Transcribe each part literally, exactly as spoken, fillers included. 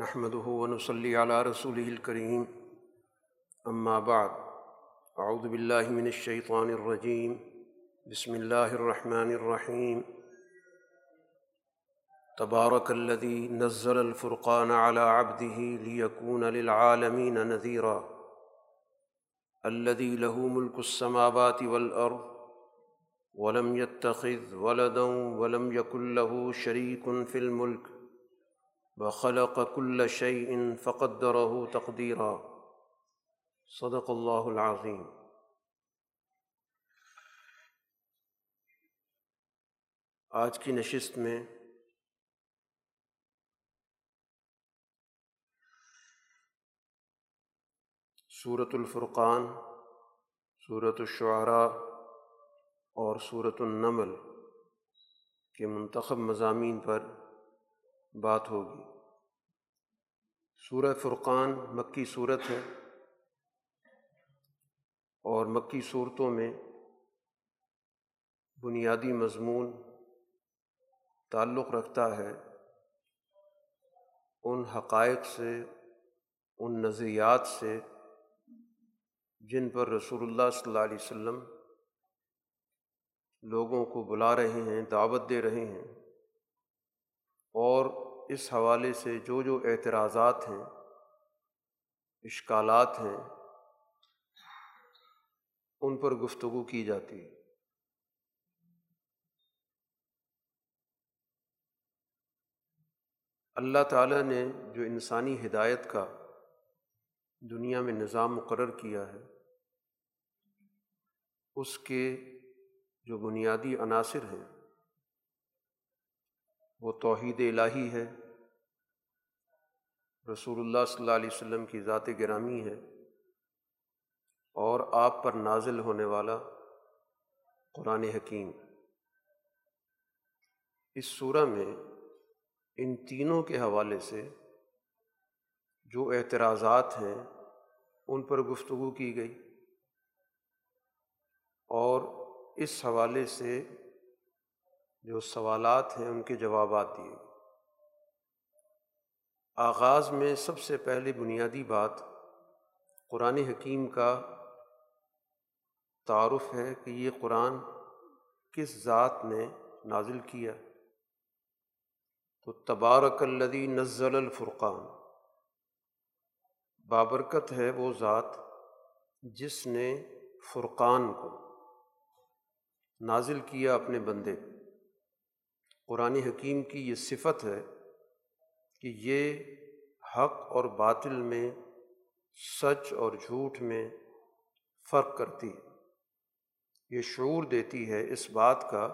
نحمدہ و نصلی علی رسولہ الکریم، اما بعد، اعوذ باللہ من الشیطان الرجیم، بسم اللہ الرحمن الرحیم۔ تبارک الذی نزل الفرقان علی عبدہ لیکون للعالمین نذیرا، الذی لہ ملک السماوات والارض ولم يتخذ ولدا ولم يكن له شريك في الملك وخلق كل شيء فقدره تقديرا، صدق اللہ العظیم۔ آج کی نشست میں سورۃ الفرقان، سورۃ الشعراء اور سورۃ النمل کے منتخب مضامین پر بات ہوگی۔ سورہ فرقان مکی سورت ہے اور مکی صورتوں میں بنیادی مضمون تعلق رکھتا ہے ان حقائق سے، ان نظریات سے جن پر رسول اللہ صلی اللہ علیہ وسلم لوگوں کو بلا رہے ہیں، دعوت دے رہے ہیں، اور اس حوالے سے جو جو اعتراضات ہیں، اشکالات ہیں، ان پر گفتگو کی جاتی ہے۔ اللہ تعالیٰ نے جو انسانی ہدایت کا دنیا میں نظام مقرر کیا ہے، اس کے جو بنیادی عناصر ہیں وہ توحید الہی ہے، رسول اللہ صلی اللہ علیہ وسلم کی ذات گرامی ہے، اور آپ پر نازل ہونے والا قرآن حکیم۔ اس سورہ میں ان تینوں کے حوالے سے جو اعتراضات ہیں ان پر گفتگو کی گئی، اور اس حوالے سے جو سوالات ہیں ان کے جوابات دیے۔ آغاز میں سب سے پہلے بنیادی بات قرآن حکیم کا تعارف ہے کہ یہ قرآن کس ذات نے نازل کیا۔ تو تبارک الذی نزل الفرقان، بابرکت ہے وہ ذات جس نے فرقان کو نازل کیا اپنے بندے۔ قرآن حکیم کی یہ صفت ہے کہ یہ حق اور باطل میں، سچ اور جھوٹ میں فرق کرتی ہے۔ یہ شعور دیتی ہے اس بات کا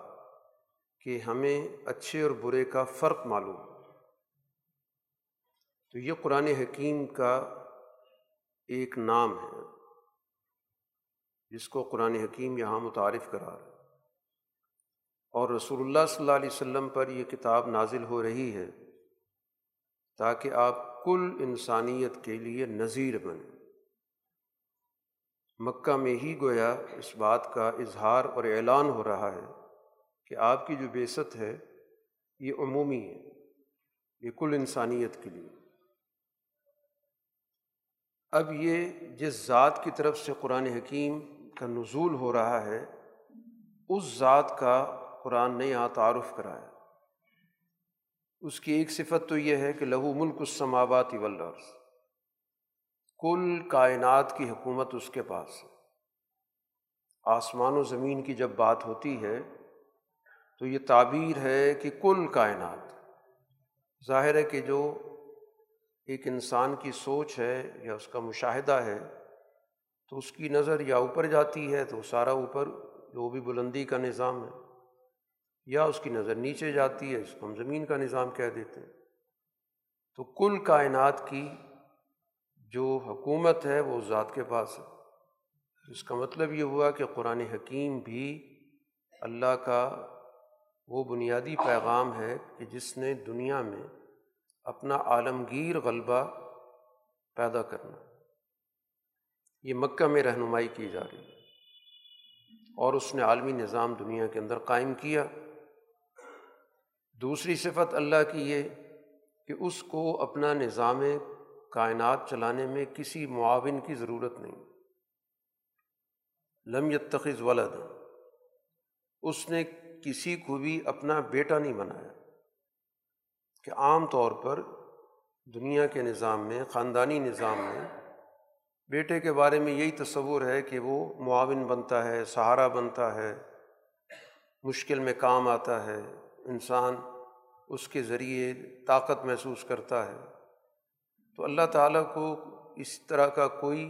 کہ ہمیں اچھے اور برے کا فرق معلوم ہے۔ تو یہ قرآن حکیم کا ایک نام ہے جس کو قرآن حکیم یہاں متعارف کرا رہا ہے، اور رسول اللہ صلی اللہ علیہ وسلم پر یہ کتاب نازل ہو رہی ہے تاکہ آپ کل انسانیت کے لیے نذیر بنے۔ مکہ میں ہی گویا اس بات کا اظہار اور اعلان ہو رہا ہے کہ آپ کی جو بعثت ہے یہ عمومی ہے، یہ کل انسانیت کے لیے۔ اب یہ جس ذات کی طرف سے قرآن حکیم کا نزول ہو رہا ہے، اس ذات کا قرآن نے یہاں تعارف کرایا۔ اس کی ایک صفت تو یہ ہے کہ لہو ملک السماوات والارض، کل کائنات کی حکومت اس کے پاس ہے۔ آسمان و زمین کی جب بات ہوتی ہے تو یہ تعبیر ہے کہ کل کائنات، ظاہر ہے کہ جو ایک انسان کی سوچ ہے یا اس کا مشاہدہ ہے تو اس کی نظر یا اوپر جاتی ہے تو سارا اوپر جو بھی بلندی کا نظام ہے، یا اس کی نظر نیچے جاتی ہے، اس کو ہم زمین کا نظام کہہ دیتے ہیں۔ تو کل کائنات کی جو حکومت ہے وہ ذات کے پاس ہے۔ اس کا مطلب یہ ہوا کہ قرآن حکیم بھی اللہ کا وہ بنیادی پیغام ہے کہ جس نے دنیا میں اپنا عالمگیر غلبہ پیدا کرنا، یہ مکہ میں رہنمائی کی جا رہی ہے، اور اس نے عالمی نظام دنیا کے اندر قائم کیا۔ دوسری صفت اللہ کی یہ کہ اس کو اپنا نظام کائنات چلانے میں کسی معاون کی ضرورت نہیں۔ لم یتخذ ولد، اس نے کسی کو بھی اپنا بیٹا نہیں بنایا، کہ عام طور پر دنیا کے نظام میں، خاندانی نظام میں بیٹے کے بارے میں یہی تصور ہے کہ وہ معاون بنتا ہے، سہارا بنتا ہے، مشکل میں کام آتا ہے، انسان اس کے ذریعے طاقت محسوس کرتا ہے۔ تو اللہ تعالیٰ کو اس طرح کا کوئی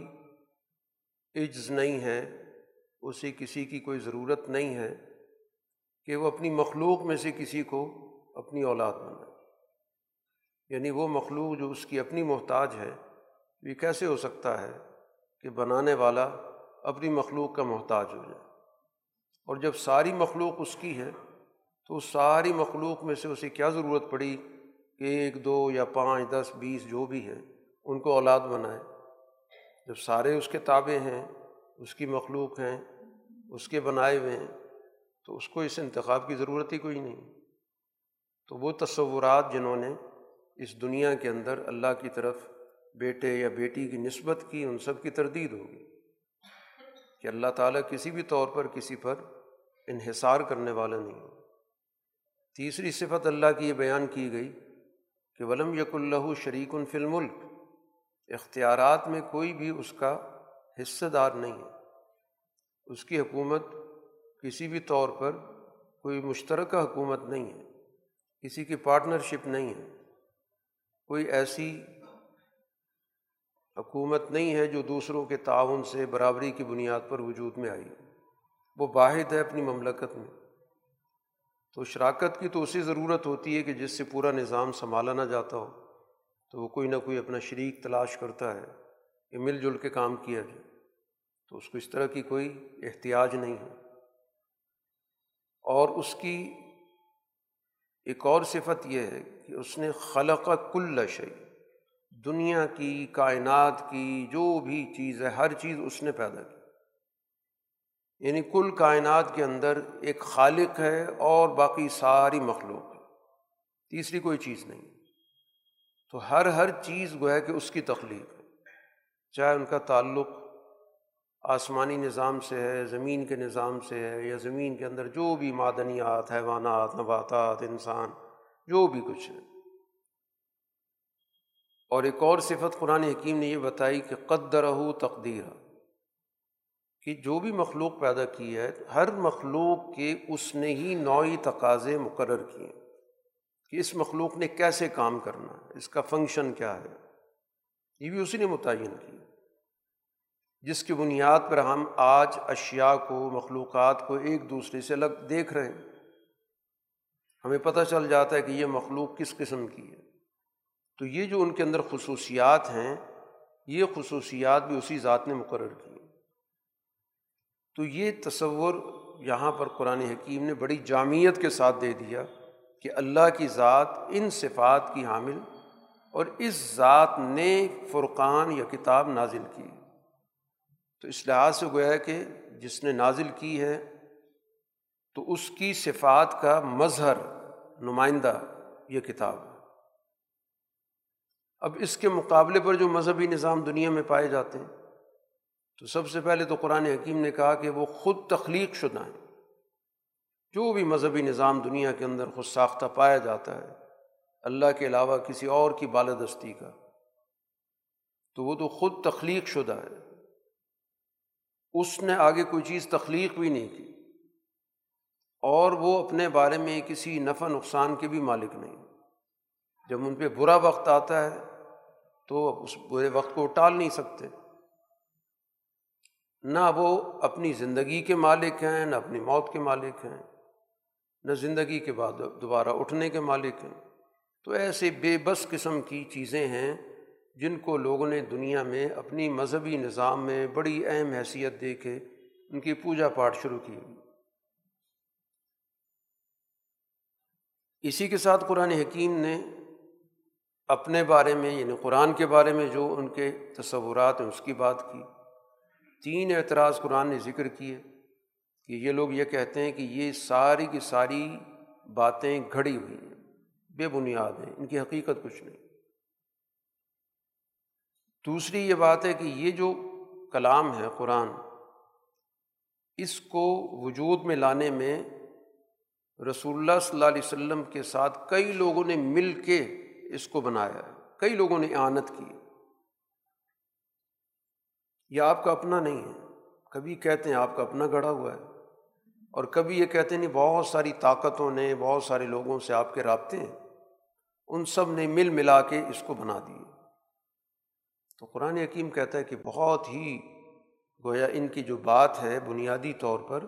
عجز نہیں ہے، اسے کسی کی کوئی ضرورت نہیں ہے کہ وہ اپنی مخلوق میں سے کسی کو اپنی اولاد بنائے۔ یعنی وہ مخلوق جو اس کی اپنی محتاج ہے، یہ کیسے ہو سکتا ہے کہ بنانے والا اپنی مخلوق کا محتاج ہو جائے؟ اور جب ساری مخلوق اس کی ہے تو اس ساری مخلوق میں سے اسے کیا ضرورت پڑی کہ ایک دو یا پانچ دس بیس جو بھی ہیں ان کو اولاد بنائے؟ جب سارے اس کے تابع ہیں، اس کی مخلوق ہیں، اس کے بنائے ہوئے ہیں، تو اس کو اس انتخاب کی ضرورت ہی کوئی نہیں۔ تو وہ تصورات جنہوں نے اس دنیا کے اندر اللہ کی طرف بیٹے یا بیٹی کی نسبت کی، ان سب کی تردید ہوگی کہ اللہ تعالیٰ کسی بھی طور پر کسی پر انحصار کرنے والا نہیں ہے۔ تیسری صفت اللہ کی یہ بیان کی گئی کہ وَلَمْ يَكُنْ لَهُ شَرِيكٌ فِي الْمُلْكِ، اختیارات میں کوئی بھی اس کا حصہ دار نہیں ہے، اس کی حکومت کسی بھی طور پر کوئی مشترکہ حکومت نہیں ہے، کسی کی پارٹنرشپ نہیں ہے، کوئی ایسی حکومت نہیں ہے جو دوسروں کے تعاون سے برابری کی بنیاد پر وجود میں آئی، وہ واحد ہے اپنی مملکت میں۔ تو شراکت کی تو اسی ضرورت ہوتی ہے کہ جس سے پورا نظام سنبھالا نہ جاتا ہو، تو وہ کوئی نہ کوئی اپنا شریک تلاش کرتا ہے کہ مل جل کے کام کیا جائے، تو اس کو اس طرح کی کوئی احتیاج نہیں ہے۔ اور اس کی ایک اور صفت یہ ہے کہ اس نے خلق کل شیء، دنیا کی، کائنات کی جو بھی چیز ہے، ہر چیز اس نے پیدا کی۔ یعنی کل کائنات کے اندر ایک خالق ہے اور باقی ساری مخلوق ہے، تیسری کوئی چیز نہیں۔ تو ہر ہر چیز گویا کہ اس کی تخلیق ہے، چاہے ان کا تعلق آسمانی نظام سے ہے، زمین کے نظام سے ہے، یا زمین کے اندر جو بھی معدنیات، حیوانات، نباتات، انسان، جو بھی کچھ ہے۔ اور ایک اور صفت قرآن حکیم نے یہ بتائی کہ قدرہ تقدیرہ، کہ جو بھی مخلوق پیدا کی ہے، ہر مخلوق کے اس نے ہی نوعی تقاضے مقرر کیے کہ اس مخلوق نے کیسے کام کرنا ہے، اس کا فنکشن کیا ہے، یہ بھی اسی نے متعین کیا، جس کی بنیاد پر ہم آج اشیاء کو، مخلوقات کو ایک دوسرے سے الگ دیکھ رہے ہیں۔ ہمیں پتہ چل جاتا ہے کہ یہ مخلوق کس قسم کی ہے۔ تو یہ جو ان کے اندر خصوصیات ہیں، یہ خصوصیات بھی اسی ذات نے مقرر کی۔ تو یہ تصور یہاں پر قرآن حکیم نے بڑی جامعیت کے ساتھ دے دیا کہ اللہ کی ذات ان صفات کی حامل، اور اس ذات نے فرقان یا کتاب نازل کی۔ تو اس لحاظ سے گویا کہ جس نے نازل کی ہے تو اس کی صفات کا مظہر، نمائندہ یہ کتاب ہے۔ اب اس کے مقابلے پر جو مذہبی نظام دنیا میں پائے جاتے ہیں، تو سب سے پہلے تو قرآن حکیم نے کہا کہ وہ خود تخلیق شدہ ہیں۔ جو بھی مذہبی نظام دنیا کے اندر خود ساختہ پایا جاتا ہے، اللہ کے علاوہ کسی اور کی بالادستی کا، تو وہ تو خود تخلیق شدہ ہے، اس نے آگے کوئی چیز تخلیق بھی نہیں کی، اور وہ اپنے بارے میں کسی نفع نقصان کے بھی مالک نہیں۔ جب ان پہ برا وقت آتا ہے تو اس برے وقت کو ٹال نہیں سکتے، نہ وہ اپنی زندگی کے مالک ہیں، نہ اپنی موت کے مالک ہیں، نہ زندگی کے بعد دوبارہ اٹھنے کے مالک ہیں۔ تو ایسے بے بس قسم کی چیزیں ہیں جن کو لوگوں نے دنیا میں اپنی مذہبی نظام میں بڑی اہم حیثیت دے کے ان کی پوجا پاٹ شروع کی۔ اسی کے ساتھ قرآن حکیم نے اپنے بارے میں، یعنی قرآن کے بارے میں جو ان کے تصورات ہیں، اس کی بات کی۔ تین اعتراض قرآن نے ذکر کیے کہ یہ لوگ یہ کہتے ہیں کہ یہ ساری کی ساری باتیں گھڑی ہوئی ہیں، بے بنیاد ہیں، ان کی حقیقت کچھ نہیں۔ دوسری یہ بات ہے کہ یہ جو کلام ہے قرآن، اس کو وجود میں لانے میں رسول اللہ صلی اللہ علیہ وسلم کے ساتھ کئی لوگوں نے مل کے اس کو بنایا ہے، کئی لوگوں نے اعانت کی، یہ آپ کا اپنا نہیں ہے۔ کبھی کہتے ہیں آپ کا اپنا گڑھا ہوا ہے، اور کبھی یہ کہتے ہیں نہیں بہت ساری طاقتوں نے، بہت سارے لوگوں سے آپ کے رابطے ہیں، ان سب نے مل ملا کے اس کو بنا دیے۔ تو قرآن حکیم کہتا ہے کہ بہت ہی گویا ان کی جو بات ہے بنیادی طور پر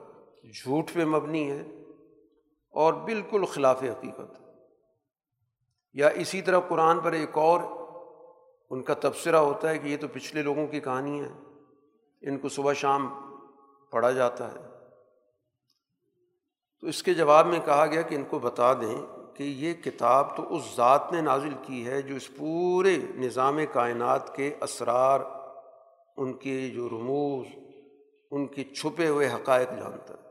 جھوٹ پہ مبنی ہے اور بالکل خلاف حقیقت۔ یا اسی طرح قرآن پر ایک اور ان کا تبصرہ ہوتا ہے کہ یہ تو پچھلے لوگوں کی کہانی ہے، ان کو صبح شام پڑھا جاتا ہے۔ تو اس کے جواب میں کہا گیا کہ ان کو بتا دیں کہ یہ کتاب تو اس ذات نے نازل کی ہے جو اس پورے نظام کائنات کے اسرار، ان کے جو رموز، ان کے چھپے ہوئے حقائق جانتا ہے۔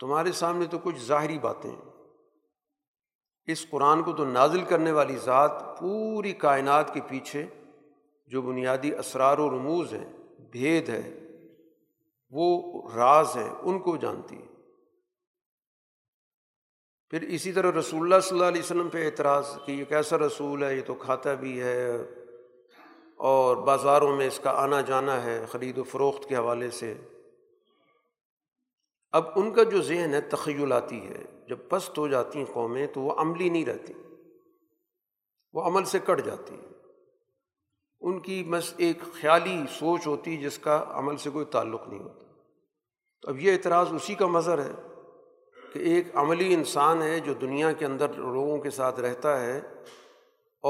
تمہارے سامنے تو کچھ ظاہری باتیں ہیں، اس قرآن کو تو نازل کرنے والی ذات پوری کائنات کے پیچھے جو بنیادی اسرار و رموز ہیں، بھید ہے، وہ راز ہے، ان کو جانتی ہے۔ پھر اسی طرح رسول اللہ صلی اللہ علیہ وسلم پہ اعتراض کہ یہ کیسا رسول ہے، یہ تو کھاتا بھی ہے اور بازاروں میں اس کا آنا جانا ہے خرید و فروخت کے حوالے سے۔ اب ان کا جو ذہن ہے تخیلاتی ہے، جب پست ہو جاتی ہیں قومیں تو وہ عملی نہیں رہتی، وہ عمل سے کٹ جاتی ہے، ان کی بس ایک خیالی سوچ ہوتی جس کا عمل سے کوئی تعلق نہیں ہوتا۔ تو اب یہ اعتراض اسی کا مظہر ہے کہ ایک عملی انسان ہے جو دنیا کے اندر لوگوں کے ساتھ رہتا ہے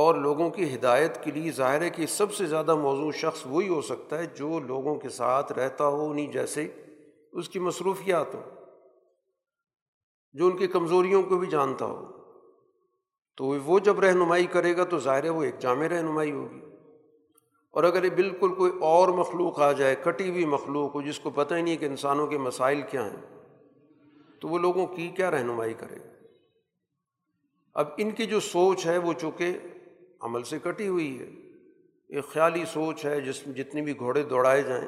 اور لوگوں کی ہدایت کے لیے، ظاہر ہے کہ سب سے زیادہ موزوں شخص وہی ہو سکتا ہے جو لوگوں کے ساتھ رہتا ہو، نہیں جیسے اس کی مصروفیات ہو، جو ان کی کمزوریوں کو بھی جانتا ہو۔ تو وہ جب رہنمائی کرے گا تو ظاہر ہے وہ ایک جامع رہنمائی ہوگی، اور اگر یہ بالکل کوئی اور مخلوق آ جائے، کٹی ہوئی مخلوق ہو جس کو پتہ ہی نہیں کہ انسانوں کے مسائل کیا ہیں، تو وہ لوگوں کی کیا رہنمائی کرے گا۔ اب ان کی جو سوچ ہے وہ چونکہ عمل سے کٹی ہوئی ہے، ایک خیالی سوچ ہے جس میں جتنے بھی گھوڑے دوڑائے جائیں۔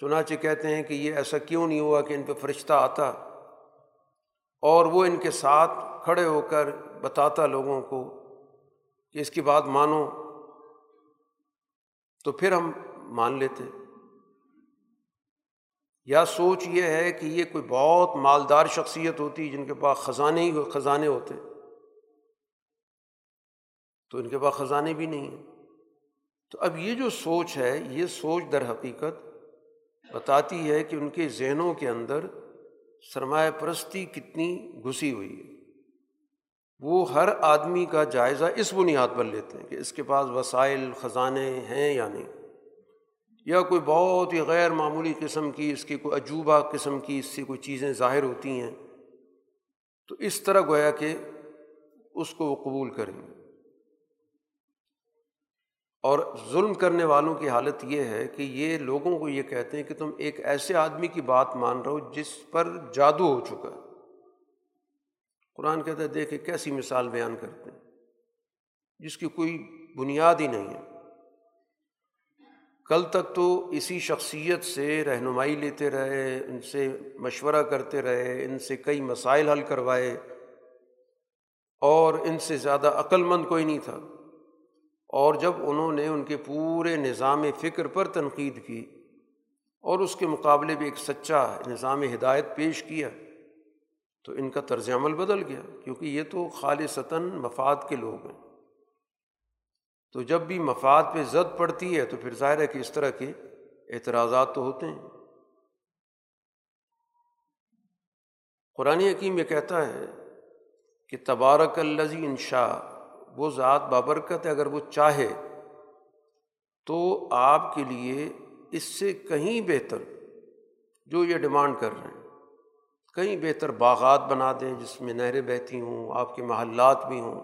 چنانچہ کہتے ہیں کہ یہ ایسا کیوں نہیں ہوا کہ ان پہ فرشتہ آتا اور وہ ان کے ساتھ کھڑے ہو کر بتاتا لوگوں کو کہ اس کی بات مانو، تو پھر ہم مان لیتے۔ یا سوچ یہ ہے کہ یہ کوئی بہت مالدار شخصیت ہوتی جن کے پاس خزانے ہی خزانے ہوتے، تو ان کے پاس خزانے بھی نہیں ہیں۔ تو اب یہ جو سوچ ہے، یہ سوچ در حقیقت بتاتی ہے کہ ان کے ذہنوں کے اندر سرمایہ پرستی کتنی گھسی ہوئی ہے۔ وہ ہر آدمی کا جائزہ اس بنیاد پر لیتے ہیں کہ اس کے پاس وسائل خزانے ہیں یا نہیں، یا کوئی بہت ہی غیر معمولی قسم کی، اس کی کوئی عجوبہ قسم کی اس سے کوئی چیزیں ظاہر ہوتی ہیں، تو اس طرح گویا کہ اس کو وہ قبول کریں گے۔ اور ظلم کرنے والوں کی حالت یہ ہے کہ یہ لوگوں کو یہ کہتے ہیں کہ تم ایک ایسے آدمی کی بات مان رہے ہو جس پر جادو ہو چکا ہے۔ قرآن کہتا ہے دیکھیں کیسی مثال بیان کرتے ہیں جس کی کوئی بنیاد ہی نہیں ہے۔ کل تک تو اسی شخصیت سے رہنمائی لیتے رہے، ان سے مشورہ کرتے رہے، ان سے کئی مسائل حل کروائے، اور ان سے زیادہ عقل مند کوئی نہیں تھا۔ اور جب انہوں نے ان کے پورے نظام فکر پر تنقید کی اور اس کے مقابلے بھی ایک سچا نظام ہدایت پیش کیا، تو ان کا طرز عمل بدل گیا، کیونکہ یہ تو خالصتاً مفاد کے لوگ ہیں۔ تو جب بھی مفاد پہ زد پڑتی ہے تو پھر ظاہر ہے کہ اس طرح کے اعتراضات تو ہوتے ہیں۔ قرآن حکیم یہ کہتا ہے کہ تبارک الذی انشاء، وہ ذات بابرکت ہے، اگر وہ چاہے تو آپ کے لیے اس سے کہیں بہتر جو یہ ڈیمانڈ کر رہے ہیں، کہیں بہتر باغات بنا دیں جس میں نہریں بہتی ہوں، آپ کے محلات بھی ہوں۔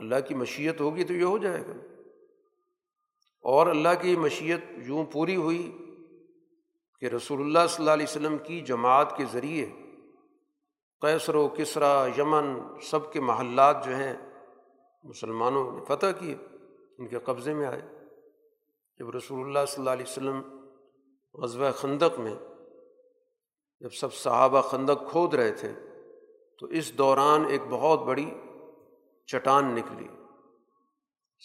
اللہ کی مشیت ہوگی تو یہ ہو جائے گا، اور اللہ کی مشیت یوں پوری ہوئی کہ رسول اللہ صلی اللہ علیہ وسلم کی جماعت کے ذریعے قیصر و کسرا، یمن، سب کے محلات جو ہیں مسلمانوں نے فتح کیے، ان کے قبضے میں آئے۔ جب رسول اللہ صلی اللہ علیہ وسلم غزوہ خندق میں جب سب صحابہ خندق کھود رہے تھے تو اس دوران ایک بہت بڑی چٹان نکلی،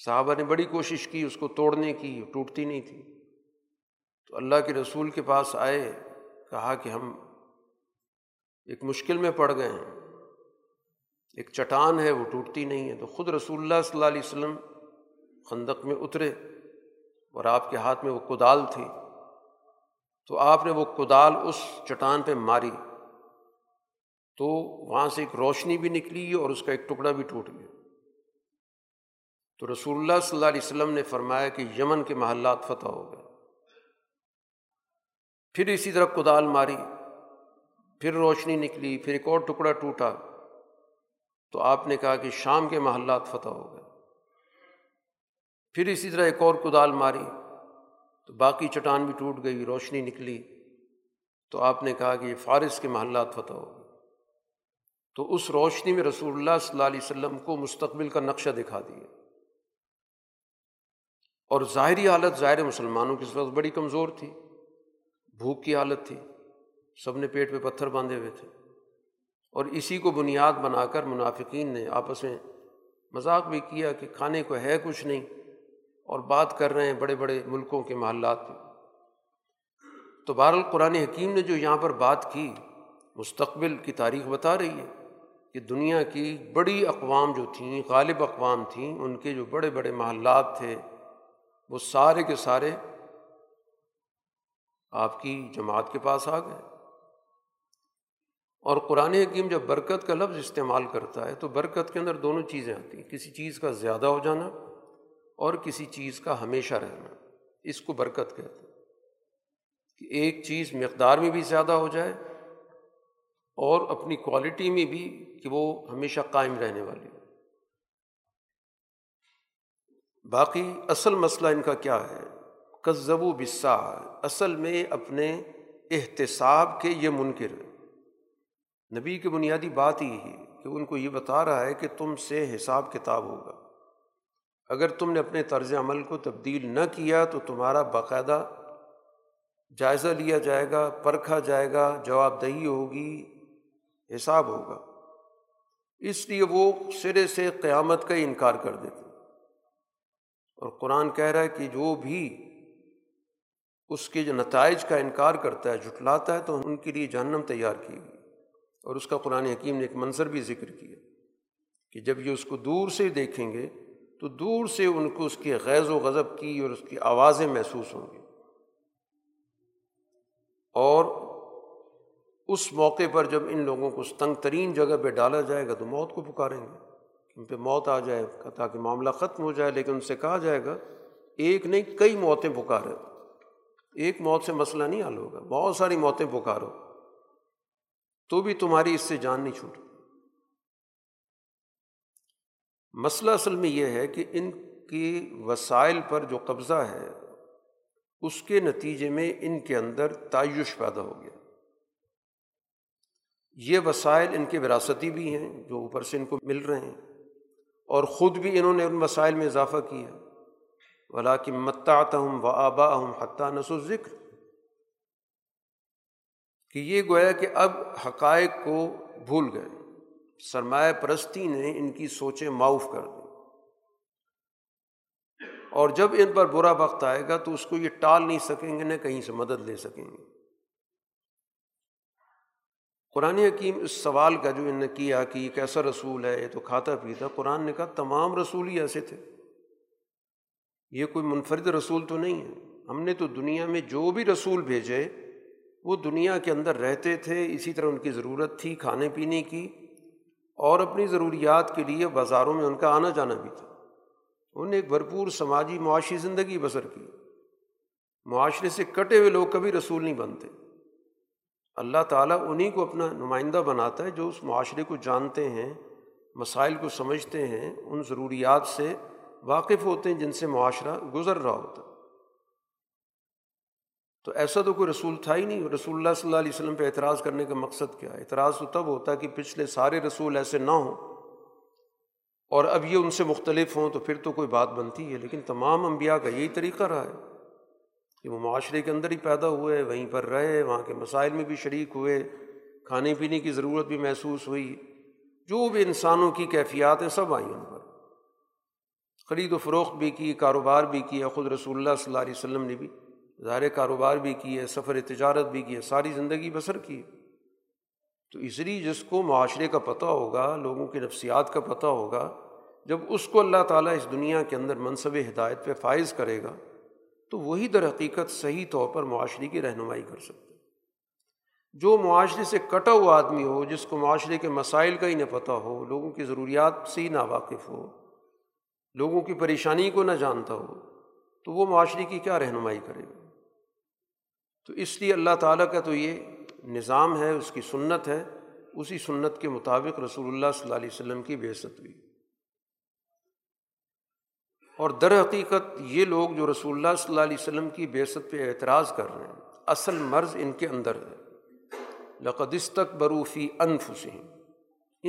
صحابہ نے بڑی کوشش کی اس کو توڑنے کی، ٹوٹتی نہیں تھی، تو اللہ کے رسول کے پاس آئے، کہا کہ ہم ایک مشکل میں پڑ گئے ہیں، ایک چٹان ہے وہ ٹوٹتی نہیں ہے۔ تو خود رسول اللہ صلی اللہ علیہ وسلم خندق میں اترے اور آپ کے ہاتھ میں وہ کدال تھی، تو آپ نے وہ کدال اس چٹان پہ ماری تو وہاں سے ایک روشنی بھی نکلی اور اس کا ایک ٹکڑا بھی ٹوٹ گیا۔ تو رسول اللہ صلی اللہ علیہ وسلم نے فرمایا کہ یمن کے محلات فتح ہو گئے۔ پھر اسی طرح کدال ماری، پھر روشنی نکلی، پھر ایک اور ٹکڑا ٹوٹا، تو آپ نے کہا کہ شام کے محلات فتح ہو گئے۔ پھر اسی طرح ایک اور کدال ماری تو باقی چٹان بھی ٹوٹ گئی، روشنی نکلی، تو آپ نے کہا کہ یہ فارس کے محلات فتح ہو گئے۔ تو اس روشنی میں رسول اللہ صلی اللہ علیہ وسلم کو مستقبل کا نقشہ دکھا دیا، اور ظاہری حالت، ظاہر مسلمانوں کی اس وقت بڑی کمزور تھی، بھوک کی حالت تھی، سب نے پیٹ پہ پتھر باندھے ہوئے تھے، اور اسی کو بنیاد بنا کر منافقین نے آپس میں مذاق بھی کیا کہ کھانے کو ہے کچھ نہیں، اور بات کر رہے ہیں بڑے بڑے ملکوں کے محلات پہ۔ تو بہرحال قرآن حکیم نے جو یہاں پر بات کی، مستقبل کی تاریخ بتا رہی ہے کہ دنیا کی بڑی اقوام جو تھیں، غالب اقوام تھیں، ان کے جو بڑے بڑے محلات تھے وہ سارے کے سارے آپ کی جماعت کے پاس آ گئے۔ اور قرآن حکیم جب برکت کا لفظ استعمال کرتا ہے تو برکت کے اندر دونوں چیزیں آتی ہیں، کسی چیز کا زیادہ ہو جانا اور کسی چیز کا ہمیشہ رہنا، اس کو برکت کہتے ہیں، کہ ایک چیز مقدار میں بھی زیادہ ہو جائے اور اپنی کوالٹی میں بھی کہ وہ ہمیشہ قائم رہنے والی ہے۔ باقی اصل مسئلہ ان کا کیا ہے؟ کذبوا بالساعہ، اصل میں اپنے احتساب کے یہ منکر ہیں۔ نبی کی بنیادی بات یہ ہے کہ ان کو یہ بتا رہا ہے کہ تم سے حساب کتاب ہوگا، اگر تم نے اپنے طرز عمل کو تبدیل نہ کیا تو تمہارا باقاعدہ جائزہ لیا جائے گا، پرکھا جائے گا، جواب دہی ہوگی، حساب ہوگا۔ اس لیے وہ سرے سے قیامت کا انکار کر دیتے، اور قرآن کہہ رہا ہے کہ جو بھی اس کے جو نتائج کا انکار کرتا ہے، جھٹلاتا ہے، تو ان کے لیے جہنم تیار کی گئی۔ اور اس کا قرآن حکیم نے ایک منظر بھی ذکر کیا کہ جب یہ اس کو دور سے دیکھیں گے تو دور سے ان کو اس کے غیظ و غضب کی اور اس کی آوازیں محسوس ہوں گی، اور اس موقع پر جب ان لوگوں کو اس تنگ ترین جگہ پہ ڈالا جائے گا تو موت کو پکاریں گے کہ ان پہ موت آ جائے تاکہ معاملہ ختم ہو جائے، لیکن ان سے کہا جائے گا ایک نہیں کئی موتیں پکارو، ایک موت سے مسئلہ نہیں حل ہوگا، بہت ساری موتیں پکارو تو بھی تمہاری اس سے جان نہیں چھوٹی۔ مسئلہ اصل میں یہ ہے کہ ان کے وسائل پر جو قبضہ ہے اس کے نتیجے میں ان کے اندر تعیش پیدا ہو گیا۔ یہ وسائل ان کے وراثتی بھی ہیں جو اوپر سے ان کو مل رہے ہیں، اور خود بھی انہوں نے ان وسائل میں اضافہ کیا، وَلَٰكِن مَتَّعْتَهُمْ وَآبَاءَهُمْ حَتَّىٰ نَسُوا الذِّكْرَ، کہ یہ گویا کہ اب حقائق کو بھول گئے، سرمایہ پرستی نے ان کی سوچیں معاف کر دی، اور جب ان پر برا وقت آئے گا تو اس کو یہ ٹال نہیں سکیں گے، نہ کہیں سے مدد لے سکیں گے۔ قرآن حکیم اس سوال کا جو انہوں نے کیا کہ یہ کیسا رسول ہے، یہ تو کھاتا پیتا، قرآن نے کہا تمام رسول ہی ایسے تھے، یہ کوئی منفرد رسول تو نہیں ہے، ہم نے تو دنیا میں جو بھی رسول بھیجے وہ دنیا کے اندر رہتے تھے، اسی طرح ان کی ضرورت تھی کھانے پینے کی، اور اپنی ضروریات کے لیے بازاروں میں ان کا آنا جانا بھی تھا، انہوں نے ایک بھرپور سماجی معاشی زندگی بسر کی، معاشرے سے کٹے ہوئے لوگ کبھی رسول نہیں بنتے، اللہ تعالیٰ انہی کو اپنا نمائندہ بناتا ہے جو اس معاشرے کو جانتے ہیں، مسائل کو سمجھتے ہیں، ان ضروریات سے واقف ہوتے ہیں جن سے معاشرہ گزر رہا ہوتا ہے۔ تو ایسا تو کوئی رسول تھا ہی نہیں۔ رسول اللہ صلی اللہ علیہ وسلم پہ اعتراض کرنے کا مقصد کیا؟ اعتراض تو تب ہوتا کہ پچھلے سارے رسول ایسے نہ ہوں اور اب یہ ان سے مختلف ہوں تو پھر تو کوئی بات بنتی ہے، لیکن تمام انبیاء کا یہی طریقہ رہا ہے کہ وہ معاشرے کے اندر ہی پیدا ہوئے، وہیں پر رہے، وہاں کے مسائل میں بھی شریک ہوئے، کھانے پینے کی ضرورت بھی محسوس ہوئی، جو بھی انسانوں کی کیفیات ہیں سب آئیں ان پر، خرید و فروخت بھی کی، کاروبار بھی کیا، خود رسول اللہ صلی اللہ علیہ وسلم نے بھی ظاہر کاروبار بھی کی ہے، سفر تجارت بھی کی ہے، ساری زندگی بسر کی ہے۔ تو اس لیے جس کو معاشرے کا پتہ ہوگا، لوگوں کی نفسیات کا پتہ ہوگا، جب اس کو اللہ تعالیٰ اس دنیا کے اندر منصب ہدایت پہ فائز کرے گا تو وہی در حقیقت صحیح طور پر معاشرے کی رہنمائی کر سکتا ہے۔ جو معاشرے سے کٹا ہوا آدمی ہو، جس کو معاشرے کے مسائل کا ہی نہ پتہ ہو، لوگوں کی ضروریات سے ہی ناواقف ہو، لوگوں کی پریشانی کو نہ جانتا ہو، تو وہ معاشرے کی کیا رہنمائی کرے گا؟ تو اس لیے اللہ تعالیٰ کا تو یہ نظام ہے، اس کی سنت ہے، اسی سنت کے مطابق رسول اللہ صلی اللہ علیہ وسلم کی بعثت ہوئی۔ اور در حقیقت یہ لوگ جو رسول اللہ صلی اللہ علیہ وسلم کی بعثت پہ اعتراض کر رہے ہیں، اصل مرض ان کے اندر ہے۔ لقد استکبروا فی انفسہم،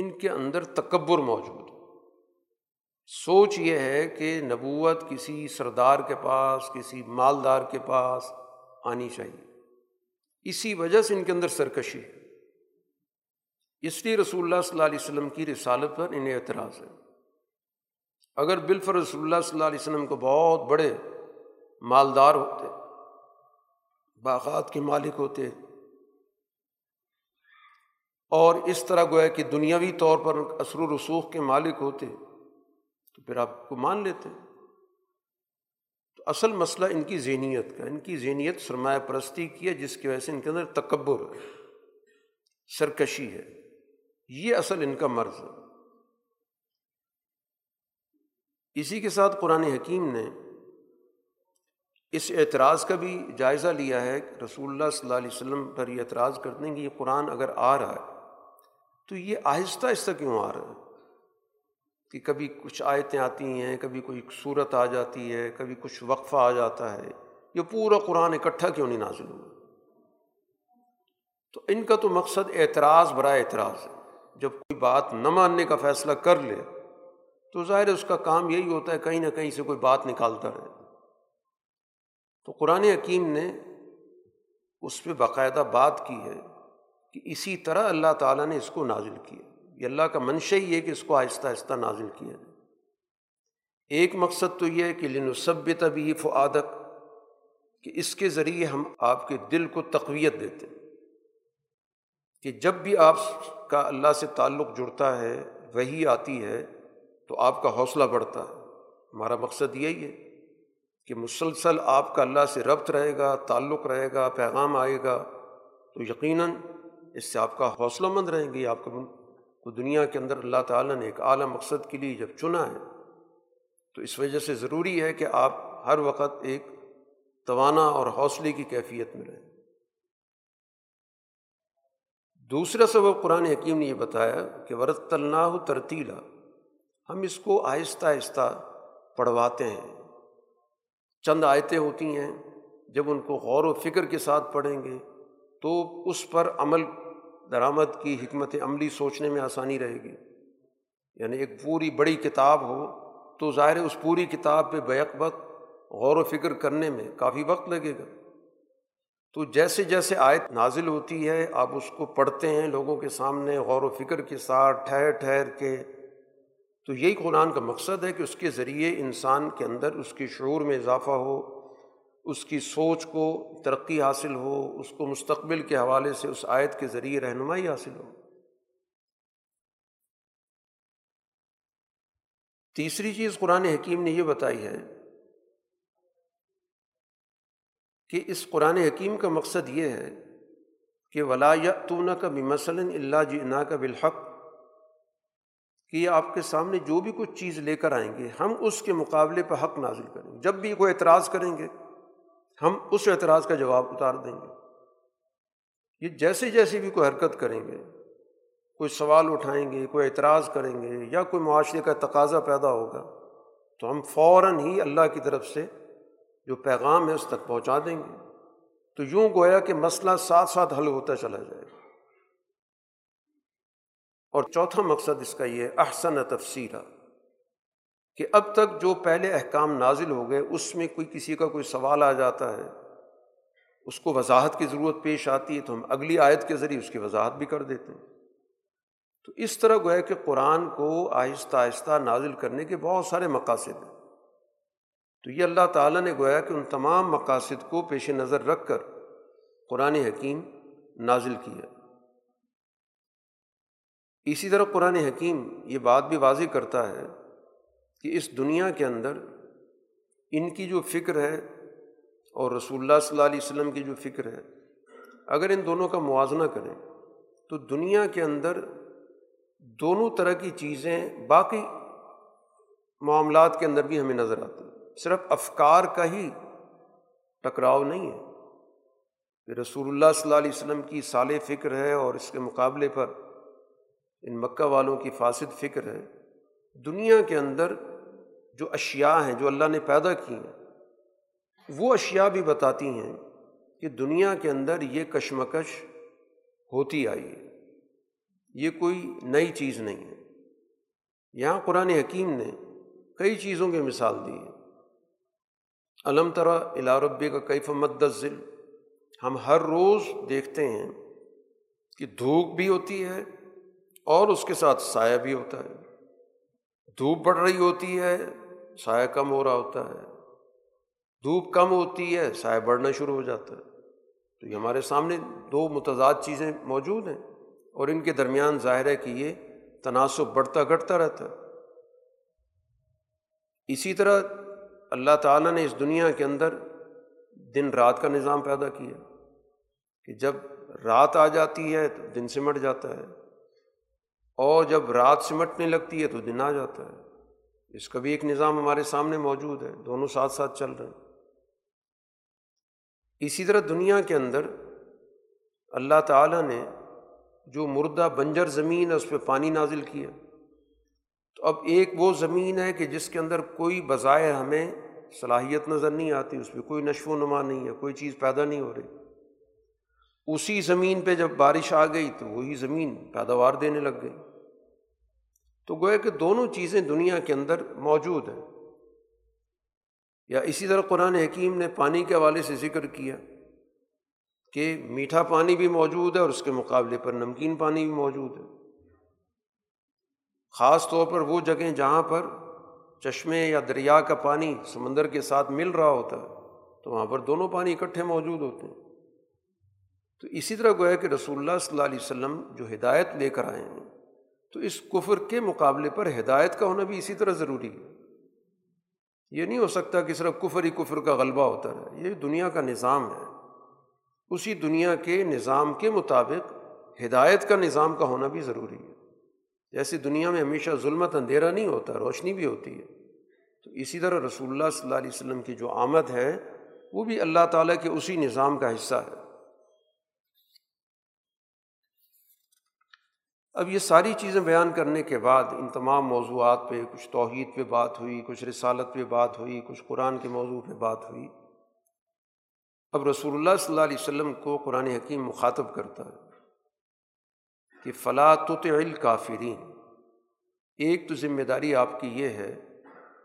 ان کے اندر تکبر موجود ہے۔ سوچ یہ ہے کہ نبوت کسی سردار کے پاس، کسی مالدار کے پاس آنی چاہیے، اسی وجہ سے ان کے اندر سرکشی ہے، اس لیے رسول اللہ صلی اللہ علیہ وسلم کی رسالت پر انہیں اعتراض ہے۔ اگر بالفرض رسول اللہ صلی اللہ علیہ وسلم کو بہت بڑے مالدار ہوتے، باغات کے مالک ہوتے، اور اس طرح گویا کہ دنیاوی طور پر اثر و رسوخ کے مالک ہوتے تو پھر آپ کو مان لیتے ہیں۔ تو اصل مسئلہ ان کی ذہنیت کا، ان کی ذہنیت سرمایہ پرستی کی ہے، جس کی وجہ سے ان کے اندر تکبر ہے، سرکشی ہے، یہ اصل ان کا مرض ہے۔ اسی کے ساتھ قرآن حکیم نے اس اعتراض کا بھی جائزہ لیا ہے کہ رسول اللہ صلی اللہ علیہ وسلم پر یہ اعتراض کرتے ہیں کہ یہ قرآن اگر آ رہا ہے تو یہ آہستہ آہستہ کیوں آ رہا ہے، کہ کبھی کچھ آیتیں آتی ہیں، کبھی کوئی صورت آ جاتی ہے، کبھی کچھ وقفہ آ جاتا ہے، یہ پورا قرآن اکٹھا کیوں نہیں نازل ہوا؟ تو ان کا تو مقصد اعتراض برائے اعتراض ہے۔ جب کوئی بات نہ ماننے کا فیصلہ کر لے تو ظاہر ہے اس کا کام یہی ہوتا ہے، کہیں نہ کہیں سے کوئی بات نکالتا رہے۔ تو قرآن حکیم نے اس پہ باقاعدہ بات کی ہے کہ اسی طرح اللہ تعالیٰ نے اس کو نازل کیا، یہ اللہ کا منشا ہی ہے کہ اس کو آہستہ آہستہ نازل کیا جائے۔ ایک مقصد تو یہ ہے کہ لنثبت به فؤادک، کہ اس کے ذریعے ہم آپ کے دل کو تقویت دیتے ہیں، کہ جب بھی آپ کا اللہ سے تعلق جڑتا ہے، وحی آتی ہے تو آپ کا حوصلہ بڑھتا ہے۔ ہمارا مقصد یہی ہے کہ مسلسل آپ کا اللہ سے ربط رہے گا، تعلق رہے گا، پیغام آئے گا تو یقیناً اس سے آپ کا حوصلہ مند رہیں گے۔ آپ کا تو دنیا کے اندر اللہ تعالیٰ نے ایک اعلیٰ مقصد کے لیے جب چنا ہے تو اس وجہ سے ضروری ہے کہ آپ ہر وقت ایک توانا اور حوصلے کی کیفیت میں رہیں۔ دوسرا سبب قرآن حکیم نے یہ بتایا کہ ورتلناہ ترتیلا، ہم اس کو آہستہ آہستہ پڑھواتے ہیں۔ چند آیتیں ہوتی ہیں، جب ان کو غور و فکر کے ساتھ پڑھیں گے تو اس پر عمل درآمد کی حکمت عملی سوچنے میں آسانی رہے گی۔ یعنی ایک پوری بڑی کتاب ہو تو ظاہر اس پوری کتاب پہ بیک وقت غور و فکر کرنے میں کافی وقت لگے گا۔ تو جیسے جیسے آیت نازل ہوتی ہے آپ اس کو پڑھتے ہیں لوگوں کے سامنے غور و فکر کے ساتھ، ٹھہر ٹھہر کے۔ تو یہی قرآن کا مقصد ہے کہ اس کے ذریعے انسان کے اندر اس کے شعور میں اضافہ ہو، اس کی سوچ کو ترقی حاصل ہو، اس کو مستقبل کے حوالے سے اس آیت کے ذریعے رہنمائی حاصل ہو۔ تیسری چیز قرآن حکیم نے یہ بتائی ہے کہ اس قرآن حکیم کا مقصد یہ ہے کہ وَلَا يَأْتُونَكَ بِمَثَلٍ إِلَّا جِئْنَاكَ بِالْحَقِّ، کہ یہ آپ کے سامنے جو بھی کچھ چیز لے کر آئیں گے ہم اس کے مقابلے پہ حق نازل کریں گے۔ جب بھی کوئی اعتراض کریں گے ہم اس اعتراض کا جواب اتار دیں گے۔ یہ جیسے جیسے بھی کوئی حرکت کریں گے، کوئی سوال اٹھائیں گے، کوئی اعتراض کریں گے یا کوئی معاشرے کا تقاضا پیدا ہوگا تو ہم فوراً ہی اللہ کی طرف سے جو پیغام ہے اس تک پہنچا دیں گے۔ تو یوں گویا کہ مسئلہ ساتھ ساتھ حل ہوتا چلا جائے گا۔ اور چوتھا مقصد اس کا یہ احسن تفسیرہ، کہ اب تک جو پہلے احکام نازل ہو گئے اس میں کوئی کسی کا کوئی سوال آ جاتا ہے، اس کو وضاحت کی ضرورت پیش آتی ہے تو ہم اگلی آیت کے ذریعے اس کی وضاحت بھی کر دیتے ہیں۔ تو اس طرح گویا کہ قرآن کو آہستہ آہستہ نازل کرنے کے بہت سارے مقاصد ہیں، تو یہ اللہ تعالیٰ نے گویا کہ ان تمام مقاصد کو پیش نظر رکھ کر قرآن حکیم نازل کیا۔ اسی طرح قرآن حکیم یہ بات بھی واضح کرتا ہے کہ اس دنیا کے اندر ان کی جو فکر ہے اور رسول اللہ صلی اللہ علیہ وسلم کی جو فکر ہے، اگر ان دونوں کا موازنہ کریں تو دنیا کے اندر دونوں طرح کی چیزیں باقی معاملات کے اندر بھی ہمیں نظر آتی ہیں، صرف افکار کا ہی ٹکراؤ نہیں ہے کہ رسول اللہ صلی اللہ علیہ وسلم کی صالح فکر ہے اور اس کے مقابلے پر ان مکہ والوں کی فاسد فکر ہے۔ دنیا کے اندر جو اشیاء ہیں جو اللہ نے پیدا کی ہیں، وہ اشیاء بھی بتاتی ہیں کہ دنیا کے اندر یہ کشمکش ہوتی آئی ہے، یہ کوئی نئی چیز نہیں ہے۔ یہاں قرآن حکیم نے کئی چیزوں کی مثال دی ہے، الم ترى الی ربک کیف مد الظل، ہم ہر روز دیکھتے ہیں کہ دھوپ بھی ہوتی ہے اور اس کے ساتھ سایہ بھی ہوتا ہے، دھوپ بڑھ رہی ہوتی ہے سایہ کم ہو رہا ہوتا ہے، دھوپ کم ہوتی ہے سایہ بڑھنا شروع ہو جاتا ہے۔ تو یہ ہمارے سامنے دو متضاد چیزیں موجود ہیں اور ان کے درمیان ظاہر ہے کہ یہ تناسب بڑھتا گھٹتا رہتا ہے۔ اسی طرح اللہ تعالیٰ نے اس دنیا کے اندر دن رات کا نظام پیدا کیا کہ جب رات آ جاتی ہے تو دن سمٹ جاتا ہے اور جب رات سمٹنے لگتی ہے تو دن آ جاتا ہے، اس کا بھی ایک نظام ہمارے سامنے موجود ہے، دونوں ساتھ ساتھ چل رہے ہیں۔ اسی طرح دنیا کے اندر اللہ تعالیٰ نے جو مردہ بنجر زمین ہے اس پہ پانی نازل کیا، تو اب ایک وہ زمین ہے کہ جس کے اندر کوئی بظاہر ہمیں صلاحیت نظر نہیں آتی، اس پہ کوئی نشو و نما نہیں ہے، کوئی چیز پیدا نہیں ہو رہی، اسی زمین پہ جب بارش آ گئی تو وہی زمین پیداوار دینے لگ گئی۔ تو گویا کہ دونوں چیزیں دنیا کے اندر موجود ہیں۔ یا اسی طرح قرآن حکیم نے پانی کے حوالے سے ذکر کیا کہ میٹھا پانی بھی موجود ہے اور اس کے مقابلے پر نمکین پانی بھی موجود ہے، خاص طور پر وہ جگہیں جہاں پر چشمے یا دریا کا پانی سمندر کے ساتھ مل رہا ہوتا ہے تو وہاں پر دونوں پانی اکٹھے موجود ہوتے ہیں۔ تو اسی طرح گویا کہ رسول اللہ صلی اللہ علیہ وسلم جو ہدایت لے کر آئے ہیں تو اس کفر کے مقابلے پر ہدایت کا ہونا بھی اسی طرح ضروری ہے۔ یہ نہیں ہو سکتا کہ صرف کفر ہی کفر کا غلبہ ہوتا ہے، یہ دنیا کا نظام ہے، اسی دنیا کے نظام کے مطابق ہدایت کا نظام کا ہونا بھی ضروری ہے۔ جیسے دنیا میں ہمیشہ ظلمت اندھیرا نہیں ہوتا، روشنی بھی ہوتی ہے، تو اسی طرح رسول اللہ صلی اللہ علیہ وسلم کی جو آمد ہے وہ بھی اللہ تعالیٰ کے اسی نظام کا حصہ ہے۔ اب یہ ساری چیزیں بیان کرنے کے بعد ان تمام موضوعات پہ کچھ توحید پہ بات ہوئی، کچھ رسالت پہ بات ہوئی، کچھ قرآن کے موضوع پہ بات ہوئی۔ اب رسول اللہ صلی اللہ علیہ وسلم کو قرآن حکیم مخاطب کرتا ہے کہ فلا تطع الکافرین، ایک تو ذمہ داری آپ کی یہ ہے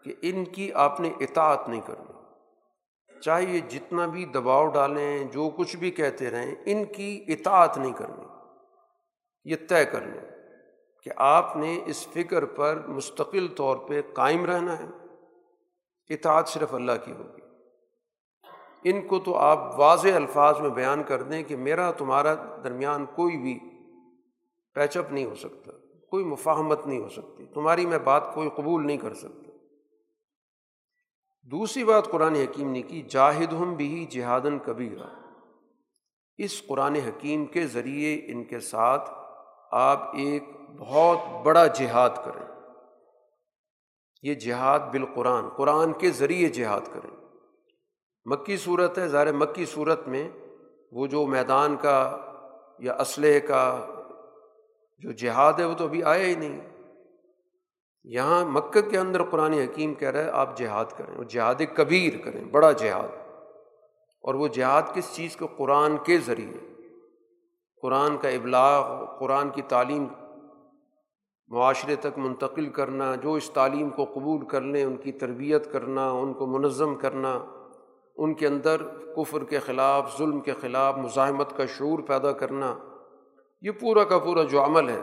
کہ ان کی آپ نے اطاعت نہیں کرنی، چاہے یہ جتنا بھی دباؤ ڈالیں جو کچھ بھی کہتے رہیں، ان کی اطاعت نہیں کرنی، یہ طے کر لیں کہ آپ نے اس فکر پر مستقل طور پہ قائم رہنا ہے، اطاعت صرف اللہ کی ہوگی۔ ان کو تو آپ واضح الفاظ میں بیان کر دیں کہ میرا تمہارا درمیان کوئی بھی پیچ اپ نہیں ہو سکتا، کوئی مفاہمت نہیں ہو سکتی، تمہاری میں بات کوئی قبول نہیں کر سکتا۔ دوسری بات قرآن حکیم نے کی جاہدہم بہ جہاداً کبیرا، اس قرآن حکیم کے ذریعے ان کے ساتھ آپ ایک بہت بڑا جہاد کریں، یہ جہاد بالقرآن، قرآن کے ذریعے جہاد کریں۔ مکی صورت ہے، ظاہر مکی صورت میں وہ جو میدان کا یا اسلحے کا جو جہاد ہے وہ تو ابھی آیا ہی نہیں، یہاں مکہ کے اندر قرآن حکیم کہہ رہا ہے آپ جہاد کریں اور جہاد کبیر کریں، بڑا جہاد۔ اور وہ جہاد کس چیز کو؟ قرآن کے ذریعے، قرآن کا ابلاغ، قرآن کی تعلیم معاشرے تک منتقل کرنا، جو اس تعلیم کو قبول کر لیں ان کی تربیت کرنا، ان کو منظم کرنا، ان کے اندر کفر کے خلاف، ظلم کے خلاف مزاحمت کا شعور پیدا کرنا، یہ پورا کا پورا جو عمل ہے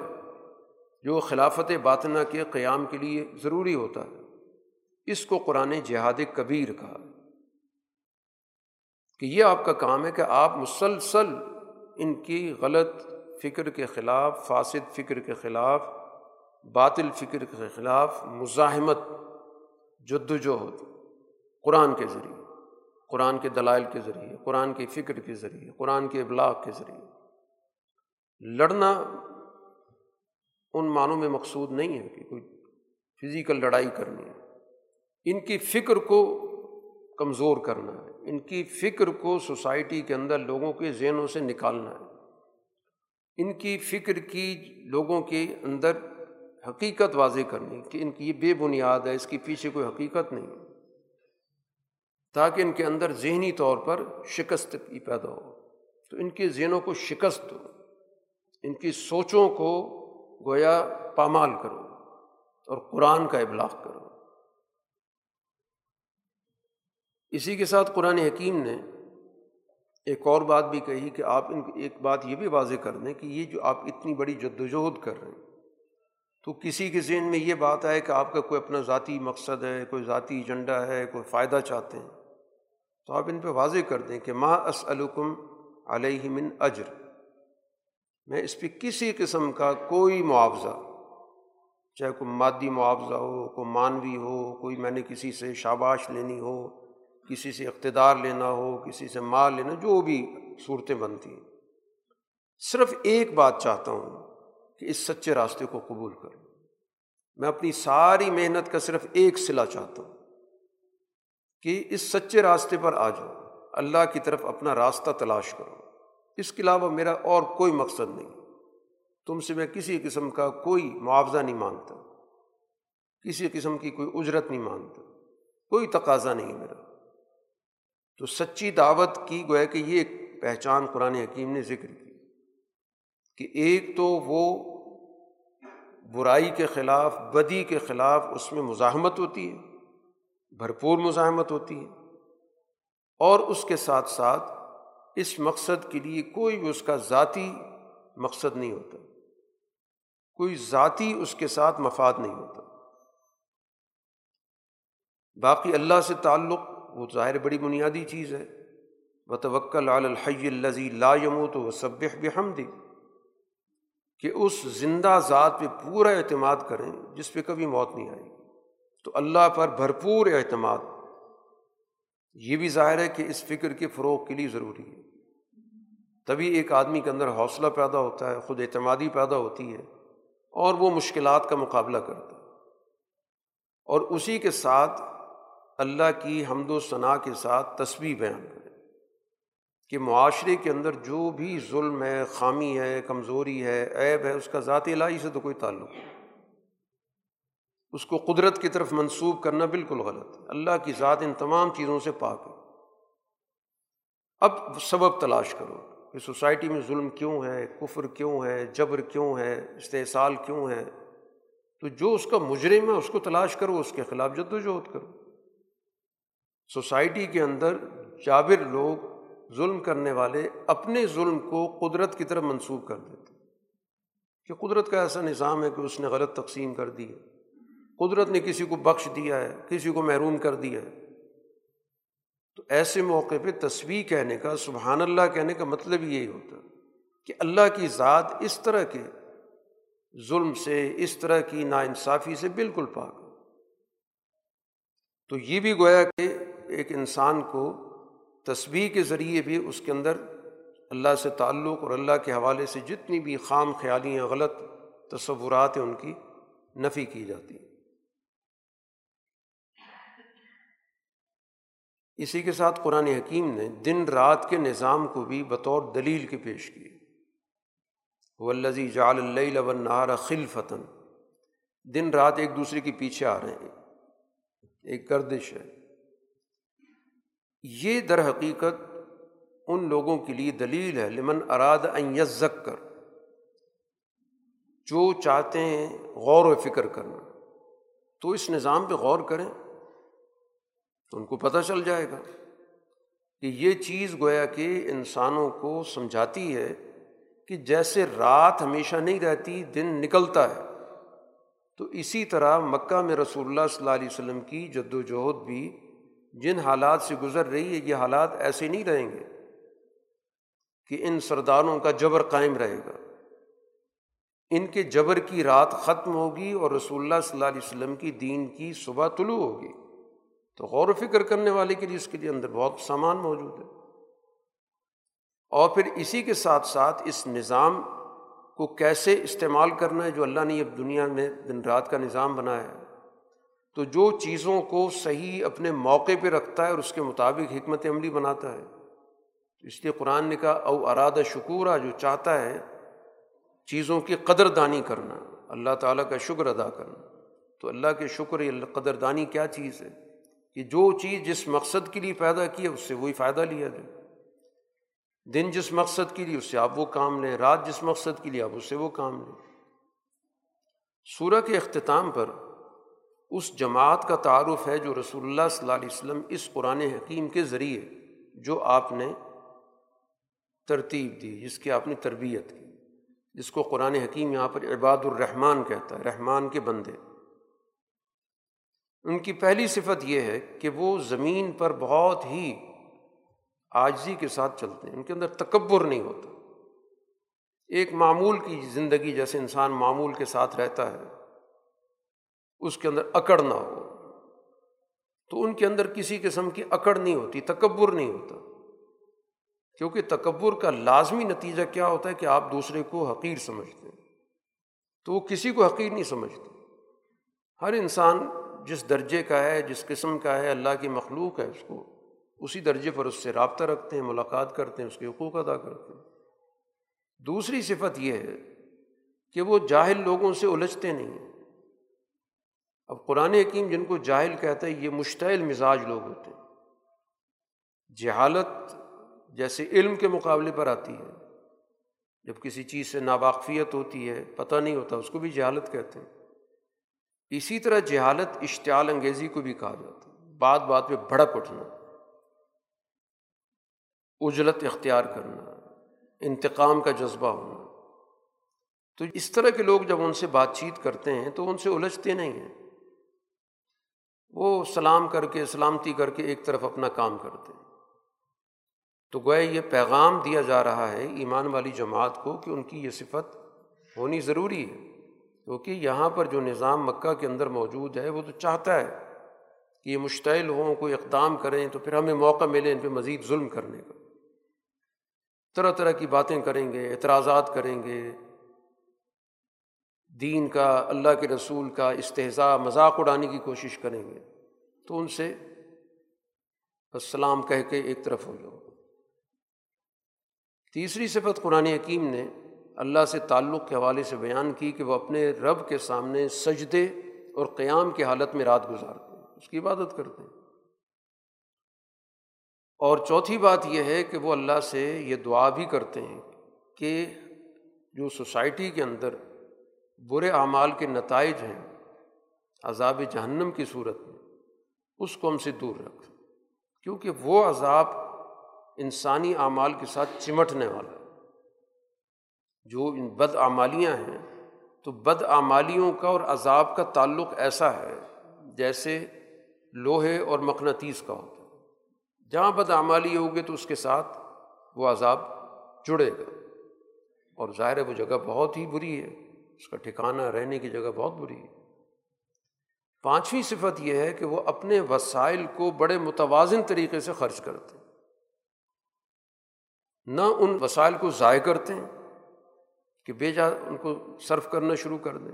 جو خلافت باطنہ کے قیام کے لیے ضروری ہوتا ہے، اس کو قرآن جہاد کبیر کہا کہ یہ آپ کا کام ہے کہ آپ مسلسل ان کی غلط فکر کے خلاف، فاسد فکر کے خلاف، باطل فکر کے خلاف مزاحمت، جدوجہد قرآن کے ذریعے، قرآن کے دلائل کے ذریعے، قرآن کے فکر کے ذریعے، قرآن کے ابلاغ کے ذریعے لڑنا ان معنوں میں مقصود نہیں ہے کہ کوئی فزیکل لڑائی کرنی ہے، ان کی فکر کو کمزور کرنا ہے، ان کی فکر کو سوسائٹی کے اندر لوگوں کے ذہنوں سے نکالنا ہے، ان کی فکر کی لوگوں کے اندر حقیقت واضح کرنی کہ ان کی یہ بے بنیاد ہے، اس کے پیچھے کوئی حقیقت نہیں ہے، تاکہ ان کے اندر ذہنی طور پر شکست پیدا ہو، تو ان کے ذہنوں کو شکست دو، ان کی سوچوں کو گویا پامال کرو اور قرآن کا ابلاغ کرو۔ اسی کے ساتھ قرآن حکیم نے ایک اور بات بھی کہی کہ آپ ان ایک بات یہ بھی واضح کر دیں کہ یہ جو آپ اتنی بڑی جدوجہد کر رہے ہیں، تو کسی کے ذہن میں یہ بات آئے کہ آپ کا کوئی اپنا ذاتی مقصد ہے، کوئی ذاتی ایجنڈا ہے، کوئی فائدہ چاہتے ہیں، تو آپ ان پہ واضح کر دیں کہ ما اسألکم علیہ من اجر، میں اس پہ کسی قسم کا کوئی معاوضہ، چاہے کوئی مادی معاوضہ ہو، کوئی معنوی ہو، کوئی میں نے کسی سے شاباش لینی ہو، کسی سے اقتدار لینا ہو، کسی سے مال لینا، جو بھی صورتیں بنتی ہیں، صرف ایک بات چاہتا ہوں کہ اس سچے راستے کو قبول کروں، میں اپنی ساری محنت کا صرف ایک صلہ چاہتا ہوں کہ اس سچے راستے پر آ جاؤ، اللہ کی طرف اپنا راستہ تلاش کرو، اس کے علاوہ میرا اور کوئی مقصد نہیں، تم سے میں کسی قسم کا کوئی معاوضہ نہیں مانگتا، کسی قسم کی کوئی اجرت نہیں مانگتا، کوئی تقاضا نہیں میرا۔ تو سچی دعوت کی گویا کہ یہ ایک پہچان قرآن حکیم نے ذکر کی کہ ایک تو وہ برائی کے خلاف، بدی کے خلاف، اس میں مزاحمت ہوتی ہے، بھرپور مزاحمت ہوتی ہے، اور اس کے ساتھ ساتھ اس مقصد کے لیے کوئی بھی اس کا ذاتی مقصد نہیں ہوتا، کوئی ذاتی اس کے ساتھ مفاد نہیں ہوتا، باقی اللہ سے تعلق وہ ظاہر بڑی بنیادی چیز ہے، وتوکل علی الحی الذی لا یموت وسبح بحمدہ، کہ اس زندہ ذات پہ پورا اعتماد کریں جس پہ کبھی موت نہیں آئی، تو اللہ پر بھرپور اعتماد، یہ بھی ظاہر ہے کہ اس فکر کے فروغ کے لیے ضروری ہے، تبھی ایک آدمی کے اندر حوصلہ پیدا ہوتا ہے، خود اعتمادی پیدا ہوتی ہے، اور وہ مشکلات کا مقابلہ کرتا ہے، اور اسی کے ساتھ اللہ کی حمد و ثنا کے ساتھ تسبیح بیان کریں کہ معاشرے کے اندر جو بھی ظلم ہے، خامی ہے، کمزوری ہے، عیب ہے، اس کا ذات الہی سے تو کوئی تعلق نہیں، اس کو قدرت کی طرف منسوب کرنا بالکل غلط ہے، اللہ کی ذات ان تمام چیزوں سے پاک ہے۔ اب سبب تلاش کرو کہ سوسائٹی میں ظلم کیوں ہے، کفر کیوں ہے، جبر کیوں ہے، استحصال کیوں ہے، تو جو اس کا مجرم ہے اس کو تلاش کرو، اس کے خلاف جدوجہد کرو۔ سوسائٹی کے اندر جابر لوگ، ظلم کرنے والے اپنے ظلم کو قدرت کی طرف منسوب کر دیتے کہ قدرت کا ایسا نظام ہے کہ اس نے غلط تقسیم کر دی ہے، قدرت نے کسی کو بخش دیا ہے، کسی کو محروم کر دیا ہے، تو ایسے موقع پہ تسبیح کہنے کا، سبحان اللہ کہنے کا مطلب یہی ہوتا کہ اللہ کی ذات اس طرح کے ظلم سے، اس طرح کی ناانصافی سے بالکل پاک۔ تو یہ بھی گویا کہ ایک انسان کو تسبیح کے ذریعے بھی اس کے اندر اللہ سے تعلق اور اللہ کے حوالے سے جتنی بھی خام خیالیاں، غلط تصورات ہیں، ان کی نفی کی جاتی ہے۔ اسی کے ساتھ قرآن حکیم نے دن رات کے نظام کو بھی بطور دلیل کے پیش کیے، وَالَّذِي جَعَلَ اللَّيْلَ وَالنَّهَارَ خِلْفَةً، دن رات ایک دوسرے کے پیچھے آ رہے ہیں، ایک گردش ہے۔ یہ در حقیقت ان لوگوں کے لیے دلیل ہے، لمن اراد ان یذکر، جو چاہتے ہیں غور و فکر کرنا تو اس نظام پہ غور کریں، تو ان کو پتہ چل جائے گا کہ یہ چیز گویا کہ انسانوں کو سمجھاتی ہے کہ جیسے رات ہمیشہ نہیں رہتی، دن نکلتا ہے، تو اسی طرح مکہ میں رسول اللہ صلی اللہ علیہ وسلم کی جد و جہد بھی جن حالات سے گزر رہی ہے، یہ حالات ایسے نہیں رہیں گے کہ ان سرداروں کا جبر قائم رہے گا، ان کے جبر کی رات ختم ہوگی اور رسول اللہ صلی اللہ علیہ وسلم کی دین کی صبح طلوع ہوگی۔ تو غور و فکر کرنے والے کے لیے اس کے لیے اندر بہت سامان موجود ہے۔ اور پھر اسی کے ساتھ ساتھ اس نظام کو کیسے استعمال کرنا ہے جو اللہ نے اب دنیا میں دن رات کا نظام بنایا ہے، تو جو چیزوں کو صحیح اپنے موقع پہ رکھتا ہے اور اس کے مطابق حکمت عملی بناتا ہے۔ اس لیے قرآن نے کہا او ارادہ شکورا، جو چاہتا ہے چیزوں کی قدر دانی کرنا، اللہ تعالیٰ کا شکر ادا کرنا۔ تو اللہ کے شکر قدر دانی کیا چیز ہے کہ جو چیز جس مقصد کے لیے پیدا کی ہے اس سے وہی فائدہ لیا جائے، دن جس مقصد کے لیے اس سے آپ وہ کام لیں، رات جس مقصد کے لیے آپ اس سے وہ کام لیں۔ سورہ کے اختتام پر اس جماعت کا تعارف ہے جو رسول اللہ صلی اللہ علیہ وسلم اس قرآن حکیم کے ذریعے جو آپ نے ترتیب دی، جس کی آپ نے تربیت کی، جس کو قرآن حکیم یہاں پر عباد الرحمن کہتا ہے، رحمان کے بندے۔ ان کی پہلی صفت یہ ہے کہ وہ زمین پر بہت ہی عاجزی کے ساتھ چلتے ہیں، ان کے اندر تکبر نہیں ہوتا۔ ایک معمول کی زندگی جیسے انسان معمول کے ساتھ رہتا ہے، اس کے اندر اکڑ نہ ہو، تو ان کے اندر کسی قسم کی اکڑ نہیں ہوتی، تکبر نہیں ہوتا، کیونکہ تکبر کا لازمی نتیجہ کیا ہوتا ہے کہ آپ دوسرے کو حقیر سمجھتے ہیں۔ تو وہ کسی کو حقیر نہیں سمجھتے، ہر انسان جس درجے کا ہے، جس قسم کا ہے، اللہ کی مخلوق ہے، اس کو اسی درجے پر اس سے رابطہ رکھتے ہیں، ملاقات کرتے ہیں، اس کے حقوق ادا کرتے ہیں۔ دوسری صفت یہ ہے کہ وہ جاہل لوگوں سے الجھتے نہیں ہیں۔ اب قرآن حکیم جن کو جاہل کہتا ہے، یہ مشتعل مزاج لوگ ہوتے ہیں۔ جہالت جیسے علم کے مقابلے پر آتی ہے، جب کسی چیز سے ناباقفیت ہوتی ہے، پتہ نہیں ہوتا، اس کو بھی جہالت کہتے ہیں۔ اسی طرح جہالت اشتعال انگیزی کو بھی کہا جاتا ہے، بات بات پہ بھڑک اٹھنا، اجلت اختیار کرنا، انتقام کا جذبہ ہونا۔ تو اس طرح کے لوگ جب ان سے بات چیت کرتے ہیں تو ان سے الجھتے نہیں ہیں، وہ سلام کر کے سلامتی کر کے ایک طرف اپنا کام کرتے ہیں۔ تو گویا یہ پیغام دیا جا رہا ہے ایمان والی جماعت کو کہ ان کی یہ صفت ہونی ضروری ہے، کیونکہ یہاں پر جو نظام مکہ کے اندر موجود ہے وہ تو چاہتا ہے کہ یہ مشتعل ہوں، کوئی اقدام کریں تو پھر ہمیں موقع ملے ان پہ مزید ظلم کرنے کا۔ طرح طرح کی باتیں کریں گے، اعتراضات کریں گے، دین کا، اللہ کے رسول کا استہزاء، مذاق اڑانے کی کوشش کریں گے، تو ان سے السلام کہہ کے ایک طرف ہو جاؤ۔ تیسری صفت قرآن حکیم نے اللہ سے تعلق کے حوالے سے بیان کی کہ وہ اپنے رب کے سامنے سجدے اور قیام کی حالت میں رات گزارتے ہیں، اس کی عبادت کرتے ہیں۔ اور چوتھی بات یہ ہے کہ وہ اللہ سے یہ دعا بھی کرتے ہیں کہ جو سوسائٹی کے اندر برے اعمال کے نتائج ہیں عذاب جہنم کی صورت میں، اس کو ہم سے دور رکھ، کیونکہ وہ عذاب انسانی اعمال کے ساتھ چمٹنے والا ہے۔ جو ان بد اعمالیاں ہیں، تو بد اعمالیوں کا اور عذاب کا تعلق ایسا ہے جیسے لوہے اور مقناطیس کا ہوتا ہے، جہاں بد اعمالی ہوگی تو اس کے ساتھ وہ عذاب جڑے گا، اور ظاہر ہے وہ جگہ بہت ہی بری ہے، اس کا ٹھکانہ، رہنے کی جگہ بہت بری ہے۔ پانچویں صفت یہ ہے کہ وہ اپنے وسائل کو بڑے متوازن طریقے سے خرچ کرتے ہیں، نہ ان وسائل کو ضائع کرتے ہیں کہ بے جا ان کو صرف کرنا شروع کر دیں،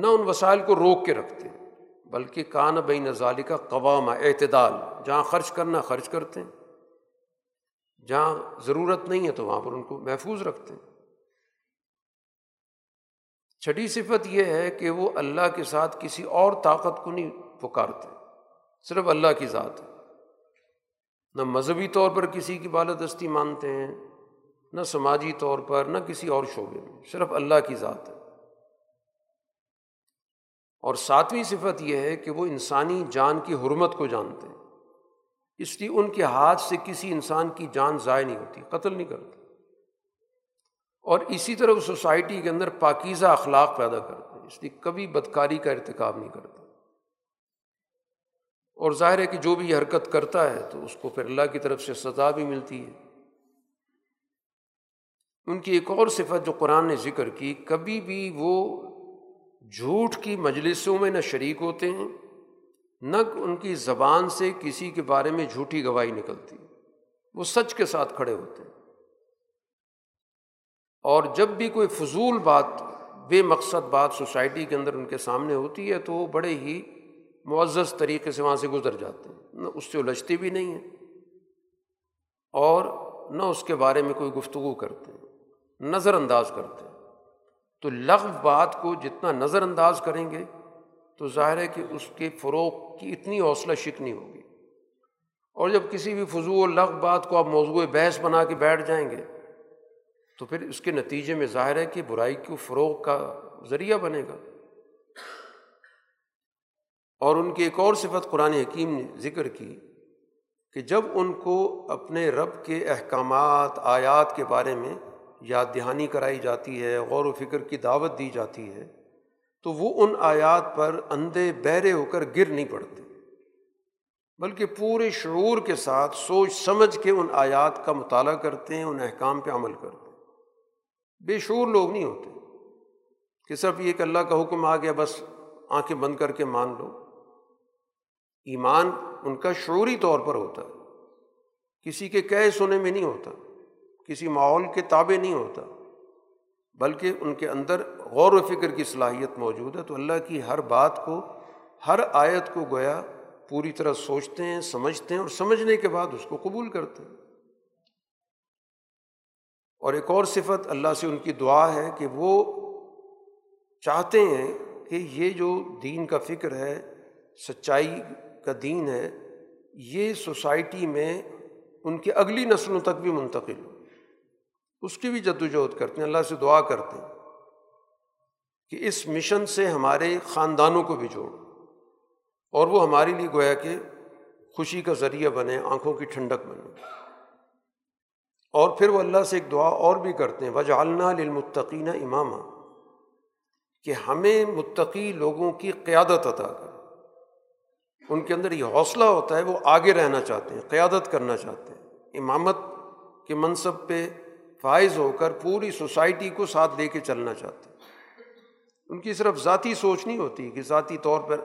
نہ ان وسائل کو روک کے رکھتے ہیں، بلکہ کان بین ذالک قوامہ، اعتدال، جہاں خرچ کرنا خرچ کرتے ہیں، جہاں ضرورت نہیں ہے تو وہاں پر ان کو محفوظ رکھتے ہیں۔ چھٹی صفت یہ ہے کہ وہ اللہ کے ساتھ کسی اور طاقت کو نہیں پکارتے، صرف اللہ کی ذات ہے۔ نہ مذہبی طور پر کسی کی بالادستی مانتے ہیں، نہ سماجی طور پر، نہ کسی اور شعبے میں، صرف اللہ کی ذات ہے۔ اور ساتویں صفت یہ ہے کہ وہ انسانی جان کی حرمت کو جانتے ہیں، اس لیے ان کے ہاتھ سے کسی انسان کی جان ضائع نہیں ہوتی، قتل نہیں کرتے، اور اسی طرح سوسائٹی کے اندر پاکیزہ اخلاق پیدا کرتے ہیں، اس لیے کبھی بدکاری کا ارتکاب نہیں کرتے۔ اور ظاہر ہے کہ جو بھی یہ حرکت کرتا ہے تو اس کو پھر اللہ کی طرف سے سزا بھی ملتی ہے۔ ان کی ایک اور صفت جو قرآن نے ذکر کی، کبھی بھی وہ جھوٹ کی مجلسوں میں نہ شریک ہوتے ہیں، نہ ان کی زبان سے کسی کے بارے میں جھوٹی گواہی نکلتی، وہ سچ کے ساتھ کھڑے ہوتے ہیں۔ اور جب بھی کوئی فضول بات، بے مقصد بات سوسائٹی کے اندر ان کے سامنے ہوتی ہے تو وہ بڑے ہی معزز طریقے سے وہاں سے گزر جاتے ہیں، نہ اس سے الجھتے بھی نہیں ہیں اور نہ اس کے بارے میں کوئی گفتگو کرتے ہیں، نظر انداز کرتے ہیں۔ تو لغو بات کو جتنا نظر انداز کریں گے تو ظاہر ہے کہ اس کے فروغ کی اتنی حوصلہ شکنی ہوگی، اور جب کسی بھی فضول لغو بات کو آپ موضوع بحث بنا کے بیٹھ جائیں گے تو پھر اس کے نتیجے میں ظاہر ہے کہ برائی کو فروغ کا ذریعہ بنے گا۔ اور ان کی ایک اور صفت قرآن حکیم نے ذکر کی کہ جب ان کو اپنے رب کے احکامات، آیات کے بارے میں یاد دہانی کرائی جاتی ہے، غور و فکر کی دعوت دی جاتی ہے، تو وہ ان آیات پر اندھے بہرے ہو کر گر نہیں پڑتے، بلکہ پورے شعور کے ساتھ سوچ سمجھ کے ان آیات کا مطالعہ کرتے ہیں، ان احکام پہ عمل کرتے ہیں۔ بے شعور لوگ نہیں ہوتے کہ صرف یہ کہ اللہ کا حکم آ گیا بس آنکھیں بند کر کے مان لو۔ ایمان ان کا شعوری طور پر ہوتا ہے، کسی کے کہے سنے میں نہیں ہوتا، کسی ماحول کے تابع نہیں ہوتا، بلکہ ان کے اندر غور و فکر کی صلاحیت موجود ہے۔ تو اللہ کی ہر بات کو، ہر آیت کو گویا پوری طرح سوچتے ہیں، سمجھتے ہیں، اور سمجھنے کے بعد اس کو قبول کرتے ہیں۔ اور ایک اور صفت اللہ سے ان کی دعا ہے کہ وہ چاہتے ہیں کہ یہ جو دین کا فکر ہے، سچائی کا دین ہے، یہ سوسائٹی میں ان کی اگلی نسلوں تک بھی منتقل ہو، اس کی بھی جدوجہد کرتے ہیں، اللہ سے دعا کرتے ہیں کہ اس مشن سے ہمارے خاندانوں کو بھی جوڑ، اور وہ ہمارے لیے گویا کہ خوشی کا ذریعہ بنے، آنکھوں کی ٹھنڈک بنے۔ اور پھر وہ اللہ سے ایک دعا اور بھی کرتے ہیں، وَجْعَلْنَا لِلْمُتَّقِينَ اماما، کہ ہمیں متقی لوگوں کی قیادت عطا کر۔ ان کے اندر یہ حوصلہ ہوتا ہے، وہ آگے رہنا چاہتے ہیں، قیادت کرنا چاہتے ہیں، امامت کے منصب پہ فائز ہو کر پوری سوسائٹی کو ساتھ لے کے چلنا چاہتے ہیں۔ ان کی صرف ذاتی سوچ نہیں ہوتی کہ ذاتی طور پر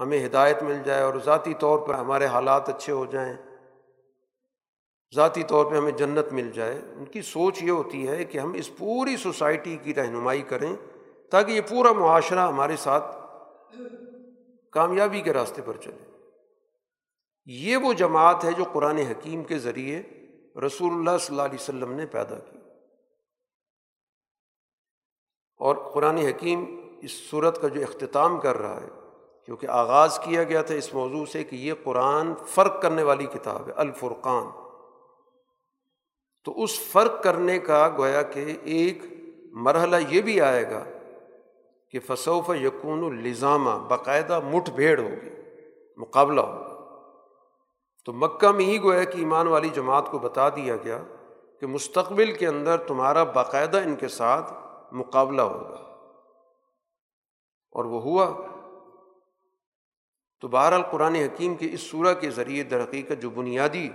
ہمیں ہدایت مل جائے اور ذاتی طور پر ہمارے حالات اچھے ہو جائیں، ذاتی طور پہ ہمیں جنت مل جائے۔ ان کی سوچ یہ ہوتی ہے کہ ہم اس پوری سوسائٹی کی رہنمائی کریں تاکہ یہ پورا معاشرہ ہمارے ساتھ کامیابی کے راستے پر چلے۔ یہ وہ جماعت ہے جو قرآن حکیم کے ذریعے رسول اللہ صلی اللہ علیہ وسلم نے پیدا کی، اور قرآن حکیم اس سورت کا جو اختتام کر رہا ہے، کیونکہ آغاز کیا گیا تھا اس موضوع سے کہ یہ قرآن فرق کرنے والی کتاب ہے، الفرقان، تو اس فرق کرنے کا گویا کہ ایک مرحلہ یہ بھی آئے گا کہ فسوف یکون اللزامہ، باقاعدہ مٹھ بھیڑ ہوگی، مقابلہ ہوگا۔ تو مکہ میں ہی گویا کہ ایمان والی جماعت کو بتا دیا گیا کہ مستقبل کے اندر تمہارا باقاعدہ ان کے ساتھ مقابلہ ہوگا، اور وہ ہوا۔ تو بہرحال قرآن حکیم کے اس سورہ کے ذریعے درحقیقت جو بنیادی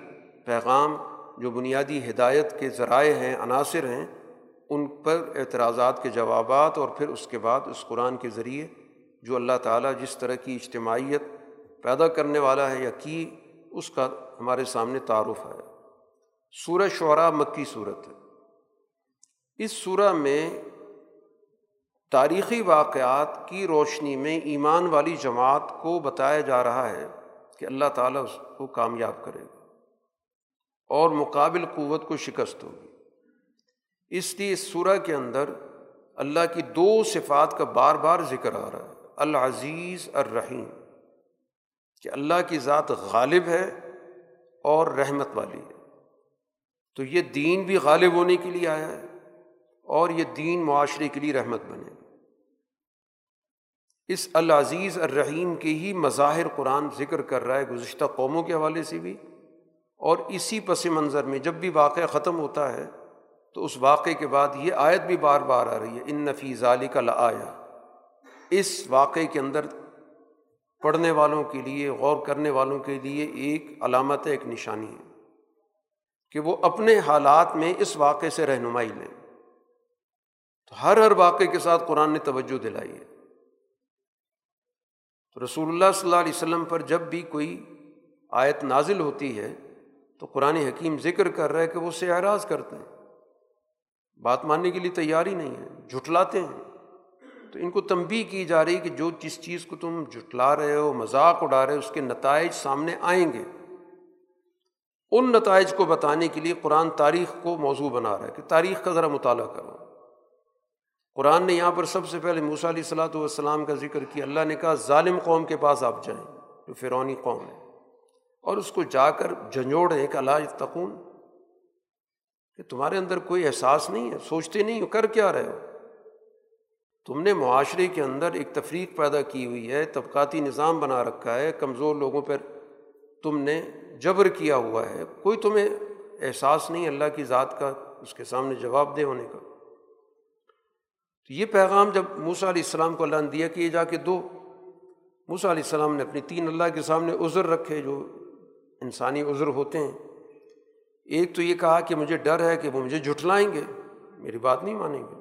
پیغام، جو بنیادی ہدایت کے ذرائع ہیں، عناصر ہیں، ان پر اعتراضات کے جوابات، اور پھر اس کے بعد اس قرآن کے ذریعے جو اللہ تعالیٰ جس طرح کی اجتماعیت پیدا کرنے والا ہے یا کی، اس کا ہمارے سامنے تعارف ہے۔ سورۃ شعراء مکی سورت ہے۔ اس سورہ میں تاریخی واقعات کی روشنی میں ایمان والی جماعت کو بتایا جا رہا ہے کہ اللہ تعالیٰ اس کو کامیاب کرے گا اور مقابل قوت کو شکست ہوگی۔ اس لیے اس سورہ کے اندر اللہ کی دو صفات کا بار بار ذکر آ رہا ہے، العزیز، الرحیم، کہ اللہ کی ذات غالب ہے اور رحمت والی ہے۔ تو یہ دین بھی غالب ہونے کے لیے آیا ہے اور یہ دین معاشرے کے لیے رحمت بنے۔ اس العزیز الرحیم کے ہی مظاہر قرآن ذکر کر رہا ہے، گزشتہ قوموں کے حوالے سے بھی، اور اسی پس منظر میں جب بھی واقعہ ختم ہوتا ہے تو اس واقعے کے بعد یہ آیت بھی بار بار آ رہی ہے، ان فی ذالک لآیہ۔ اس واقعے کے اندر پڑھنے والوں کے لیے، غور کرنے والوں کے لیے ایک علامت ہے، ایک نشانی ہے کہ وہ اپنے حالات میں اس واقعے سے رہنمائی لیں۔ تو ہر ہر واقعے کے ساتھ قرآن نے توجہ دلائی ہے۔ تو رسول اللہ صلی اللہ علیہ وسلم پر جب بھی کوئی آیت نازل ہوتی ہے تو قرآن حکیم ذکر کر رہا ہے کہ وہ اسے اعراض کرتے ہیں، بات ماننے کے لیے تیار ہی نہیں ہے، جھٹلاتے ہیں۔ تو ان کو تنبیہ کی جا رہی کہ جو جس چیز کو تم جھٹلا رہے ہو، مذاق اڑا رہے ہو، اس کے نتائج سامنے آئیں گے۔ ان نتائج کو بتانے کے لیے قرآن تاریخ کو موضوع بنا رہا ہے کہ تاریخ کا ذرا مطالعہ کرو۔ قرآن نے یہاں پر سب سے پہلے موسیٰ علیہ السلام کا ذکر کیا، اللہ نے کہا ظالم قوم کے پاس آپ جائیں جو فرعونی قوم ہے، اور اس کو جا کر جھنجھوڑیں کہ الا یتقون، کہ تمہارے اندر کوئی احساس نہیں ہے، سوچتے نہیں ہو، کر کیا رہے ہو؟ تم نے معاشرے کے اندر ایک تفریق پیدا کی ہوئی ہے، طبقاتی نظام بنا رکھا ہے، کمزور لوگوں پر تم نے جبر کیا ہوا ہے، کوئی تمہیں احساس نہیں اللہ کی ذات کا، اس کے سامنے جواب دہ ہونے کا۔ تو یہ پیغام جب موسیٰ علیہ السلام کو اللہ نے دیا کہ یہ جا کے دو، موسیٰ علیہ السلام نے اپنی تین اللہ کے سامنے عذر رکھے جو انسانی عذر ہوتے ہیں۔ ایک تو یہ کہا کہ مجھے ڈر ہے کہ وہ مجھے جھٹلائیں گے، میری بات نہیں مانیں گے۔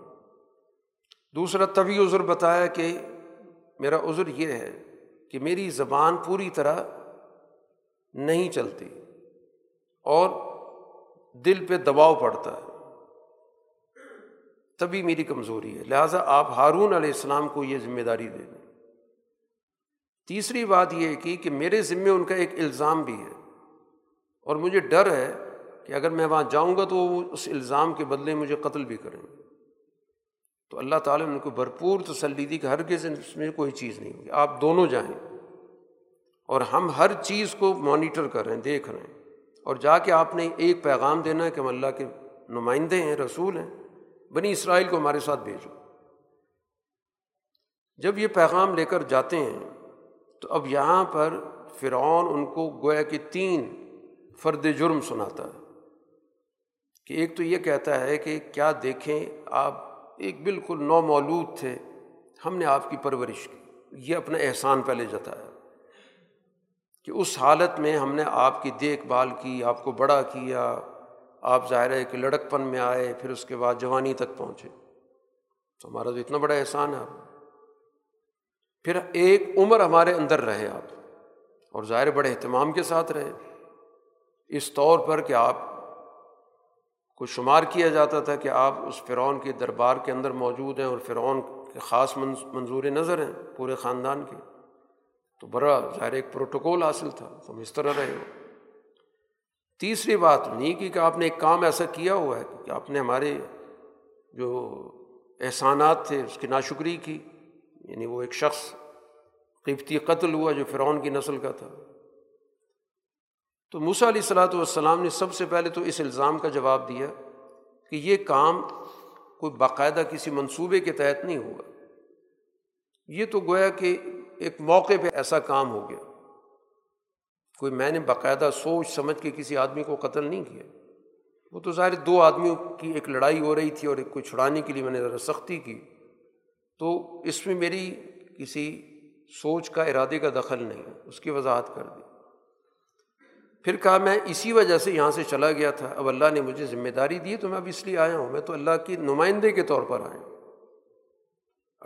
دوسرا طبی عذر بتایا کہ میرا عذر یہ ہے کہ میری زبان پوری طرح نہیں چلتی اور دل پہ دباؤ پڑتا ہے، تبھی میری کمزوری ہے، لہٰذا آپ ہارون علیہ السلام کو یہ ذمہ داری دے دیں۔ تیسری بات یہ کی کہ میرے ذمے ان کا ایک الزام بھی ہے اور مجھے ڈر ہے کہ اگر میں وہاں جاؤں گا تو وہ اس الزام کے بدلے مجھے قتل بھی کریں گے۔ تو اللہ تعالیٰ نے ان کو بھرپور تسلی دی کہ ہرگز اس میں کوئی چیز نہیں ہوگی، آپ دونوں جائیں، اور ہم ہر چیز کو مانیٹر کر رہے ہیں، دیکھ رہے ہیں، اور جا کے آپ نے ایک پیغام دینا ہے کہ ہم اللہ کے نمائندے ہیں، رسول ہیں، بنی اسرائیل کو ہمارے ساتھ بھیجو۔ جب یہ پیغام لے کر جاتے ہیں تو اب یہاں پر فرعون ان کو گویا کہ تین فرد جرم سناتا ہے کہ ایک تو یہ کہتا ہے کہ کیا دیکھیں آپ ایک بالکل نو مولود تھے، ہم نے آپ کی پرورش کی، یہ اپنا احسان پہلے جتایا کہ اس حالت میں ہم نے آپ کی دیکھ بھال کی، آپ کو بڑا کیا، آپ ظاہر ہے کہ لڑک پن میں آئے، پھر اس کے بعد جوانی تک پہنچے، تو ہمارا تو اتنا بڑا احسان ہے آپ، پھر ایک عمر ہمارے اندر رہے آپ، اور ظاہر بڑے اہتمام کے ساتھ رہے، اس طور پر کہ آپ کو شمار کیا جاتا تھا کہ آپ اس فرعون کے دربار کے اندر موجود ہیں اور فرعون کے خاص منظور نظر ہیں پورے خاندان کے، تو بڑا ظاہر ایک پروٹوکول حاصل تھا، تم اس طرح رہے ہو۔ تیسری بات نہیں کہ آپ نے ایک کام ایسا کیا ہوا ہے کہ آپ نے ہمارے جو احسانات تھے اس کی ناشکری کی، یعنی وہ ایک شخص قبطی قتل ہوا جو فرعون کی نسل کا تھا۔ تو موسیٰ علیہ السلام نے سب سے پہلے تو اس الزام کا جواب دیا کہ یہ کام کوئی باقاعدہ کسی منصوبے کے تحت نہیں ہوا، یہ تو گویا کہ ایک موقع پہ ایسا کام ہو گیا، کوئی میں نے باقاعدہ سوچ سمجھ کے کسی آدمی کو قتل نہیں کیا، وہ تو ظاہر دو آدمیوں کی ایک لڑائی ہو رہی تھی اور ایک کو چھڑانے کے لیے میں نے ذرا سختی کی، تو اس میں میری کسی سوچ کا، ارادے کا دخل نہیں، اس کی وضاحت کر دی۔ پھر کہا میں اسی وجہ سے یہاں سے چلا گیا تھا، اب اللہ نے مجھے ذمہ داری دی تو میں اب اس لیے آیا ہوں، میں تو اللہ کے نمائندے کے طور پر آیا ہوں،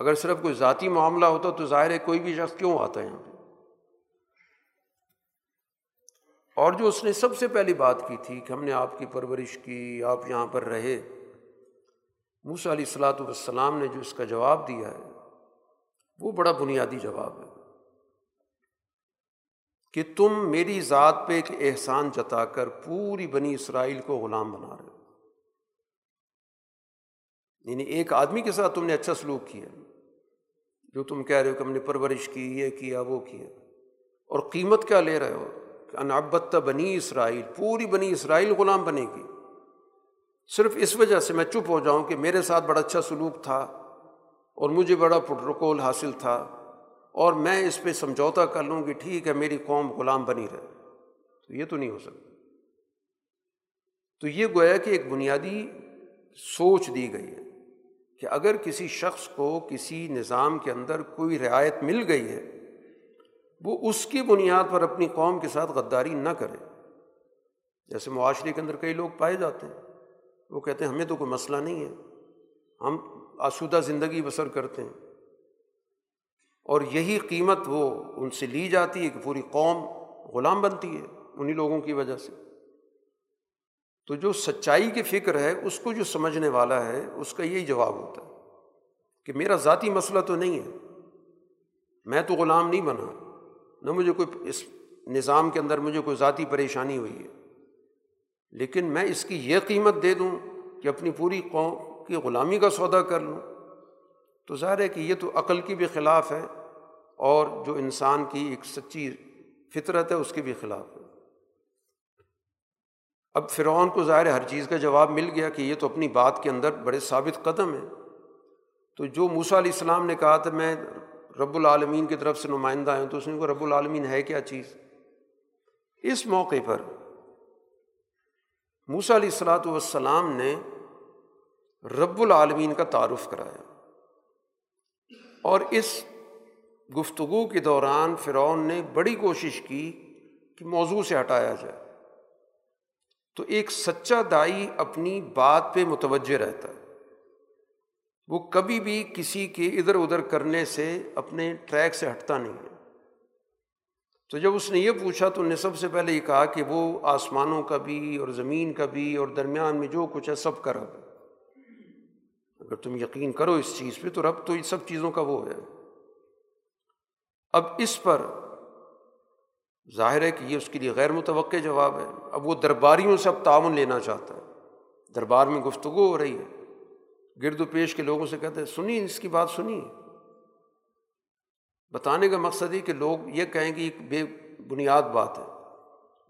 اگر صرف کوئی ذاتی معاملہ ہوتا تو ظاہر ہے کوئی بھی شخص کیوں آتا ہے یہاں پہ۔ اور جو اس نے سب سے پہلی بات کی تھی کہ ہم نے آپ کی پرورش کی، آپ یہاں پر رہے، موسیٰ علیہ السلام نے جو اس کا جواب دیا ہے وہ بڑا بنیادی جواب ہے کہ تم میری ذات پہ ایک احسان جتا کر پوری بنی اسرائیل کو غلام بنا رہے ہو، یعنی ایک آدمی کے ساتھ تم نے اچھا سلوک کیا، جو تم کہہ رہے ہو کہ ہم نے پرورش کی، یہ کیا، وہ کیا، اور قیمت کیا لے رہے ہو کہ انعبدت بنی اسرائیل، پوری بنی اسرائیل غلام بنے گی صرف اس وجہ سے میں چپ ہو جاؤں کہ میرے ساتھ بڑا اچھا سلوک تھا اور مجھے بڑا پروٹوکول حاصل تھا اور میں اس پہ سمجھوتا کر لوں کہ ٹھیک ہے میری قوم غلام بنی رہے، تو یہ تو نہیں ہو سکتا۔ تو یہ گویا کہ ایک بنیادی سوچ دی گئی ہے کہ اگر کسی شخص کو کسی نظام کے اندر کوئی رعایت مل گئی ہے وہ اس کی بنیاد پر اپنی قوم کے ساتھ غداری نہ کرے، جیسے معاشرے کے اندر کئی لوگ پائے جاتے ہیں، وہ کہتے ہیں ہمیں تو کوئی مسئلہ نہیں ہے، ہم آسودہ زندگی بسر کرتے ہیں، اور یہی قیمت وہ ان سے لی جاتی ہے کہ پوری قوم غلام بنتی ہے انہی لوگوں کی وجہ سے۔ تو جو سچائی کی فکر ہے اس کو جو سمجھنے والا ہے اس کا یہی جواب ہوتا ہے کہ میرا ذاتی مسئلہ تو نہیں ہے، میں تو غلام نہیں بنا، نہ مجھے کوئی اس نظام کے اندر مجھے کوئی ذاتی پریشانی ہوئی ہے، لیکن میں اس کی یہ قیمت دے دوں کہ اپنی پوری قوم کی غلامی کا سودا کر لوں، تو ظاہر ہے کہ یہ تو عقل کی بھی خلاف ہے اور جو انسان کی ایک سچی فطرت ہے اس کے بھی خلاف ہے۔ اب فرعون کو ظاہر ہر چیز کا جواب مل گیا کہ یہ تو اپنی بات کے اندر بڑے ثابت قدم ہے، تو جو موسیٰ علیہ السلام نے کہا تھا میں رب العالمین کی طرف سے نمائندہ آیا ہوں، تو اس نے کہا رب العالمین ہے کیا چیز؟ اس موقع پر موسیٰ علیہ الصلوۃ والسلام نے رب العالمین کا تعارف کرایا، اور اس گفتگو کے دوران فرعون نے بڑی کوشش کی کہ موضوع سے ہٹایا جائے۔ تو ایک سچا داعی اپنی بات پہ متوجہ رہتا ہے، وہ کبھی بھی کسی کے ادھر ادھر کرنے سے اپنے ٹریک سے ہٹتا نہیں ہے۔ تو جب اس نے یہ پوچھا تو نے سب سے پہلے یہ کہا کہ وہ آسمانوں کا بھی اور زمین کا بھی اور درمیان میں جو کچھ ہے سب کا رب ہے، اگر تم یقین کرو اس چیز پہ تو رب تو ان سب چیزوں کا وہ ہے۔ اب اس پر ظاہر ہے کہ یہ اس کے لیے غیر متوقع جواب ہے، اب وہ درباریوں سے اب تعاون لینا چاہتا ہے، دربار میں گفتگو ہو رہی ہے، گرد و پیش کے لوگوں سے کہتے ہیں سنی اس کی بات سنی، بتانے کا مقصد ہے کہ لوگ یہ کہیں کہ یہ بے بنیاد بات ہے۔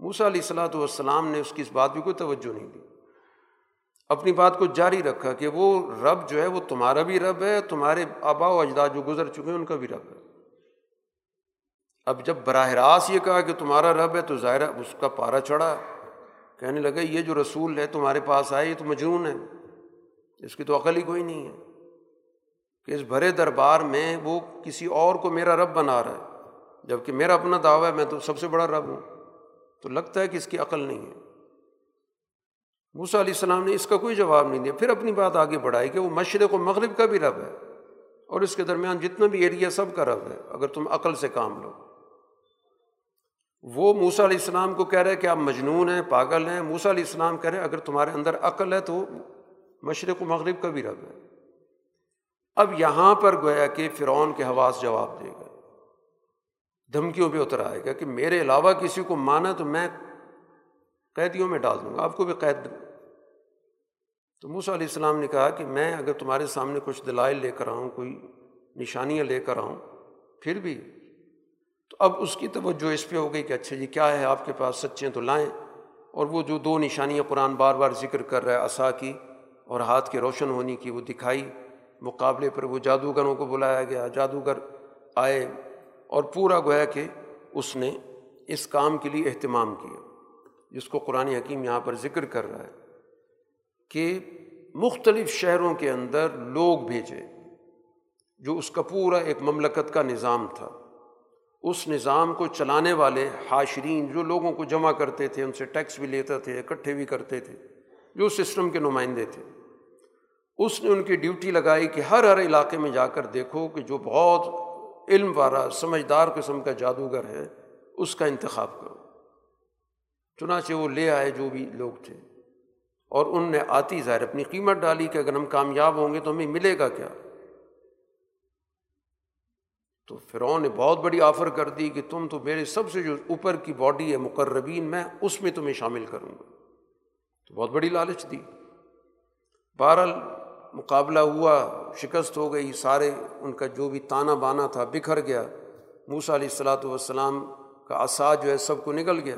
موسیٰ علیہ الصلوۃ والسلام نے اس کی اس بات پہ کوئی توجہ نہیں دی، اپنی بات کو جاری رکھا کہ وہ رب جو ہے وہ تمہارا بھی رب ہے، تمہارے آبا و اجداد جو گزر چکے ہیں ان کا بھی رب ہے۔ اب جب براہ راست یہ کہا کہ تمہارا رب ہے تو ظاہر اس کا پارا چڑھا، کہنے لگے یہ جو رسول ہے تمہارے پاس آئے یہ تو مجنون ہے، اس کی تو عقل ہی کوئی نہیں ہے کہ اس بھرے دربار میں وہ کسی اور کو میرا رب بنا رہا ہے، جبکہ میرا اپنا دعویٰ ہے میں تو سب سے بڑا رب ہوں، تو لگتا ہے کہ اس کی عقل نہیں ہے۔ موسیٰ علیہ السلام نے اس کا کوئی جواب نہیں دیا، پھر اپنی بات آگے بڑھائی کہ وہ مشرق و مغرب کا بھی رب ہے اور اس کے درمیان جتنا بھی ایریا سب کا رب ہے، اگر تم عقل سے کام لو۔ وہ موسیٰ علیہ السلام کو کہہ رہے کہ آپ مجنون ہیں، پاگل ہیں، موسیٰ علیہ السلام کہہ رہے اگر تمہارے اندر عقل ہے تو مشرق و مغرب کا بھی رب ہے۔ اب یہاں پر گویا کہ فرعون کے حواس جواب دے گا، دھمکیوں پہ اتر آئے گا کہ میرے علاوہ کسی کو مانا تو میں قیدیوں میں ڈال دوں گا، آپ کو بھی قید دوں۔ تو موسیٰ علیہ السلام نے کہا کہ میں اگر تمہارے سامنے کچھ دلائل لے کر آؤں، کوئی نشانیاں لے کر آؤں، پھر بھی تو اب اس کی توجہ اس پہ ہو گئی کہ اچھا جی کیا ہے آپ کے پاس، سچے تو لائیں۔ اور وہ جو دو نشانیاں قرآن بار بار ذکر کر رہا ہے، عصا کی اور ہاتھ کے روشن ہونے کی، وہ دکھائی، مقابلے پر وہ جادوگروں کو بلایا گیا، جادوگر آئے اور پورا گویا کہ اس نے اس کام کے لیے اہتمام کیا، جس کو قرآن حکیم یہاں پر ذکر کر رہا ہے کہ مختلف شہروں کے اندر لوگ بھیجے، جو اس کا پورا ایک مملکت کا نظام تھا، اس نظام کو چلانے والے حاشرین جو لوگوں کو جمع کرتے تھے، ان سے ٹیکس بھی لیتے تھے، اکٹھے بھی کرتے تھے، جو سسٹم کے نمائندے تھے، اس نے ان کی ڈیوٹی لگائی کہ ہر ہر علاقے میں جا کر دیکھو کہ جو بہت علم والا سمجھدار قسم کا جادوگر ہے اس کا انتخاب کرو۔ چنانچہ وہ لے آئے جو بھی لوگ تھے، اور ان نے آتی ظاہر اپنی قیمت ڈالی کہ اگر ہم کامیاب ہوں گے تو ہمیں ملے گا کیا۔ تو فرعون نے بہت بڑی آفر کر دی کہ تم تو میرے سب سے جو اوپر کی باڈی ہے مقربین، میں اس میں تمہیں شامل کروں گا، تو بہت بڑی لالچ دی۔ بہرحال مقابلہ ہوا، شکست ہو گئی، سارے ان کا جو بھی تانا بانا تھا بکھر گیا، موسیٰ علیہ الصلوۃ والسلام کا عصا جو ہے سب کو نگل گیا۔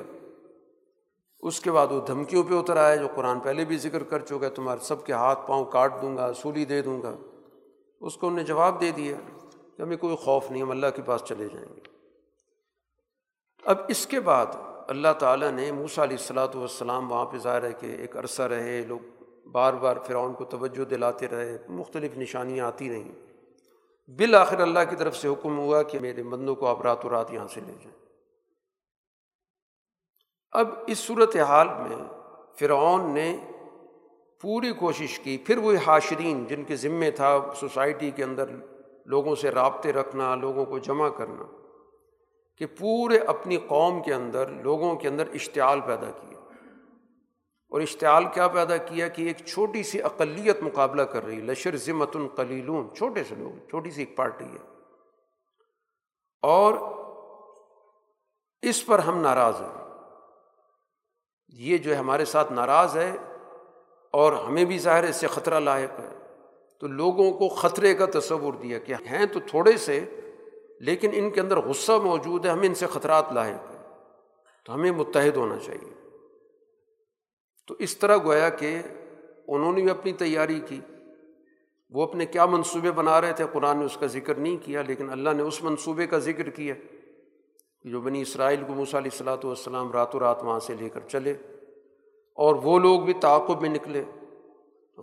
اس کے بعد وہ دھمکیوں پہ اتر آیا جو قرآن پہلے بھی ذکر کر چکا ہے، تمہارے سب کے ہاتھ پاؤں کاٹ دوں گا، سولی دے دوں گا۔ اس کو ہم نے جواب دے دیا کہ ہمیں کوئی خوف نہیں، ہم اللہ کے پاس چلے جائیں گے۔ اب اس کے بعد اللہ تعالیٰ نے موسیٰ علیہ السلام والسلام وہاں پہ ظاہر ہے کہ ایک عرصہ رہے، لوگ بار بار فرعون کو توجہ دلاتے رہے، مختلف نشانیاں آتی رہیں۔ بالآخر اللہ کی طرف سے حکم ہوا کہ میرے بندوں کو آپ رات و رات یہاں سے لے جائیں۔ اب اس صورتحال میں فرعون نے پوری کوشش کی، پھر وہی حاشرین جن کے ذمے تھا سوسائٹی کے اندر لوگوں سے رابطے رکھنا، لوگوں کو جمع کرنا، کہ پورے اپنی قوم کے اندر لوگوں کے اندر اشتعال پیدا کیا۔ اور اشتعال کیا پیدا کیا کہ ایک چھوٹی سی اقلیت مقابلہ کر رہی، لشر ذمۃ قلیلون، چھوٹے سے لوگ، چھوٹی سی ایک پارٹی ہے، اور اس پر ہم ناراض ہیں، یہ جو ہمارے ساتھ ناراض ہے اور ہمیں بھی ظاہر اس سے خطرہ لاحق ہے۔ تو لوگوں کو خطرے کا تصور دیا کہ ہیں تو تھوڑے سے، لیکن ان کے اندر غصہ موجود ہے، ہمیں ان سے خطرات لاحق ہیں، تو ہمیں متحد ہونا چاہیے۔ تو اس طرح گویا کہ انہوں نے بھی اپنی تیاری کی، وہ اپنے کیا منصوبے بنا رہے تھے، قرآن نے اس کا ذکر نہیں کیا، لیکن اللہ نے اس منصوبے کا ذکر کیا جو بنی اسرائیل کو موسیٰ علیہ السلام والسلام رات و رات وہاں سے لے کر چلے، اور وہ لوگ بھی تعاقب میں نکلے،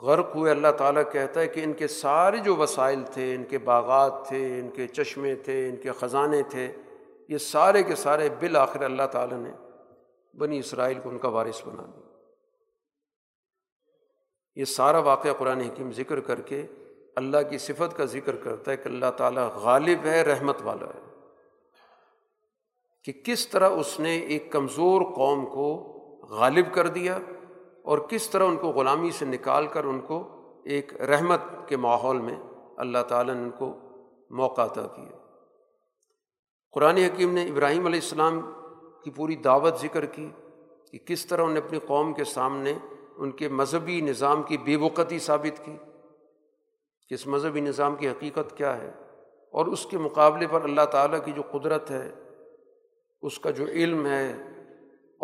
غرق ہوئے۔ اللہ تعالیٰ کہتا ہے کہ ان کے سارے جو وسائل تھے، ان کے باغات تھے، ان کے چشمے تھے، ان کے خزانے تھے، یہ سارے کے سارے بالآخر اللہ تعالیٰ نے بنی اسرائیل کو ان کا وارث بنا دیا۔ یہ سارا واقعہ قرآن حکیم ذکر کر کے اللہ کی صفت کا ذکر کرتا ہے کہ اللہ تعالیٰ غالب ہے، رحمت والا ہے، کہ کس طرح اس نے ایک کمزور قوم کو غالب کر دیا اور کس طرح ان کو غلامی سے نکال کر ان کو ایک رحمت کے ماحول میں اللہ تعالیٰ نے ان کو موقع عطا کیا۔ قرآن حکیم نے ابراہیم علیہ السلام کی پوری دعوت ذکر کی کہ کس طرح انہوں نے اپنی قوم کے سامنے ان کے مذہبی نظام کی بے وقتی ثابت کی کہ اس مذہبی نظام کی حقیقت کیا ہے، اور اس کے مقابلے پر اللہ تعالیٰ کی جو قدرت ہے، اس کا جو علم ہے،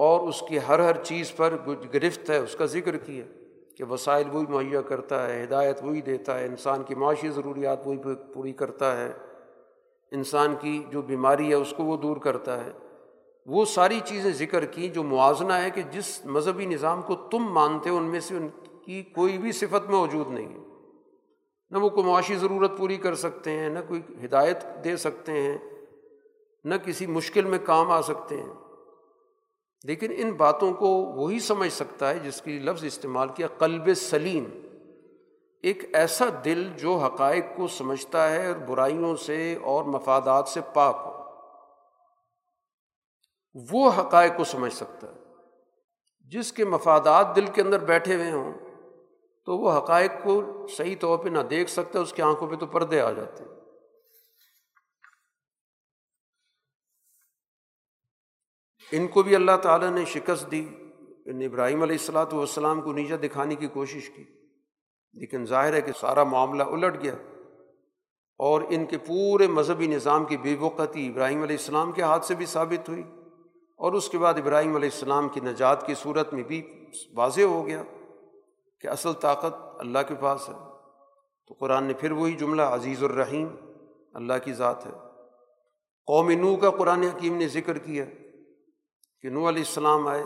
اور اس کی ہر ہر چیز پر گرفت ہے، اس کا ذکر کیا کہ وسائل وہی مہیا کرتا ہے، ہدایت وہی دیتا ہے، انسان کی معاشی ضروریات وہی پوری کرتا ہے، انسان کی جو بیماری ہے اس کو وہ دور کرتا ہے۔ وہ ساری چیزیں ذکر کی جو موازنہ ہے کہ جس مذہبی نظام کو تم مانتے ہو ان میں سے ان کی کوئی بھی صفت موجود نہیں ہے، نہ وہ کوئی معاشی ضرورت پوری کر سکتے ہیں، نہ کوئی ہدایت دے سکتے ہیں، نہ کسی مشکل میں کام آ سکتے ہیں، لیکن ان باتوں کو وہی سمجھ سکتا ہے جس کی لفظ استعمال کیا قلب سلیم، ایک ایسا دل جو حقائق کو سمجھتا ہے اور برائیوں سے اور مفادات سے پاک ہو، وہ حقائق کو سمجھ سکتا ہے۔ جس کے مفادات دل کے اندر بیٹھے ہوئے ہوں تو وہ حقائق کو صحیح طور پہ نہ دیکھ سکتا، اس کی آنکھوں پہ تو پردے آ جاتے ہیں۔ ان کو بھی اللہ تعالیٰ نے شکست دی، ان ابراہیم علیہ السلام والسلام کو نیچا دکھانے کی کوشش کی، لیکن ظاہر ہے کہ سارا معاملہ الٹ گیا اور ان کے پورے مذہبی نظام کی بے وقتی ابراہیم علیہ السلام کے ہاتھ سے بھی ثابت ہوئی، اور اس کے بعد ابراہیم علیہ السلام کی نجات کی صورت میں بھی واضح ہو گیا کہ اصل طاقت اللہ کے پاس ہے۔ تو قرآن نے پھر وہی جملہ، عزیز الرحیم اللہ کی ذات ہے۔ قوم نوح کا قرآن حکیم نے ذکر کیا کہ نوح علیہ السلام آئے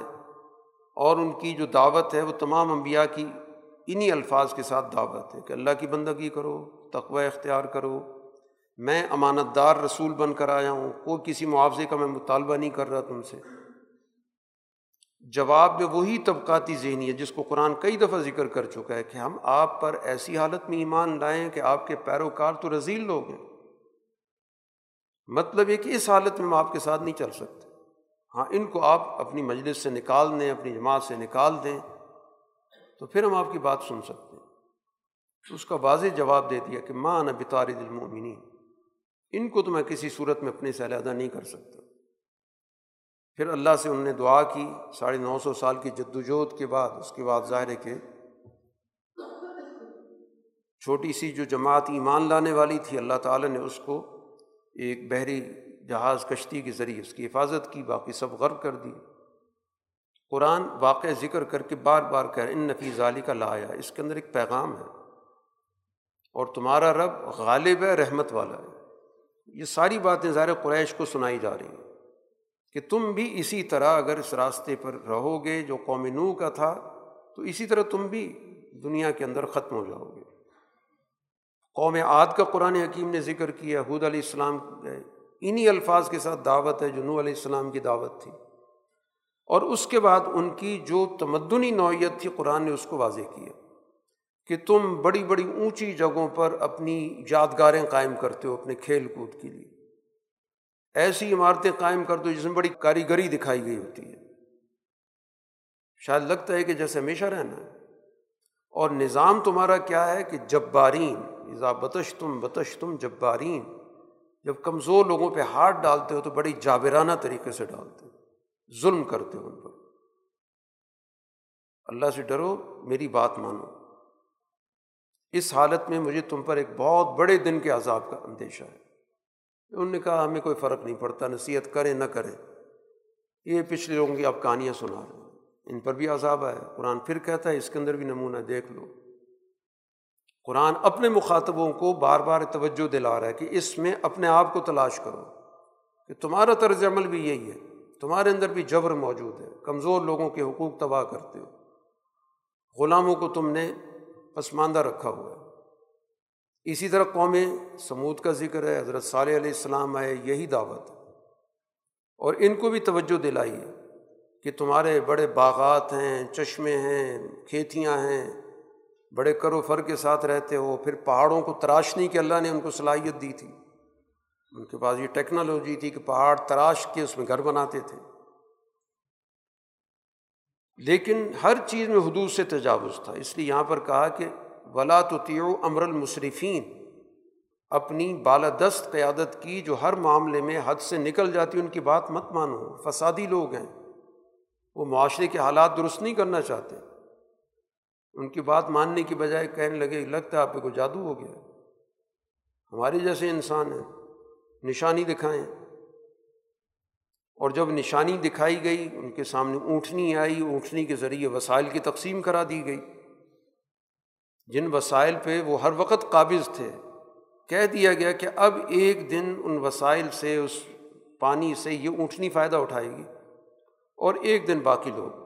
اور ان کی جو دعوت ہے وہ تمام انبیاء کی انہی الفاظ کے ساتھ دعوت ہے کہ اللہ کی بندگی کرو، تقوی اختیار کرو، میں امانت دار رسول بن کر آیا ہوں، کوئی کسی معاوضے کا میں مطالبہ نہیں کر رہا تم سے۔ جواب میں وہی طبقاتی ذہنی ہے جس کو قرآن کئی دفعہ ذکر کر چکا ہے کہ ہم آپ پر ایسی حالت میں ایمان لائیں کہ آپ کے پیروکار تو رذیل لوگ ہیں، مطلب یہ کہ اس حالت میں ہم آپ کے ساتھ نہیں چل سکتے، ہاں ان کو آپ اپنی مجلس سے نکال دیں، اپنی جماعت سے نکال دیں، تو پھر ہم آپ کی بات سن سکتے ہیں۔ اس کا واضح جواب دے دیا کہ ما انا بطارد المؤمنین، ان کو تو میں کسی صورت میں اپنے سے علیحدہ نہیں کر سکتا۔ پھر اللہ سے انہوں نے دعا کی، ساڑھے نو سو سال کی جدوجہد کے بعد، اس کے بعد ظاہر ہے کہ چھوٹی سی جو جماعت ایمان لانے والی تھی اللہ تعالیٰ نے اس کو ایک بحری جہاز کشتی کے ذریعے اس کی حفاظت کی، باقی سب غرق کر دیے۔ قرآن واقعہ ذکر کر کے بار بار کہہ رہے ان نفی ذالک لآیہ، اس کے اندر ایک پیغام ہے، اور تمہارا رب غالب ہے، رحمت والا ہے۔ یہ ساری باتیں ظاہر قریش کو سنائی جا رہی ہیں کہ تم بھی اسی طرح اگر اس راستے پر رہو گے جو قوم نوح کا تھا تو اسی طرح تم بھی دنیا کے اندر ختم ہو جاؤ گے۔ قوم عاد کا قرآن حکیم نے ذکر کیا، حود علیہ السلام انہی الفاظ کے ساتھ دعوت ہے جو نوح علیہ السلام کی دعوت تھی، اور اس کے بعد ان کی جو تمدنی نوعیت تھی قرآن نے اس کو واضح کیا کہ تم بڑی بڑی اونچی جگہوں پر اپنی یادگاریں قائم کرتے ہو اپنے کھیل کود کے لیے، ایسی عمارتیں قائم کر دو جس میں بڑی کاریگری دکھائی گئی ہوتی ہے، شاید لگتا ہے کہ جیسے ہمیشہ رہنا ہے، اور نظام تمہارا کیا ہے کہ جبارین، اذا بطشتم بطشتم جبارین، جب کمزور لوگوں پہ ہاتھ ڈالتے ہو تو بڑی جابرانہ طریقے سے ڈالتے ہو، ظلم کرتے ہو ان پر۔ اللہ سے ڈرو، میری بات مانو، اس حالت میں مجھے تم پر ایک بہت بڑے دن کے عذاب کا اندیشہ ہے۔ انہوں نے کہا ہمیں کوئی فرق نہیں پڑتا، نصیحت کریں نہ کریں، یہ پچھلے لوگوں کی آپ کہانیاں سنا رہے ہیں، ان پر بھی عذاب آیا۔ قرآن پھر کہتا ہے اس کے اندر بھی نمونہ دیکھ لو، قرآن اپنے مخاطبوں کو بار بار توجہ دلا رہا ہے کہ اس میں اپنے آپ کو تلاش کرو کہ تمہارا طرز عمل بھی یہی ہے، تمہارے اندر بھی جبر موجود ہے، کمزور لوگوں کے حقوق تباہ کرتے ہو، غلاموں کو تم نے پسماندہ رکھا ہوا ہے۔ اسی طرح قوم ثمود کا ذکر ہے، حضرت صالح علیہ السلام آئے، یہی دعوت ہے، اور ان کو بھی توجہ دلائی ہے کہ تمہارے بڑے باغات ہیں، چشمے ہیں، کھیتیاں ہیں، بڑے کر و فر کے ساتھ رہتے ہو، پھر پہاڑوں کو تراشنے کی اللہ نے ان کو صلاحیت دی تھی، ان کے پاس یہ ٹیکنالوجی تھی کہ پہاڑ تراش کے اس میں گھر بناتے تھے، لیکن ہر چیز میں حدود سے تجاوز تھا۔ اس لیے یہاں پر کہا کہ وَلَا تُطِیعُوا امر المسرفین، اپنی بالادست قیادت کی جو ہر معاملے میں حد سے نکل جاتی ان کی بات مت مانو، فسادی لوگ ہیں، وہ معاشرے کے حالات درست نہیں کرنا چاہتے، ان کی بات ماننے کی بجائے کہنے لگے لگتا ہے آپ پہ کوئی جادو ہو گیا، ہمارے جیسے انسان ہیں، نشانی دکھائیں۔ اور جب نشانی دکھائی گئی ان کے سامنے اونٹنی آئی، اونٹنی کے ذریعے وسائل کی تقسیم کرا دی گئی، جن وسائل پہ وہ ہر وقت قابض تھے، کہہ دیا گیا کہ اب ایک دن ان وسائل سے، اس پانی سے یہ اونٹنی فائدہ اٹھائے گی اور ایک دن باقی لوگ۔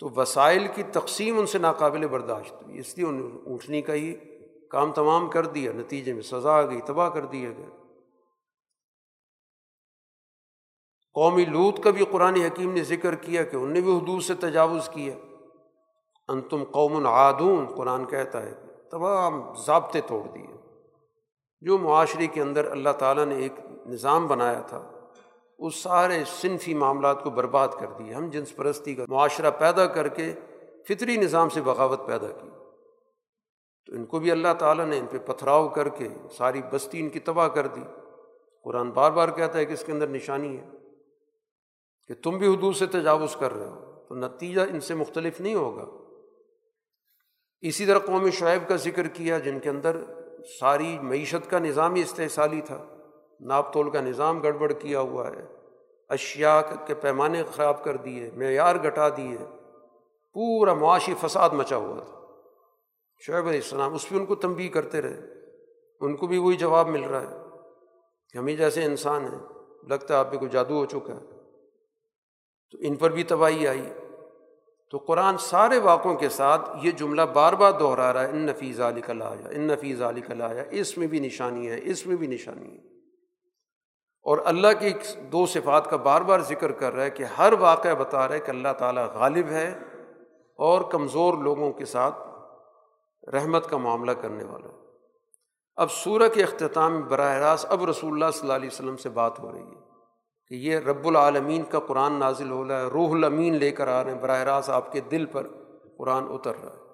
تو وسائل کی تقسیم ان سے ناقابل برداشت ہوئی، اس لیے انہوں نے اونٹنی کا ہی کام تمام کر دیا، نتیجے میں سزا آ گئی، تباہ کر دیا گیا۔ قوم لوط کا بھی قرآن حکیم نے ذکر کیا کہ انہوں نے بھی حدود سے تجاوز کیا، انتم قوم عادون قرآن کہتا ہے، تمام ضابطے توڑ دیے جو معاشرے کے اندر اللہ تعالیٰ نے ایک نظام بنایا تھا، اس سارے صنفی معاملات کو برباد کر دیے، ہم جنس پرستی کا معاشرہ پیدا کر کے فطری نظام سے بغاوت پیدا کی، تو ان کو بھی اللہ تعالیٰ نے ان پہ پتھراؤ کر کے ساری بستی ان کی تباہ کر دی۔ قرآن بار بار کہتا ہے کہ اس کے اندر نشانی ہے کہ تم بھی حدود سے تجاوز کر رہے ہو، تو نتیجہ ان سے مختلف نہیں ہوگا۔ اسی طرح قوم شعیب کا ذکر کیا، جن کے اندر ساری معیشت کا نظام ہی استحصالی تھا، ناپ تول کا نظام گڑبڑ کیا ہوا ہے، اشیاء کے پیمانے خراب کر دیے، معیار گھٹا دیے، پورا معاشی فساد مچا ہوا تھا۔ شعیب علیہ السلام اس پہ ان کو تنبیہ کرتے رہے، ان کو بھی وہی جواب مل رہا ہے کہ ہمیں جیسے انسان ہیں، لگتا ہے آپ پہ کوئی جادو ہو چکا ہے، تو ان پر بھی تباہی آئی۔ تو قرآن سارے واقعوں کے ساتھ یہ جملہ بار بار دہرا رہا ہے، ان فی ذلک لآیہ، ان فی ذلک لآیہ، اس میں بھی نشانی ہے، اس میں بھی نشانی ہے، اور اللہ کی دو صفات کا بار بار ذکر کر رہا ہے کہ ہر واقعہ بتا رہا ہے کہ اللہ تعالیٰ غالب ہے اور کمزور لوگوں کے ساتھ رحمت کا معاملہ کرنے والا ہے۔ اب سورہ کے اختتام میں براہ راست اب رسول اللہ صلی اللہ علیہ وسلم سے بات ہو رہی ہے کہ یہ رب العالمین کا قرآن نازل ہو رہا ہے، روح الامین لے کر آ رہے ہیں، براہ راست آپ کے دل پر قرآن اتر رہا ہے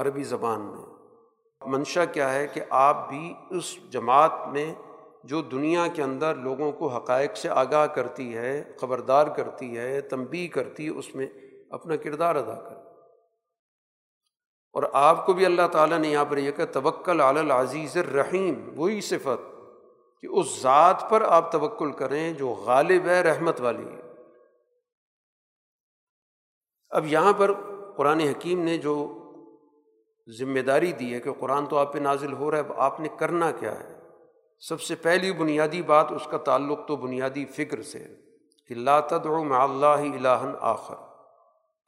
عربی زبان میں۔ منشا کیا ہے کہ آپ بھی اس جماعت میں جو دنیا کے اندر لوگوں کو حقائق سے آگاہ کرتی ہے، خبردار کرتی ہے، تنبیہ کرتی ہے، اس میں اپنا کردار ادا کریں۔ اور آپ کو بھی اللہ تعالیٰ نے یہاں پر یہ کہا توکل علی العزیز الرحیم، وہی صفت کہ اس ذات پر آپ توکل کریں جو غالب ہے، رحمت والی ہے۔ اب یہاں پر قرآن حکیم نے جو ذمہ داری دی ہے کہ قرآن تو آپ پہ نازل ہو رہا ہے، اب آپ نے کرنا کیا ہے؟ سب سے پہلی بنیادی بات اس کا تعلق تو بنیادی فکر سے ہے کہ لا تدعو مع اللہ الہا آخر،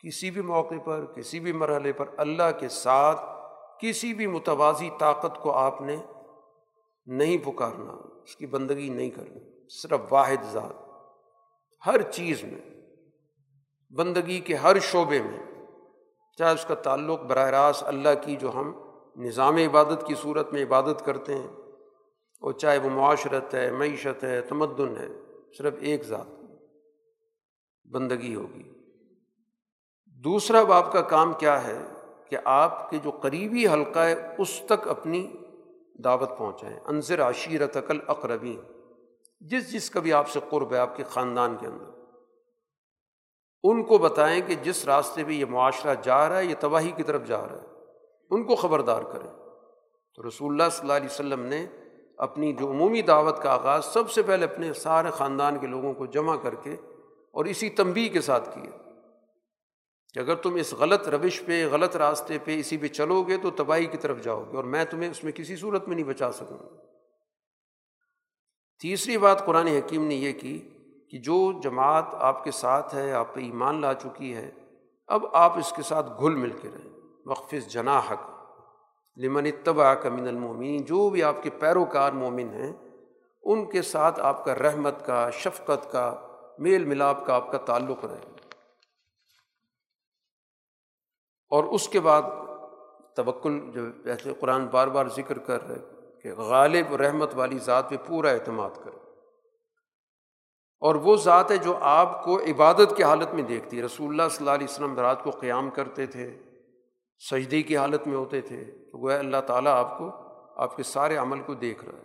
کسی بھی موقع پر، کسی بھی مرحلے پر اللہ کے ساتھ کسی بھی متوازی طاقت کو آپ نے نہیں پکارنا، اس کی بندگی نہیں کرنی، صرف واحد ذات ہر چیز میں، بندگی کے ہر شعبے میں، چاہے اس کا تعلق براہ راست اللہ کی جو ہم نظام عبادت کی صورت میں عبادت کرتے ہیں، اور چاہے وہ معاشرت ہے، معیشت ہے، تمدن ہے، صرف ایک ذات بندگی ہوگی۔ دوسرا اب آپ کا کام کیا ہے کہ آپ کے جو قریبی حلقہ ہے اس تک اپنی دعوت پہنچائیں، انذر عشیرتک الاقربین، جس جس کا بھی آپ سے قرب ہے آپ کے خاندان کے اندر، ان کو بتائیں کہ جس راستے پہ یہ معاشرہ جا رہا ہے یہ تباہی کی طرف جا رہا ہے، ان کو خبردار کریں۔ تو رسول اللہ صلی اللہ علیہ وسلم نے اپنی جو عمومی دعوت کا آغاز سب سے پہلے اپنے سارے خاندان کے لوگوں کو جمع کر کے اور اسی تنبیہ کے ساتھ کیا کہ اگر تم اس غلط روش پہ، غلط راستے پہ، اسی پہ چلو گے تو تباہی کی طرف جاؤ گے اور میں تمہیں اس میں کسی صورت میں نہیں بچا سکوں گا۔ تیسری بات قرآن حکیم نے یہ کی کہ جو جماعت آپ کے ساتھ ہے، آپ پہ ایمان لا چکی ہے، اب آپ اس کے ساتھ گھل مل کے رہیں، واخفض جناحک لمن اتبعک من المؤمنین، جو بھی آپ کے پیروکار مومن ہیں ان کے ساتھ آپ کا رحمت کا، شفقت کا، میل ملاپ کا آپ کا تعلق رہے۔ اور اس کے بعد توکل، جو ایسے قرآن بار بار ذکر کر رہے کہ غالب و رحمت والی ذات پہ پورا اعتماد کرے، اور وہ ذات ہے جو آپ کو عبادت کی حالت میں دیکھتی ہے۔ رسول اللہ صلی اللہ علیہ وسلم رات کو قیام کرتے تھے، سجدے کی حالت میں ہوتے تھے، تو گویا اللہ تعالیٰ آپ کو، آپ کے سارے عمل کو دیکھ رہا ہے۔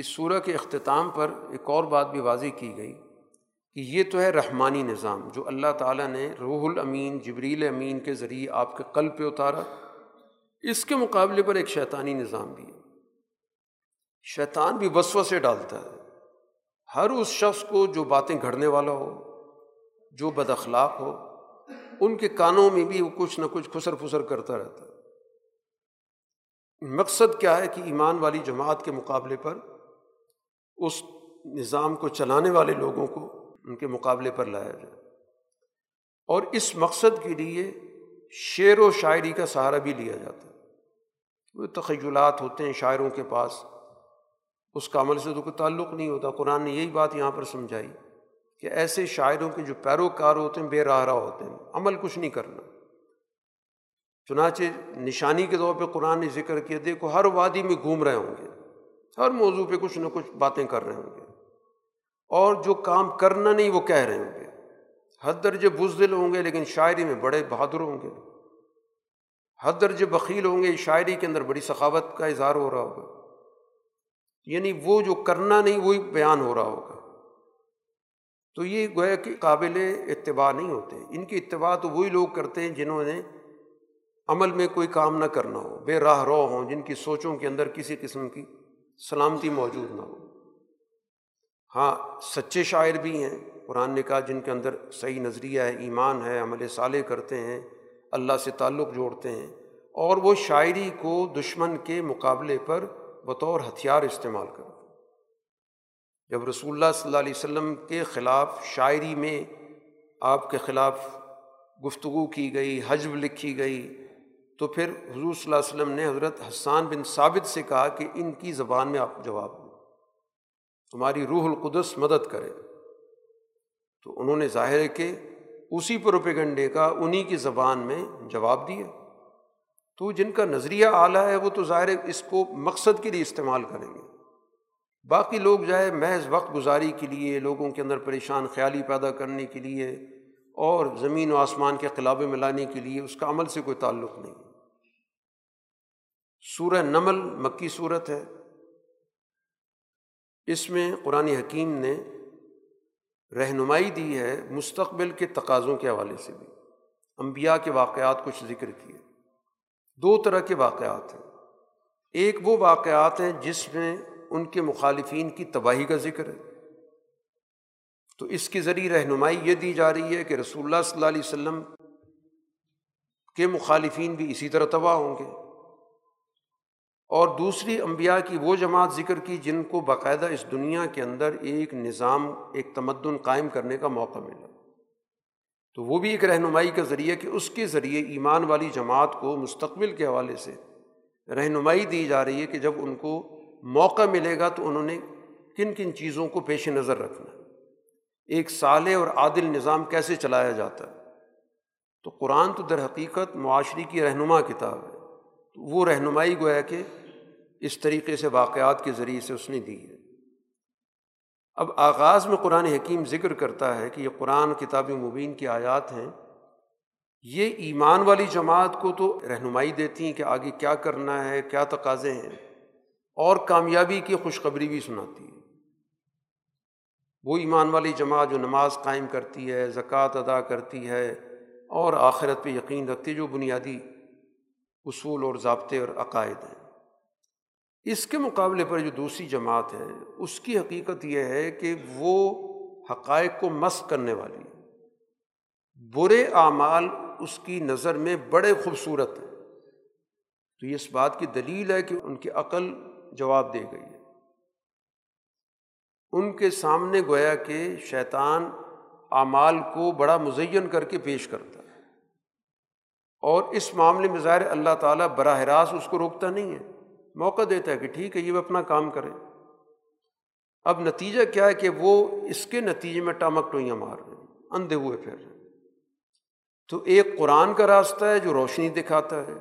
اس سورہ کے اختتام پر ایک اور بات بھی واضح کی گئی کہ یہ تو ہے رحمانی نظام جو اللہ تعالیٰ نے روح الامین، جبریل امین کے ذریعے آپ کے قلب پہ اتارا۔ اس کے مقابلے پر ایک شیطانی نظام بھی ہے، شیطان بھی وسوسے ڈالتا ہے ہر اس شخص کو جو باتیں گھڑنے والا ہو، جو بد اخلاق ہو، ان کے کانوں میں بھی وہ کچھ نہ کچھ خسر پھسر کرتا رہتا ہے۔ مقصد کیا ہے کہ ایمان والی جماعت کے مقابلے پر اس نظام کو چلانے والے لوگوں کو ان کے مقابلے پر لایا جائے، اور اس مقصد کے لیے شعر و شاعری کا سہارا بھی لیا جاتا ہے۔ وہ تخیلات ہوتے ہیں شاعروں کے پاس، اس کا عمل سے تو کوئی تعلق نہیں ہوتا۔ قرآن نے یہی بات یہاں پر سمجھائی کہ ایسے شاعروں کے جو پیروکار ہوتے ہیں بے راہ راہ ہوتے ہیں، عمل کچھ نہیں کرنا۔ چنانچہ نشانی کے طور پہ قرآن نے ذکر کیا، دیکھو ہر وادی میں گھوم رہے ہوں گے، ہر موضوع پہ کچھ نہ کچھ باتیں کر رہے ہوں گے، اور جو کام کرنا نہیں وہ کہہ رہے ہوں گے، حد درجے بزدل ہوں گے لیکن شاعری میں بڑے بہادر ہوں گے، حد درجے بخیل ہوں گے، شاعری کے اندر بڑی سخاوت کا اظہار ہو رہا ہوگا، یعنی وہ جو کرنا نہیں وہی بیان ہو رہا ہوگا۔ تو یہ گویا کہ قابل اتباع نہیں ہوتے، ان کی اتباع تو وہی لوگ کرتے ہیں جنہوں نے عمل میں کوئی کام نہ کرنا ہو، بے راہ رو ہوں، جن کی سوچوں کے اندر کسی قسم کی سلامتی موجود نہ ہو۔ ہاں سچے شاعر بھی ہیں، قرآن نے کہا جن کے اندر صحیح نظریہ ہے، ایمان ہے، عمل صالح کرتے ہیں، اللہ سے تعلق جوڑتے ہیں، اور وہ شاعری کو دشمن کے مقابلے پر بطور ہتھیار استعمال کرتے ہیں۔ جب رسول اللہ صلی اللہ علیہ وسلم کے خلاف شاعری میں آپ کے خلاف گفتگو کی گئی، حجب لکھی گئی، تو پھر حضور صلی اللہ علیہ وسلم نے حضرت حسان بن ثابت سے کہا کہ ان کی زبان میں آپ جواب دو، تمہاری روح القدس مدد کرے۔ تو انہوں نے ظاہر ہے کہ اسی پروپیگنڈے کا انہی کی زبان میں جواب دیا۔ تو جن کا نظریہ اعلیٰ ہے وہ تو ظاہر ہے اس کو مقصد کے لیے استعمال کریں گے، باقی لوگ جو ہے محض وقت گزاری کے لیے، لوگوں کے اندر پریشان خیالی پیدا کرنے کے لیے اور زمین و آسمان کے خلابے میں لانے کے لیے، اس کا عمل سے کوئی تعلق نہیں۔ سورہ نمل مکی سورت ہے، اس میں قرآن حکیم نے رہنمائی دی ہے مستقبل کے تقاضوں کے حوالے سے بھی، انبیاء کے واقعات کچھ ذکر کیے۔ دو طرح کے واقعات ہیں، ایک وہ واقعات ہیں جس میں ان کے مخالفین کی تباہی کا ذکر ہے، تو اس کے ذریعے رہنمائی یہ دی جا رہی ہے کہ رسول اللہ صلی اللہ علیہ وسلم کے مخالفین بھی اسی طرح تباہ ہوں گے، اور دوسری انبیاء کی وہ جماعت ذکر کی جن کو باقاعدہ اس دنیا کے اندر ایک نظام، ایک تمدن قائم کرنے کا موقع ملا، تو وہ بھی ایک رہنمائی کا ذریعہ کہ اس کے ذریعے ایمان والی جماعت کو مستقبل کے حوالے سے رہنمائی دی جا رہی ہے کہ جب ان کو موقع ملے گا تو انہوں نے کن کن چیزوں کو پیش نظر رکھنا، ایک صالح اور عادل نظام کیسے چلایا جاتا ہے۔ تو قرآن تو در حقیقت معاشرے کی رہنما کتاب ہے، تو وہ رہنمائی گویا کہ اس طریقے سے واقعات کے ذریعے سے اس نے دی ہے۔ اب آغاز میں قرآن حکیم ذکر کرتا ہے کہ یہ قرآن کتاب مبین کی آیات ہیں، یہ ایمان والی جماعت کو تو رہنمائی دیتی ہیں کہ آگے کیا کرنا ہے، کیا تقاضے ہیں، اور کامیابی کی خوشخبری بھی سناتی ہے۔ وہ ایمان والی جماعت جو نماز قائم کرتی ہے، زکوٰۃ ادا کرتی ہے، اور آخرت پہ یقین رکھتی ہے، جو بنیادی اصول اور ضابطے اور عقائد ہیں۔ اس کے مقابلے پر جو دوسری جماعت ہے اس کی حقیقت یہ ہے کہ وہ حقائق کو مسخ کرنے والی، برے اعمال اس کی نظر میں بڑے خوبصورت ہیں، تو یہ اس بات کی دلیل ہے کہ ان کی عقل جواب دے گئی ہے، ان کے سامنے گویا کہ شیطان اعمال کو بڑا مزین کر کے پیش کرتا ہے، اور اس معاملے میں ظاہر اللہ تعالیٰ براہ راست اس کو روکتا نہیں ہے، موقع دیتا ہے کہ ٹھیک ہے یہ اپنا کام کرے۔ اب نتیجہ کیا ہے کہ وہ اس کے نتیجے میں ٹامک ٹوئیاں مار رہے ہیں، اندھے ہوئے پھر رہے ہیں۔ تو ایک قرآن کا راستہ ہے جو روشنی دکھاتا ہے،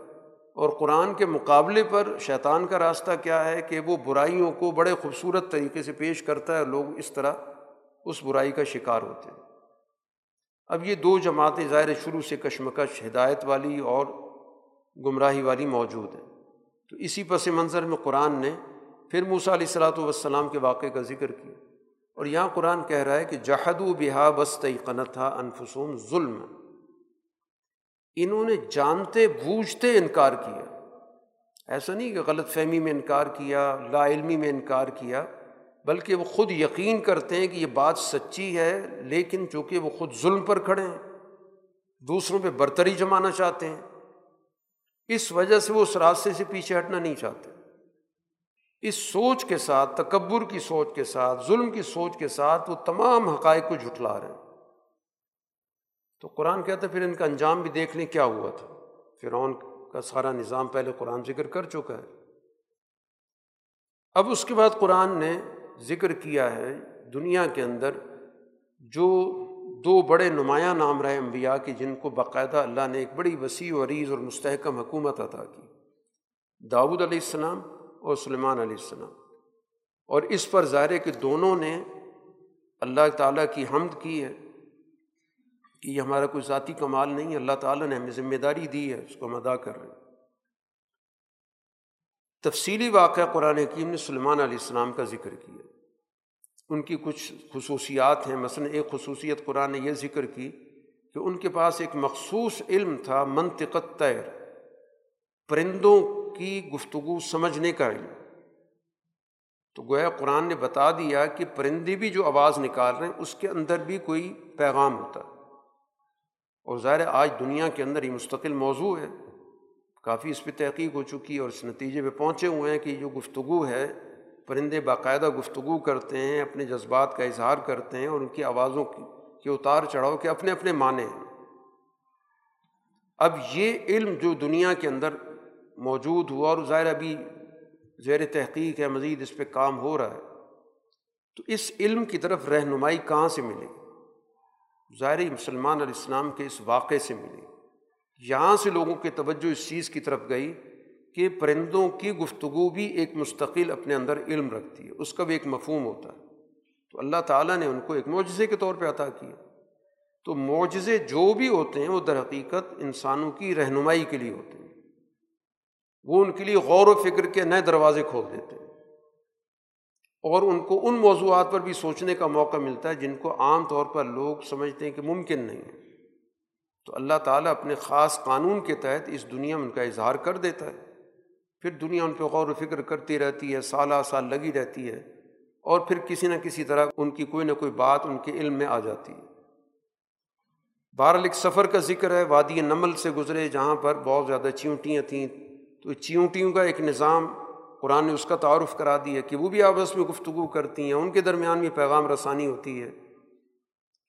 اور قرآن کے مقابلے پر شیطان کا راستہ کیا ہے کہ وہ برائیوں کو بڑے خوبصورت طریقے سے پیش کرتا ہے، اور لوگ اس طرح اس برائی کا شکار ہوتے ہیں۔ اب یہ دو جماعتیں ظاہر شروع سے کشمکش، ہدایت والی اور گمراہی والی، موجود ہیں۔ تو اسی پس منظر میں قرآن نے پھر موسیٰ علیہ السلام کے واقعے کا ذکر کیا، اور یہاں قرآن کہہ رہا ہے کہ جحدوا بہا واستیقنتھا انفسہم ظلما، انہوں نے جانتے بوجھتے انکار کیا، ایسا نہیں کہ غلط فہمی میں انکار کیا، لا علمی میں انکار کیا، بلکہ وہ خود یقین کرتے ہیں کہ یہ بات سچی ہے، لیکن چونکہ وہ خود ظلم پر کھڑے ہیں، دوسروں پہ برتری جمانا چاہتے ہیں، اس وجہ سے وہ اس راستے سے پیچھے ہٹنا نہیں چاہتے۔ اس سوچ کے ساتھ، تکبر کی سوچ کے ساتھ، ظلم کی سوچ کے ساتھ وہ تمام حقائق کو جھٹلا رہے ہیں۔ تو قرآن کہتا ہے پھر ان کا انجام بھی دیکھ لیں کیا ہوا تھا۔ فرعون کا سارا نظام پہلے قرآن ذکر کر چکا ہے۔ اب اس کے بعد قرآن نے ذکر کیا ہے دنیا کے اندر جو دو بڑے نمایاں نام رہے انبیاء کے، جن کو باقاعدہ اللہ نے ایک بڑی وسیع و عریض اور مستحکم حکومت عطا کی، داؤد علیہ السلام اور سلیمان علیہ السلام، اور اس پر ظاہر ہے کہ دونوں نے اللہ تعالیٰ کی حمد کی ہے کہ یہ ہمارا کوئی ذاتی کمال نہیں ہے، اللہ تعالیٰ نے ہمیں ذمہ داری دی ہے، اس کو ہم ادا کر رہے ہیں۔ تفصیلی واقعہ قرآن حکیم نے سلیمان علیہ السلام کا ذکر کیا، ان کی کچھ خصوصیات ہیں۔ مثلا ایک خصوصیت قرآن نے یہ ذکر کی کہ ان کے پاس ایک مخصوص علم تھا، منطق الطیر، پرندوں کی گفتگو سمجھنے کا علم۔ تو گویا قرآن نے بتا دیا کہ پرندے بھی جو آواز نکال رہے ہیں اس کے اندر بھی کوئی پیغام ہوتا، اور ظاہر آج دنیا کے اندر یہ مستقل موضوع ہے، کافی اس پہ تحقیق ہو چکی ہے، اور اس نتیجے پہ پہنچے ہوئے ہیں کہ جو گفتگو ہے، پرندے باقاعدہ گفتگو کرتے ہیں، اپنے جذبات کا اظہار کرتے ہیں، اور ان کی آوازوں کے اتار چڑھاؤ کے اپنے اپنے معنی ہیں۔ اب یہ علم جو دنیا کے اندر موجود ہوا اور ظاہر ابھی زیر تحقیق ہے، مزید اس پہ کام ہو رہا ہے، تو اس علم کی طرف رہنمائی کہاں سے ملے؟ ظاہر مسلمان علیہ السلام کے اس واقعے سے ملے۔ یہاں سے لوگوں کی توجہ اس چیز کی طرف گئی کہ پرندوں کی گفتگو بھی ایک مستقل اپنے اندر علم رکھتی ہے، اس کا بھی ایک مفہوم ہوتا ہے، تو اللہ تعالیٰ نے ان کو ایک معجزے کے طور پہ عطا کیا۔ تو معجزے جو بھی ہوتے ہیں وہ در حقیقت انسانوں کی رہنمائی کے لیے ہوتے ہیں، وہ ان کے لیے غور و فکر کے نئے دروازے کھول دیتے ہیں، اور ان کو ان موضوعات پر بھی سوچنے کا موقع ملتا ہے جن کو عام طور پر لوگ سمجھتے ہیں کہ ممکن نہیں ہے۔ تو اللہ تعالیٰ اپنے خاص قانون کے تحت اس دنیا میں ان کا اظہار کر دیتا ہے، پھر دنیا ان پہ غور و فکر کرتی رہتی ہے، سالہ سال لگی رہتی ہے، اور پھر کسی نہ کسی طرح ان کی کوئی نہ کوئی بات ان کے علم میں آ جاتی ہے۔ بہرحال ایک سفر کا ذکر ہے، وادی نمل سے گزرے جہاں پر بہت زیادہ چیونٹیاں تھیں، تو چیونٹیوں کا ایک نظام قرآن نے اس کا تعارف کرا دیا کہ وہ بھی آپس میں گفتگو کرتی ہیں، ان کے درمیان بھی پیغام رسانی ہوتی ہے۔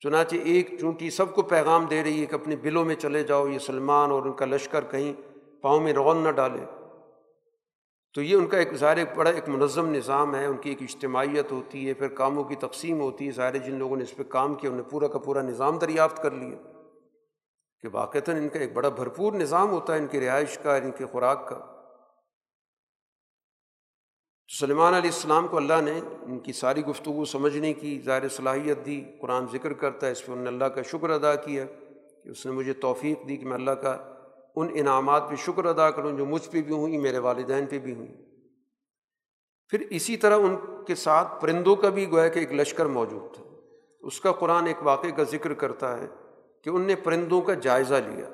چنانچہ ایک چونٹی سب کو پیغام دے رہی ہے کہ اپنے بلوں میں چلے جاؤ، یہ سلمان اور ان کا لشکر کہیں پاؤں میں رون نہ ڈالے۔ تو یہ ان کا ایک ظاہر بڑا ایک منظم نظام ہے، ان کی ایک اجتماعیت ہوتی ہے، پھر کاموں کی تقسیم ہوتی ہے۔ ظاہر جن لوگوں نے اس پہ کام کیا انہیں پورا کا پورا نظام دریافت کر لیا کہ واقعتاً ان کا ایک بڑا بھرپور نظام ہوتا ہے، ان کی رہائش کا، ان کی خوراک کا۔ سلیمان علیہ السلام کو اللہ نے ان کی ساری گفتگو سمجھنے کی ظاہر صلاحیت دی، قرآن ذکر کرتا ہے، اس پہ انہوں نے اللہ کا شکر ادا کیا کہ اس نے مجھے توفیق دی کہ میں اللہ کا ان انعامات پہ شکر ادا کروں جو مجھ پہ بھی ہوئیں، میرے والدین پہ بھی ہوئیں۔ پھر اسی طرح ان کے ساتھ پرندوں کا بھی گویا کہ ایک لشکر موجود تھا، اس کا قرآن ایک واقعے کا ذکر کرتا ہے کہ ان نے پرندوں کا جائزہ لیا۔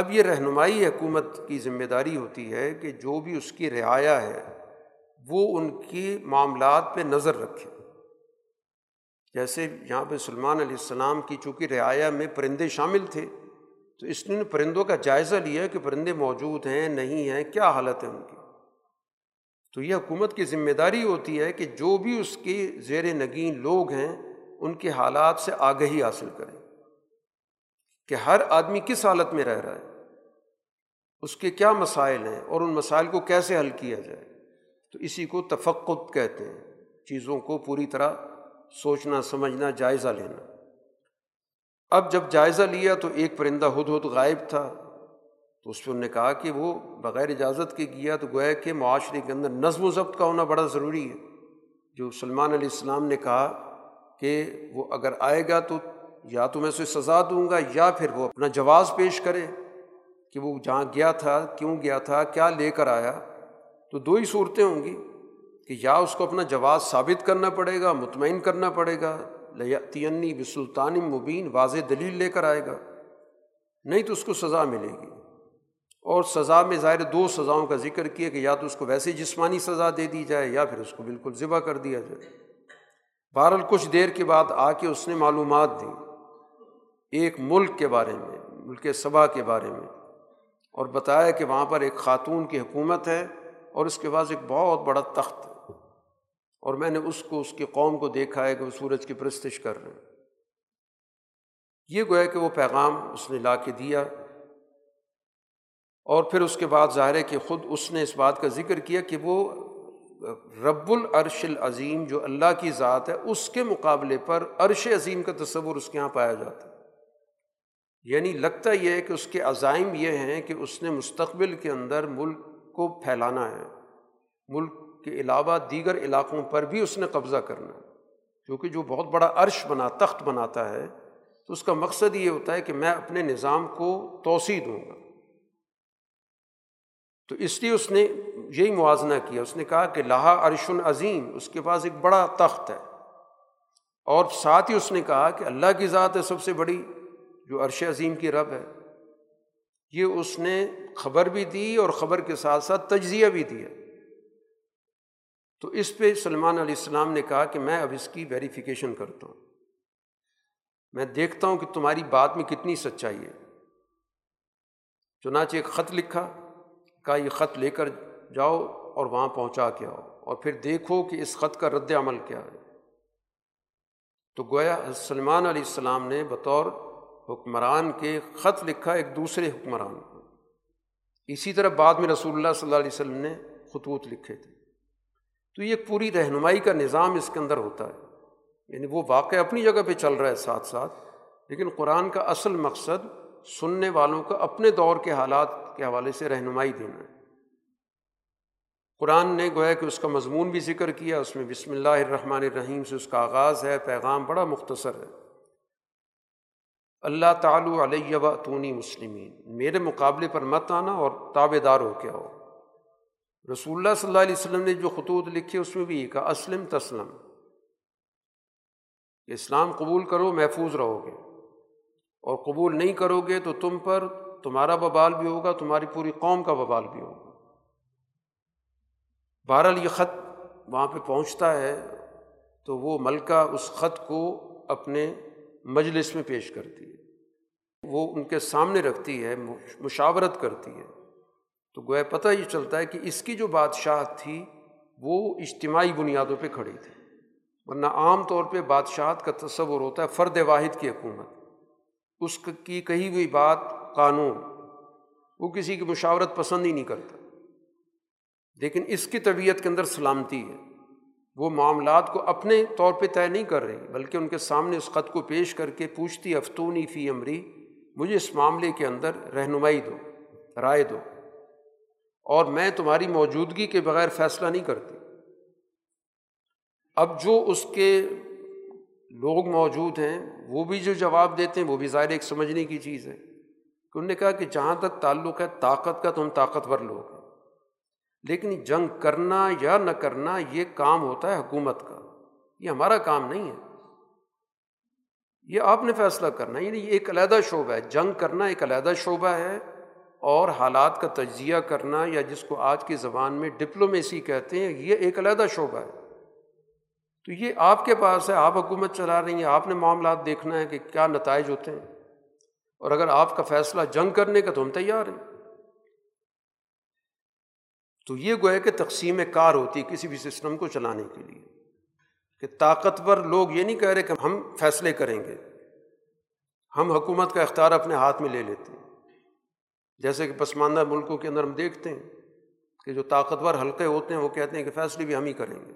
اب یہ رہنمائی حکومت کی ذمہ داری ہوتی ہے کہ جو بھی اس کی رعایا ہے وہ ان کی معاملات پہ نظر رکھے، جیسے یہاں پہ سلیمان علیہ السلام کی چونکہ رعایا میں پرندے شامل تھے تو اس نے پرندوں کا جائزہ لیا کہ پرندے موجود ہیں نہیں ہیں، کیا حالت ہے ان کی۔ تو یہ حکومت کی ذمہ داری ہوتی ہے کہ جو بھی اس کے زیر نگین لوگ ہیں ان کے حالات سے آگہی حاصل کریں کہ ہر آدمی کس حالت میں رہ رہا ہے، اس کے کیا مسائل ہیں اور ان مسائل کو کیسے حل کیا جائے۔ تو اسی کو تفقد کہتے ہیں، چیزوں کو پوری طرح سوچنا سمجھنا، جائزہ لینا۔ اب جب جائزہ لیا تو ایک پرندہ ہد ہد غائب تھا، تو اس پہ انہوں نے کہا کہ وہ بغیر اجازت کے گیا، تو گویا کہ معاشرے کے اندر نظم و ضبط کا ہونا بڑا ضروری ہے۔ جو سلیمان علیہ السلام نے کہا کہ وہ اگر آئے گا تو یا تو میں اسے سزا دوں گا یا پھر وہ اپنا جواز پیش کرے کہ وہ جہاں گیا تھا کیوں گیا تھا کیا لے کر آیا۔ تو دو ہی صورتیں ہوں گی کہ یا اس کو اپنا جواز ثابت کرنا پڑے گا، مطمئن کرنا پڑے گا، لیاتینی بسلطان مبین، واضح دلیل لے کر آئے گا، نہیں تو اس کو سزا ملے گی۔ اور سزا میں ظاہر دو سزاؤں کا ذکر کیا کہ یا تو اس کو ویسے جسمانی سزا دے دی جائے یا پھر اس کو بالکل ذبح کر دیا جائے۔ بہرحال کچھ دیر کے بعد آ کے اس نے معلومات دی ایک ملک کے بارے میں، ملک سبا کے بارے میں، اور بتایا کہ وہاں پر ایک خاتون کی حکومت ہے اور اس کے پاس ایک بہت بڑا تخت ہے، اور میں نے اس کو اس کی قوم کو دیکھا ہے کہ وہ سورج کی پرستش کر رہے ہیں۔ یہ گویا کہ وہ پیغام اس نے لا کے دیا، اور پھر اس کے بعد ظاہر ہے کہ خود اس نے اس بات کا ذکر کیا کہ وہ رب العرش العظیم جو اللہ کی ذات ہے اس کے مقابلے پر عرش عظیم کا تصور اس کے یہاں پایا جاتا ہے۔ یعنی لگتا یہ ہے کہ اس کے عزائم یہ ہیں کہ اس نے مستقبل کے اندر ملک کو پھیلانا ہے، ملک کے علاوہ دیگر علاقوں پر بھی اس نے قبضہ کرنا ہے، کیونکہ جو بہت بڑا عرش بنا تخت بناتا ہے تو اس کا مقصد یہ ہوتا ہے کہ میں اپنے نظام کو توسیع دوں گا۔ تو اس لیے اس نے یہی موازنہ کیا، اس نے کہا کہ لہا عرش عظیم، اس کے پاس ایک بڑا تخت ہے، اور ساتھ ہی اس نے کہا کہ اللہ کی ذات ہے سب سے بڑی جو عرش عظیم کی رب ہے۔ یہ اس نے خبر بھی دی اور خبر کے ساتھ ساتھ تجزیہ بھی دیا۔ تو اس پہ سلیمان علیہ السلام نے کہا کہ میں اب اس کی ویریفیکیشن کرتا ہوں، میں دیکھتا ہوں کہ تمہاری بات میں کتنی سچائی ہے۔ چنانچہ ایک خط لکھا، کہا یہ خط لے کر جاؤ اور وہاں پہنچا کے آؤ، اور پھر دیکھو کہ اس خط کا رد عمل کیا ہے۔ تو گویا سلیمان علیہ السلام نے بطور حکمران کے خط لکھا ایک دوسرے حکمران کو۔ اسی طرح بعد میں رسول اللہ صلی اللہ علیہ وسلم نے خطوط لکھے تھے۔ تو یہ پوری رہنمائی کا نظام اس کے اندر ہوتا ہے، یعنی وہ واقعہ اپنی جگہ پہ چل رہا ہے ساتھ ساتھ، لیکن قرآن کا اصل مقصد سننے والوں کو اپنے دور کے حالات کے حوالے سے رہنمائی دینا ہے۔ قرآن نے گویا کہ اس کا مضمون بھی ذکر کیا، اس میں بسم اللہ الرحمن الرحیم سے اس کا آغاز ہے، پیغام بڑا مختصر ہے، اللہ تعالی علیہ واتونی مسلمین، میرے مقابلے پر مت آنا اور تابع دار ہو کے آؤ۔ رسول اللہ صلی اللہ علیہ وسلم نے جو خطوط لکھے اس میں بھی یہ کہا اسلم تسلم، اسلام قبول کرو محفوظ رہو گے، اور قبول نہیں کرو گے تو تم پر تمہارا وبال بھی ہوگا، تمہاری پوری قوم کا وبال بھی ہوگا۔ بہرحال یہ خط وہاں پہ پہنچتا ہے تو وہ ملکہ اس خط کو اپنے مجلس میں پیش کرتی ہے، وہ ان کے سامنے رکھتی ہے، مشاورت کرتی ہے۔ تو گویا پتہ یہ چلتا ہے کہ اس کی جو بادشاہت تھی وہ اجتماعی بنیادوں پہ کھڑی تھی، ورنہ عام طور پہ بادشاہت کا تصور ہوتا ہے فرد واحد کی حکومت، اس کی کہی ہوئی بات قانون، وہ کسی کی مشاورت پسند ہی نہیں کرتا۔ لیکن اس کی طبیعت کے اندر سلامتی ہے، وہ معاملات کو اپنے طور پہ طے نہیں کر رہی، بلکہ ان کے سامنے اس خط کو پیش کر کے پوچھتی افتونی فی امری، مجھے اس معاملے کے اندر رہنمائی دو، رائے دو، اور میں تمہاری موجودگی کے بغیر فیصلہ نہیں کرتی۔ اب جو اس کے لوگ موجود ہیں وہ بھی جو جواب دیتے ہیں وہ بھی ظاہر ایک سمجھنے کی چیز ہے کہ انہوں نے کہا کہ جہاں تک تعلق ہے طاقت کا تم طاقتور لوگ ہیں، لیکن جنگ کرنا یا نہ کرنا یہ کام ہوتا ہے حکومت کا، یہ ہمارا کام نہیں ہے، یہ آپ نے فیصلہ کرنا ہے۔ یعنی یہ ایک علیحدہ شعبہ ہے، جنگ کرنا ایک علیحدہ شعبہ ہے، اور حالات کا تجزیہ کرنا یا جس کو آج کی زبان میں ڈپلومیسی کہتے ہیں یہ ایک علیحدہ شعبہ ہے۔ تو یہ آپ کے پاس ہے، آپ حکومت چلا رہی ہیں، آپ نے معاملات دیکھنا ہے کہ کیا نتائج ہوتے ہیں، اور اگر آپ کا فیصلہ جنگ کرنے کا تو ہم تیار ہیں۔ تو یہ گویا کہ تقسیم کار ہوتی ہے کسی بھی سسٹم کو چلانے کے لیے، کہ طاقتور لوگ یہ نہیں کہہ رہے کہ ہم فیصلے کریں گے، ہم حکومت کا اختیار اپنے ہاتھ میں لے لیتے ہیں، جیسے کہ پسماندہ ملکوں کے اندر ہم دیکھتے ہیں کہ جو طاقتور حلقے ہوتے ہیں وہ کہتے ہیں کہ فیصلے بھی ہم ہی کریں گے۔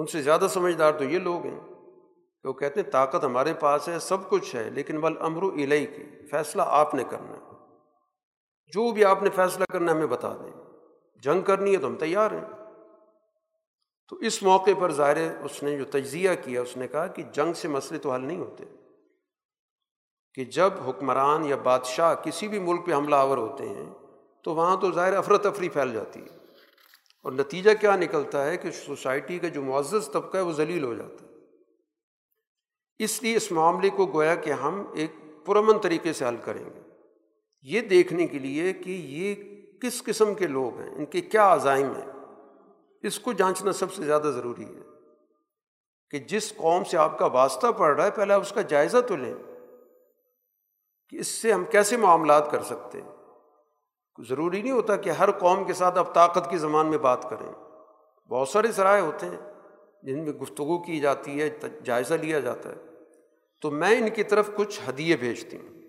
ان سے زیادہ سمجھدار تو یہ لوگ ہیں کہ وہ کہتے ہیں طاقت ہمارے پاس ہے، سب کچھ ہے، لیکن والامر الیک، فیصلہ آپ نے کرنا ہے، جو بھی آپ نے فیصلہ کرنا ہے ہمیں بتا دیں، جنگ کرنی ہے تو ہم تیار ہیں۔ تو اس موقع پر ظاہر اس نے جو تجزیہ کیا، اس نے کہا کہ جنگ سے مسئلے تو حل نہیں ہوتے، کہ جب حکمران یا بادشاہ کسی بھی ملک پہ حملہ آور ہوتے ہیں تو وہاں تو ظاہر افراتفری پھیل جاتی ہے، اور نتیجہ کیا نکلتا ہے کہ سوسائٹی کا جو معزز طبقہ ہے وہ ذلیل ہو جاتا ہے۔ اس لیے اس معاملے کو گویا کہ ہم ایک پرامن طریقے سے حل کریں گے، یہ دیکھنے کے لیے کہ یہ کس قسم کے لوگ ہیں، ان کے کیا عزائم ہیں، اس کو جانچنا سب سے زیادہ ضروری ہے۔ کہ جس قوم سے آپ کا واسطہ پڑ رہا ہے پہلے آپ اس کا جائزہ تو لیں کہ اس سے ہم کیسے معاملات کر سکتے ہیں۔ ضروری نہیں ہوتا کہ ہر قوم کے ساتھ آپ طاقت کی زبان میں بات کریں، بہت سارے ذرائع ہوتے ہیں جن میں گفتگو کی جاتی ہے، جائزہ لیا جاتا ہے۔ تو میں ان کی طرف کچھ ہدیے بھیجتی ہوں،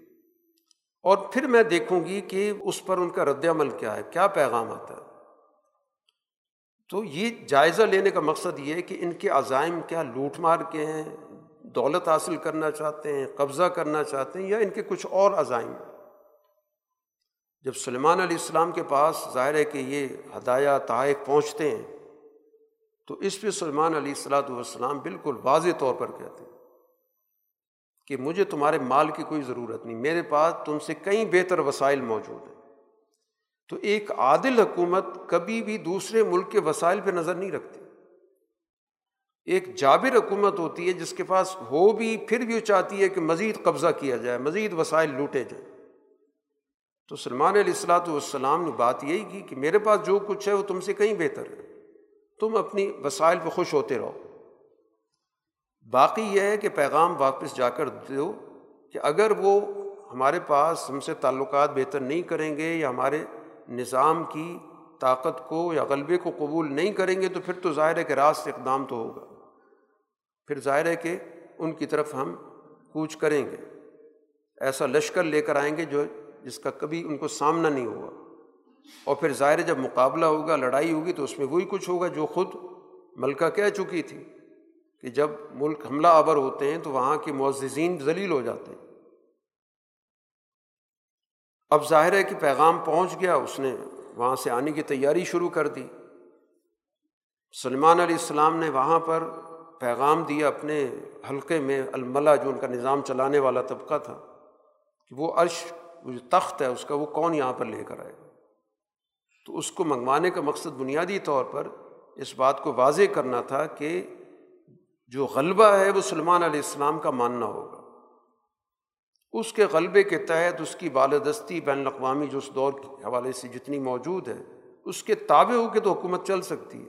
اور پھر میں دیکھوں گی کہ اس پر ان کا رد عمل کیا ہے، کیا پیغام آتا ہے۔ تو یہ جائزہ لینے کا مقصد یہ ہے کہ ان کے عزائم کیا لوٹ مار کے ہیں، دولت حاصل کرنا چاہتے ہیں، قبضہ کرنا چاہتے ہیں، یا ان کے کچھ اور عزائم ہیں۔ جب سلیمان علیہ السلام کے پاس ظاہر ہے کہ یہ ہدایہ تحائف پہنچتے ہیں تو اس پہ سلیمان علیہ السلام بالکل واضح طور پر کہتے ہیں کہ مجھے تمہارے مال کی کوئی ضرورت نہیں، میرے پاس تم سے کئی بہتر وسائل موجود ہیں۔ تو ایک عادل حکومت کبھی بھی دوسرے ملک کے وسائل پہ نظر نہیں رکھتی، ایک جابر حکومت ہوتی ہے جس کے پاس ہو بھی پھر بھی وہ چاہتی ہے کہ مزید قبضہ کیا جائے، مزید وسائل لوٹے جائیں۔ تو سلیمان علیہ السلام نے بات یہی کی کہ میرے پاس جو کچھ ہے وہ تم سے کہیں بہتر ہے، تم اپنی وسائل پہ خوش ہوتے رہو، باقی یہ ہے کہ پیغام واپس جا کر دو کہ اگر وہ ہمارے پاس ہم سے تعلقات بہتر نہیں کریں گے یا ہمارے نظام کی طاقت کو یا غلبے کو قبول نہیں کریں گے تو پھر تو ظاہر ہے کہ راست اقدام تو ہوگا، پھر ظاہر ہے کہ ان کی طرف ہم کوچ کریں گے، ایسا لشکر لے کر آئیں گے جو جس کا کبھی ان کو سامنا نہیں ہوا، اور پھر ظاہر جب مقابلہ ہوگا، لڑائی ہوگی تو اس میں وہی کچھ ہوگا جو خود ملکہ کہہ چکی تھی کہ جب ملک حملہ آور ہوتے ہیں تو وہاں کے معززین ذلیل ہو جاتے ہیں۔ اب ظاہر ہے کہ پیغام پہنچ گیا، اس نے وہاں سے آنے کی تیاری شروع کر دی۔ سلیمان علیہ السلام نے وہاں پر پیغام دیا اپنے حلقے میں، الملا جو ان کا نظام چلانے والا طبقہ تھا، کہ وہ عرش وہ جو تخت ہے اس کا وہ کون یہاں پر لے کر آئے گا۔ تو اس کو منگوانے کا مقصد بنیادی طور پر اس بات کو واضح کرنا تھا کہ جو غلبہ ہے وہ سلیمان علیہ السلام کا ماننا ہوگا، اس کے غلبے کے تحت اس کی بالادستی بین الاقوامی جو اس دور کے حوالے سے جتنی موجود ہے اس کے تابع ہو کے تو حکومت چل سکتی ہے،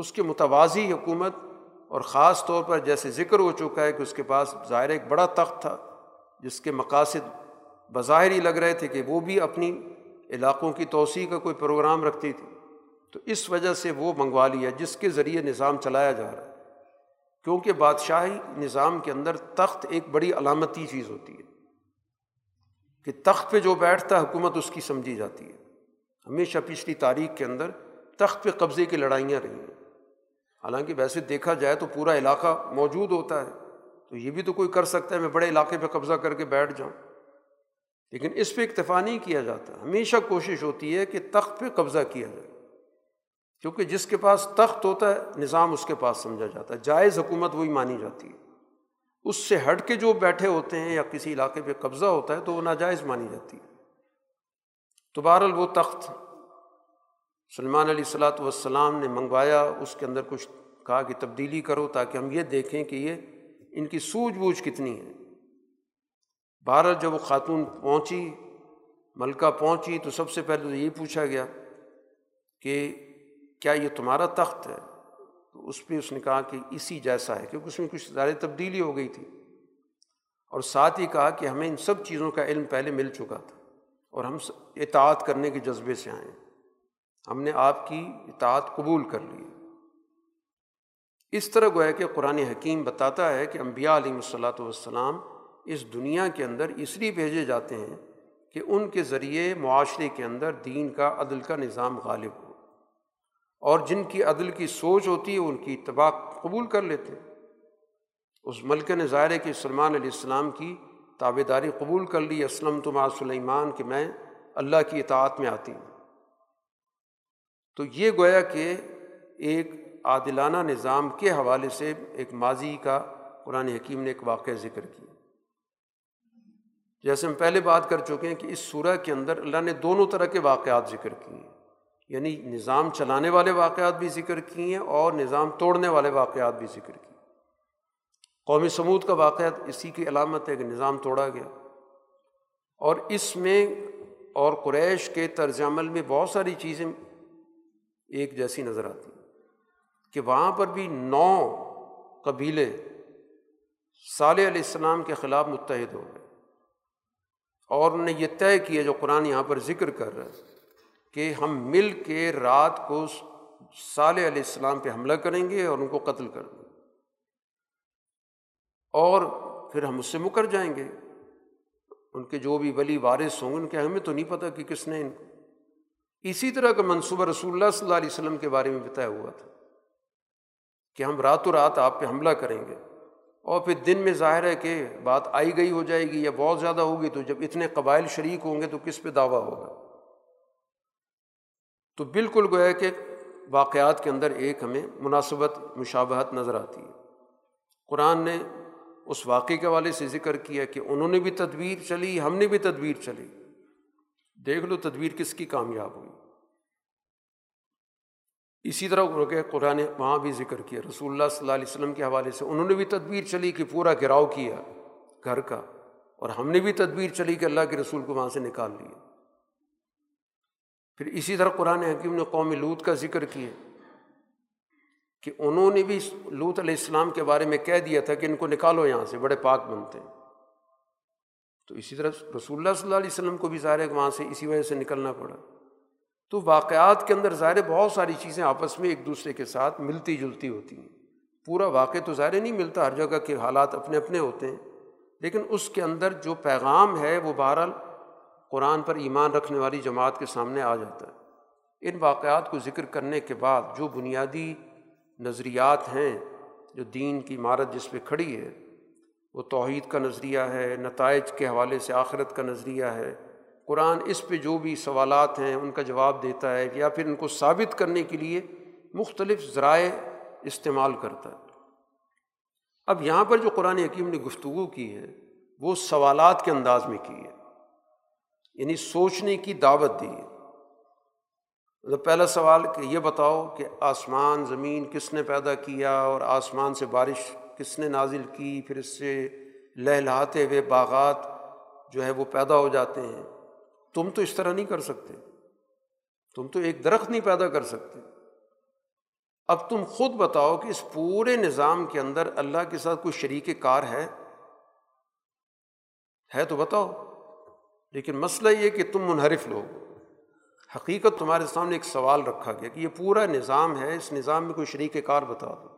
اس کے متوازی حکومت، اور خاص طور پر جیسے ذکر ہو چکا ہے کہ اس کے پاس ظاہر ایک بڑا تخت تھا جس کے مقاصد بظاہر ہی لگ رہے تھے کہ وہ بھی اپنی علاقوں کی توسیع کا کوئی پروگرام رکھتی تھی، تو اس وجہ سے وہ منگوا لیا جس کے ذریعے نظام چلایا جا رہا ہے، کیونکہ بادشاہی نظام کے اندر تخت ایک بڑی علامتی چیز ہوتی ہے کہ تخت پہ جو بیٹھتا حکومت اس کی سمجھی جاتی ہے۔ ہمیشہ پچھلی تاریخ کے اندر تخت پہ قبضے کی لڑائیاں رہی ہیں، حالانکہ ویسے دیکھا جائے تو پورا علاقہ موجود ہوتا ہے، تو یہ بھی تو کوئی کر سکتا ہے میں بڑے علاقے پہ قبضہ کر کے بیٹھ جاؤں، لیکن اس پہ اکتفا نہیں کیا جاتا، ہمیشہ کوشش ہوتی ہے کہ تخت پہ قبضہ کیا جائے، کیونکہ جس کے پاس تخت ہوتا ہے نظام اس کے پاس سمجھا جاتا ہے، جائز حکومت وہی مانی جاتی ہے۔ اس سے ہٹ کے جو بیٹھے ہوتے ہیں یا کسی علاقے پہ قبضہ ہوتا ہے تو وہ ناجائز مانی جاتی ہے۔ تو بہرحال وہ تخت سلیمان علیہ السلام والسلام نے منگوایا، اس کے اندر کچھ کہا کہ تبدیلی کرو تاکہ ہم یہ دیکھیں کہ یہ ان کی سوجھ بوجھ کتنی ہے۔ بہرحال جب وہ خاتون پہنچی، ملکہ پہنچی، تو سب سے پہلے تو یہ پوچھا گیا کہ کیا یہ تمہارا تخت ہے؟ تو اس پہ اس نے کہا کہ اسی جیسا ہے، کیونکہ اس میں کچھ زیادہ تبدیلی ہو گئی تھی، اور ساتھ ہی کہا کہ ہمیں ان سب چیزوں کا علم پہلے مل چکا تھا اور ہم اطاعت کرنے کے جذبے سے آئے، ہم نے آپ کی اطاعت قبول کر لی۔ اس طرح گویا کہ قرآن حکیم بتاتا ہے کہ انبیاء علیہ الصلاۃ والسلام اس دنیا کے اندر اس لیے بھیجے جاتے ہیں کہ ان کے ذریعے معاشرے کے اندر دین کا، عدل کا نظام غالب ہو، اور جن کی عدل کی سوچ ہوتی ہے ان کی اتباع قبول کر لیتے ہیں۔ اس ملکہ نے ظاہر ہے کہ سلیمان علیہ السلام کی تابعداری قبول کر لی، اسلم تو مع سلیمان، کہ میں اللہ کی اطاعت میں آتی ہوں۔ تو یہ گویا کہ ایک عادلانہ نظام کے حوالے سے ایک ماضی کا قرآن حکیم نے ایک واقعہ ذکر کیا۔ جیسے ہم پہلے بات کر چکے ہیں کہ اس سورہ کے اندر اللہ نے دونوں طرح کے واقعات ذکر کیے ہیں، یعنی نظام چلانے والے واقعات بھی ذکر کیے ہیں اور نظام توڑنے والے واقعات بھی ذکر کیے۔ قوم ثمود کا واقعات اسی کی علامت ہے کہ نظام توڑا گیا، اور اس میں اور قریش کے طرز عمل میں بہت ساری چیزیں ایک جیسی نظر آتی ہیں کہ وہاں پر بھی نو قبیلے صالح علیہ السلام کے خلاف متحد ہو گئے، اور انہوں نے یہ طے کیا جو قرآن یہاں پر ذکر کر رہا ہے کہ ہم مل کے رات کو صالح علیہ السلام پہ حملہ کریں گے اور ان کو قتل کریں گے، اور پھر ہم اس سے مکر جائیں گے، ان کے جو بھی ولی وارث ہوں گے ان کے ہمیں تو نہیں پتہ کہ کس نے ان کو۔ اسی طرح کا منصوبہ رسول اللہ صلی اللہ علیہ وسلم کے بارے میں بتایا ہوا تھا کہ ہم راتوں رات آپ پہ حملہ کریں گے، اور پھر دن میں ظاہر ہے کہ بات آئی گئی ہو جائے گی یا بہت زیادہ ہوگی، تو جب اتنے قبائل شریک ہوں گے تو کس پہ دعویٰ ہوگا۔ تو بالکل گویا کہ واقعات کے اندر ایک ہمیں مناسبت، مشابہت نظر آتی ہے۔ قرآن نے اس واقعے کے حوالے سے ذکر کیا کہ انہوں نے بھی تدبیر چلی، ہم نے بھی تدبیر چلی، دیکھ لو تدبیر کس کی کامیاب ہوئی۔ اسی طرح کہ قرآن نے وہاں بھی ذکر کیا رسول اللہ صلی اللہ علیہ وسلم کے حوالے سے، انہوں نے بھی تدبیر چلی کہ پورا گھراؤ کیا گھر کا، اور ہم نے بھی تدبیر چلی کہ اللہ کے رسول کو وہاں سے نکال لیا۔ پھر اسی طرح قرآن حکیم نے قوم لوط کا ذکر کیا کہ انہوں نے بھی لوط علیہ السلام کے بارے میں کہہ دیا تھا کہ ان کو نکالو یہاں سے، بڑے پاک بنتے ہیں۔ تو اسی طرح رسول اللہ صلی اللہ علیہ وسلم کو بھی ظاہر ہے کہ وہاں سے اسی وجہ سے نکلنا پڑا۔ تو واقعات کے اندر ظاہر ہے بہت ساری چیزیں آپس میں ایک دوسرے کے ساتھ ملتی جلتی ہوتی ہیں، پورا واقعہ تو ظاہر نہیں ملتا، ہر جگہ کے حالات اپنے اپنے ہوتے ہیں، لیکن اس کے اندر جو پیغام ہے وہ بہرحال قرآن پر ایمان رکھنے والی جماعت کے سامنے آ جاتا ہے۔ ان واقعات کو ذکر کرنے کے بعد جو بنیادی نظریات ہیں، جو دین کی عمارت جس پہ کھڑی ہے، وہ توحید کا نظریہ ہے، نتائج کے حوالے سے آخرت کا نظریہ ہے، قرآن اس پہ جو بھی سوالات ہیں ان کا جواب دیتا ہے، یا پھر ان کو ثابت کرنے کے لیے مختلف ذرائع استعمال کرتا ہے۔ اب یہاں پر جو قرآن حکیم نے گفتگو کی ہے وہ سوالات کے انداز میں کی ہے، یعنی سوچنے کی دعوت دی ہے۔ مطلب پہلا سوال کہ یہ بتاؤ کہ آسمان زمین کس نے پیدا کیا، اور آسمان سے بارش کس نے نازل کی، پھر اس سے لہلہاتے ہوئے باغات جو ہے وہ پیدا ہو جاتے ہیں، تم تو اس طرح نہیں کر سکتے، تم تو ایک درخت نہیں پیدا کر سکتے، اب تم خود بتاؤ کہ اس پورے نظام کے اندر اللہ کے ساتھ کوئی شریک کار ہے ہے تو بتاؤ، لیکن مسئلہ یہ کہ تم منحرف لوگ، حقیقت تمہارے سامنے ایک سوال رکھا گیا کہ یہ پورا نظام ہے، اس نظام میں کوئی شریک کار بتا دو۔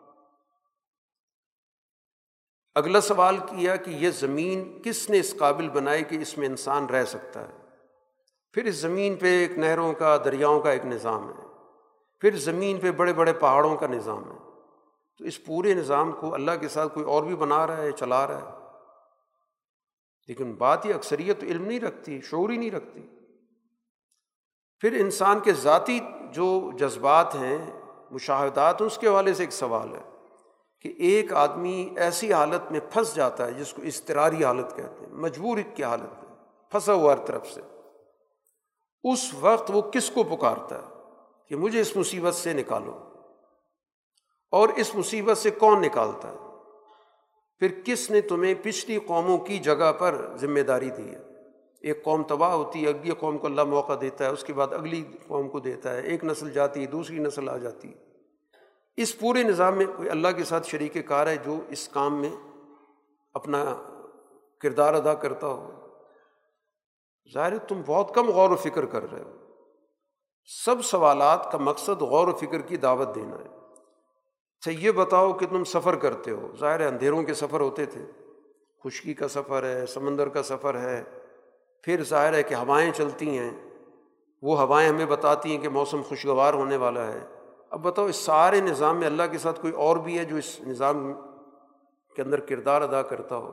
اگلا سوال کیا کہ یہ زمین کس نے اس قابل بنائی کہ اس میں انسان رہ سکتا ہے؟ پھر اس زمین پہ ایک نہروں کا، دریاؤں کا ایک نظام ہے، پھر زمین پہ بڑے بڑے پہاڑوں کا نظام ہے، تو اس پورے نظام کو اللہ کے ساتھ کوئی اور بھی بنا رہا ہے، چلا رہا ہے، لیکن بات یہ اکثریت علم نہیں رکھتی، شعور ہی نہیں رکھتی۔ پھر انسان کے ذاتی جو جذبات ہیں، مشاہدات، اس کے حوالے سے ایک سوال ہے کہ ایک آدمی ایسی حالت میں پھنس جاتا ہے جس کو اضطراری حالت کہتے ہیں، مجبوریت کی حالت میں پھنسا ہوا ہر طرف سے، اس وقت وہ کس کو پکارتا ہے کہ مجھے اس مصیبت سے نکالو، اور اس مصیبت سے کون نکالتا ہے؟ پھر کس نے تمہیں پچھلی قوموں کی جگہ پر ذمہ داری دی ہے؟ ایک قوم تباہ ہوتی ہے، اگلی قوم کو اللہ موقع دیتا ہے، اس کے بعد اگلی قوم کو دیتا ہے، ایک نسل جاتی ہے، دوسری نسل آ جاتی ہے۔ اس پورے نظام میں کوئی اللہ کے ساتھ شریک کار ہے جو اس کام میں اپنا کردار ادا کرتا ہو؟ ظاہر ہے تم بہت کم غور و فکر کر رہے ہو۔ سب سوالات کا مقصد غور و فکر کی دعوت دینا ہے۔ اچھا یہ بتاؤ کہ تم سفر کرتے ہو، ظاہر ہے اندھیروں کے سفر ہوتے تھے، خشکی کا سفر ہے، سمندر کا سفر ہے، پھر ظاہر ہے کہ ہوائیں چلتی ہیں، وہ ہوائیں ہمیں بتاتی ہیں کہ موسم خوشگوار ہونے والا ہے۔ اب بتاؤ اس سارے نظام میں اللہ کے ساتھ کوئی اور بھی ہے جو اس نظام کے اندر کردار ادا کرتا ہو؟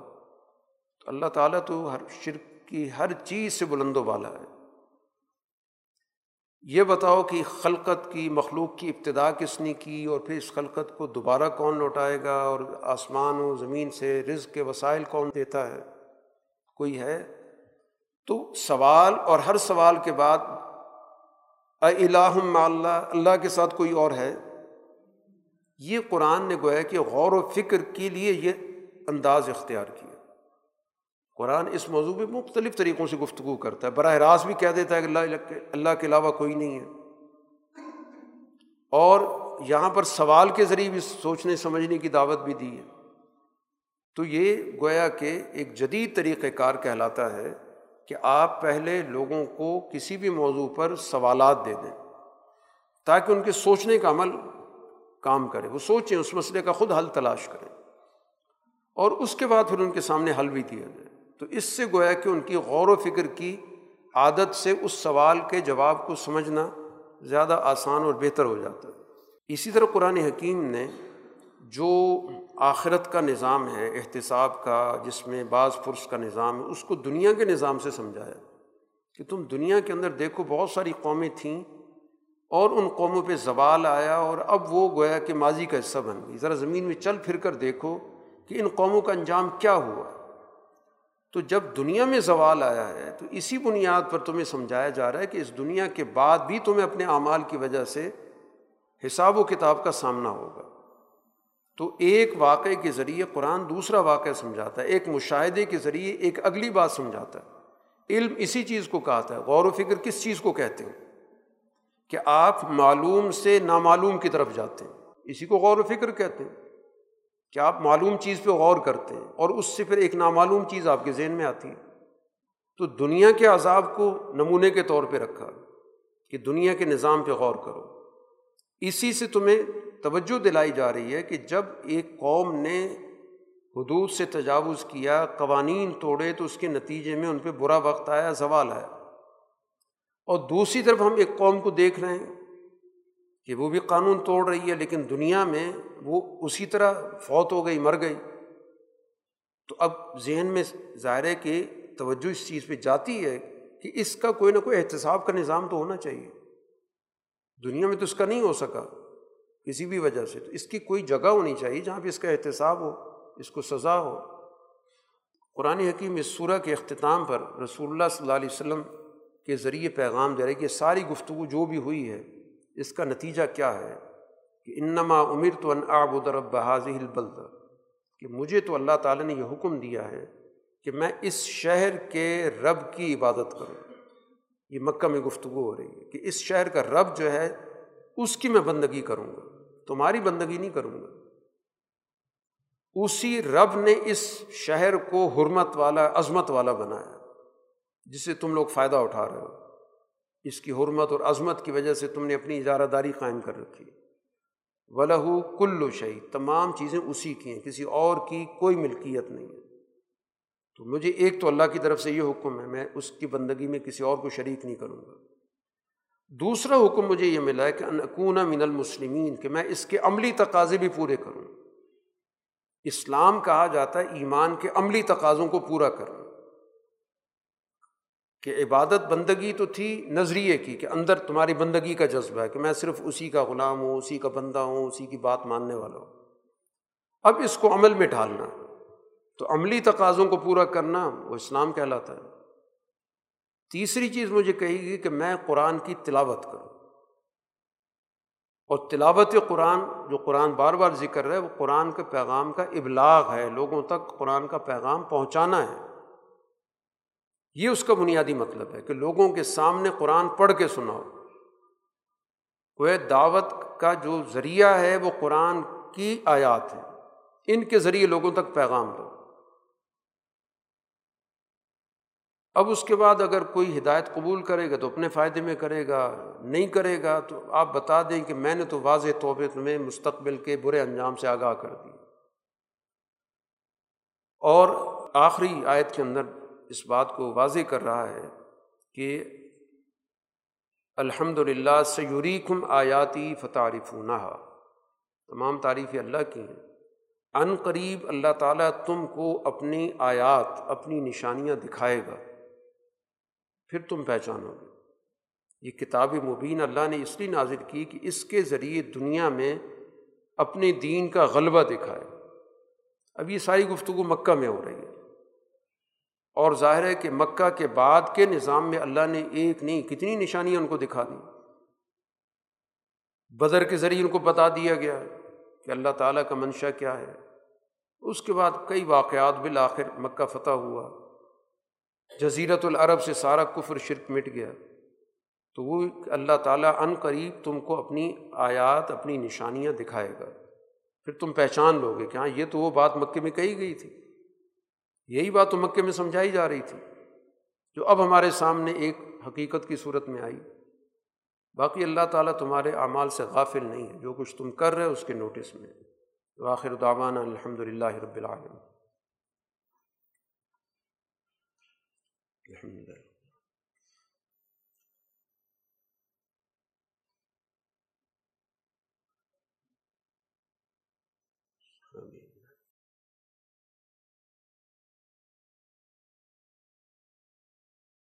تو اللہ تعالیٰ تو ہر شرک کہ ہر چیز سے بلند و بالا ہے۔ یہ بتاؤ کہ خلقت کی، مخلوق کی ابتدا کس نے کی، اور پھر اس خلقت کو دوبارہ کون لوٹائے گا، اور آسمان و زمین سے رزق کے وسائل کون دیتا ہے؟ کوئی ہے؟ تو سوال، اور ہر سوال کے بعد اِلٰہٌ مَعَ اللّٰہ، اللہ کے ساتھ کوئی اور ہے؟ یہ قرآن نے گویا کہ غور و فکر کے لیے یہ انداز اختیار کیا۔ قرآن اس موضوع میں مختلف طریقوں سے گفتگو کرتا ہے، براہ راست بھی کہہ دیتا ہے کہ اللہ اللہ کے علاوہ کوئی نہیں ہے، اور یہاں پر سوال کے ذریعے بھی سوچنے سمجھنے کی دعوت بھی دی ہے۔ تو یہ گویا کہ ایک جدید طریقہ کار کہلاتا ہے کہ آپ پہلے لوگوں کو کسی بھی موضوع پر سوالات دے دیں تاکہ ان کے سوچنے کا عمل کام کرے، وہ سوچیں، اس مسئلے کا خود حل تلاش کریں، اور اس کے بعد پھر ان کے سامنے حل بھی دیا جائے۔ تو اس سے گویا کہ ان کی غور و فکر کی عادت سے اس سوال کے جواب کو سمجھنا زیادہ آسان اور بہتر ہو جاتا ہے۔ اسی طرح قرآن حکیم نے جو آخرت کا نظام ہے، احتساب کا، جس میں بعض فرص کا نظام ہے، اس کو دنیا کے نظام سے سمجھایا کہ تم دنیا کے اندر دیکھو بہت ساری قومیں تھیں اور ان قوموں پہ زوال آیا اور اب وہ گویا کہ ماضی کا حصہ بن گئی، ذرا زمین میں چل پھر کر دیکھو کہ ان قوموں کا انجام کیا ہوا۔ تو جب دنیا میں زوال آیا ہے تو اسی بنیاد پر تمہیں سمجھایا جا رہا ہے کہ اس دنیا کے بعد بھی تمہیں اپنے اعمال کی وجہ سے حساب و کتاب کا سامنا ہوگا۔ تو ایک واقعے کے ذریعے قرآن دوسرا واقعہ سمجھاتا ہے، ایک مشاہدے کے ذریعے ایک اگلی بات سمجھاتا ہے۔ علم اسی چیز کو کہتا ہے۔ غور و فکر کس چیز کو کہتے ہیں؟ کہ آپ معلوم سے نامعلوم کی طرف جاتے ہیں، اسی کو غور و فکر کہتے ہیں، کہ آپ معلوم چیز پہ غور کرتے ہیں اور اس سے پھر ایک نامعلوم چیز آپ کے ذہن میں آتی ہے۔ تو دنیا کے عذاب کو نمونے کے طور پہ رکھا کہ دنیا کے نظام پہ غور کرو۔ اسی سے تمہیں توجہ دلائی جا رہی ہے کہ جب ایک قوم نے حدود سے تجاوز کیا، قوانین توڑے، تو اس کے نتیجے میں ان پہ برا وقت آیا، زوال آیا۔ اور دوسری طرف ہم ایک قوم کو دیکھ رہے ہیں کہ وہ بھی قانون توڑ رہی ہے، لیکن دنیا میں وہ اسی طرح فوت ہو گئی، مر گئی۔ تو اب ذہن میں ظاہر ہے کہ توجہ اس چیز پہ جاتی ہے کہ اس کا کوئی نہ کوئی احتساب کا نظام تو ہونا چاہیے، دنیا میں تو اس کا نہیں ہو سکا کسی بھی وجہ سے، تو اس کی کوئی جگہ ہونی چاہیے جہاں پہ اس کا احتساب ہو، اس کو سزا ہو۔ قرآن حکیم اس سورہ کے اختتام پر رسول اللہ صلی اللہ علیہ وسلم کے ذریعے پیغام دے رہے کہ ساری گفتگو جو بھی ہوئی ہے اس کا نتیجہ کیا ہے کہ انما امرت ان اعبد رب هذه البلدہ، کہ مجھے تو اللہ تعالیٰ نے یہ حکم دیا ہے کہ میں اس شہر کے رب کی عبادت کروں۔ یہ مکہ میں گفتگو ہو رہی ہے کہ اس شہر کا رب جو ہے اس کی میں بندگی کروں گا۔ تمہاری بندگی نہیں کروں گا۔ اسی رب نے اس شہر کو حرمت والا، عظمت والا بنایا، جسے تم لوگ فائدہ اٹھا رہے ہو، اس کی حرمت اور عظمت کی وجہ سے تم نے اپنی اجارہ داری قائم کر رکھی۔ وَلَهُ كُلُّ شَيْءٍ، تمام چیزیں اسی کی ہیں، کسی اور کی کوئی ملکیت نہیں ہے۔ تو مجھے ایک تو اللہ کی طرف سے یہ حکم ہے، میں اس کی بندگی میں کسی اور کو شریک نہیں کروں گا۔ دوسرا حکم مجھے یہ ملا ہے کہ ان اکون من المسلمین، کہ میں اس کے عملی تقاضے بھی پورے کروں۔ اسلام کہا جاتا ہے ایمان کے عملی تقاضوں کو پورا کرنا، کہ عبادت بندگی تو تھی نظریے کی، کہ اندر تمہاری بندگی کا جذبہ ہے کہ میں صرف اسی کا غلام ہوں، اسی کا بندہ ہوں، اسی کی بات ماننے والا ہوں۔ اب اس کو عمل میں ڈھالنا، تو عملی تقاضوں کو پورا کرنا وہ اسلام کہلاتا ہے۔ تیسری چیز مجھے کہی گئی کہ میں قرآن کی تلاوت کروں، اور تلاوت قرآن، جو قرآن بار بار ذکر رہا ہے، وہ قرآن کے پیغام کا ابلاغ ہے، لوگوں تک قرآن کا پیغام پہنچانا ہے۔ یہ اس کا بنیادی مطلب ہے کہ لوگوں کے سامنے قرآن پڑھ کے سناؤ۔ کوئی دعوت کا جو ذریعہ ہے وہ قرآن کی آیات ہے، ان کے ذریعے لوگوں تک پیغام دو۔ اب اس کے بعد اگر کوئی ہدایت قبول کرے گا تو اپنے فائدے میں کرے گا، نہیں کرے گا تو آپ بتا دیں کہ میں نے تو واضح طور پر تمہیں مستقبل کے برے انجام سے آگاہ کر دی۔ اور آخری آیت کے اندر اس بات کو واضح کر رہا ہے کہ الحمدللہ سیریکم آیاتی فتعرفونہا، تمام تعریفیں اللہ کی ہیں۔ عن قریب اللہ تعالیٰ تم کو اپنی آیات، اپنی نشانیاں دکھائے گا، پھر تم پہچانو گے۔ یہ کتاب مبین اللہ نے اس لیے نازل کی کہ اس کے ذریعے دنیا میں اپنے دین کا غلبہ دکھائے۔ اب یہ ساری گفتگو مکہ میں ہو رہی ہے، اور ظاہر ہے کہ مکہ کے بعد کے نظام میں اللہ نے ایک نہیں کتنی نشانیاں ان کو دکھا دی۔ بدر کے ذریعے ان کو بتا دیا گیا کہ اللہ تعالیٰ کا منشا کیا ہے۔ اس کے بعد کئی واقعات، بالآخر مکہ فتح ہوا، جزیرۃ العرب سے سارا کفر شرک مٹ گیا۔ تو وہ اللہ تعالیٰ عن قریب تم کو اپنی آیات، اپنی نشانیاں دکھائے گا، پھر تم پہچان لو گے کہ ہاں یہ تو وہ بات مکے میں کہی گئی تھی، یہی بات تو مکے میں سمجھائی جا رہی تھی، جو اب ہمارے سامنے ایک حقیقت کی صورت میں آئی۔ باقی اللہ تعالیٰ تمہارے اعمال سے غافل نہیں ہے، جو کچھ تم کر رہے ہو اس کے نوٹس میں۔ وآخر دعوانا الحمدللہ رب العالمین۔ الحمد لله۔ آمین۔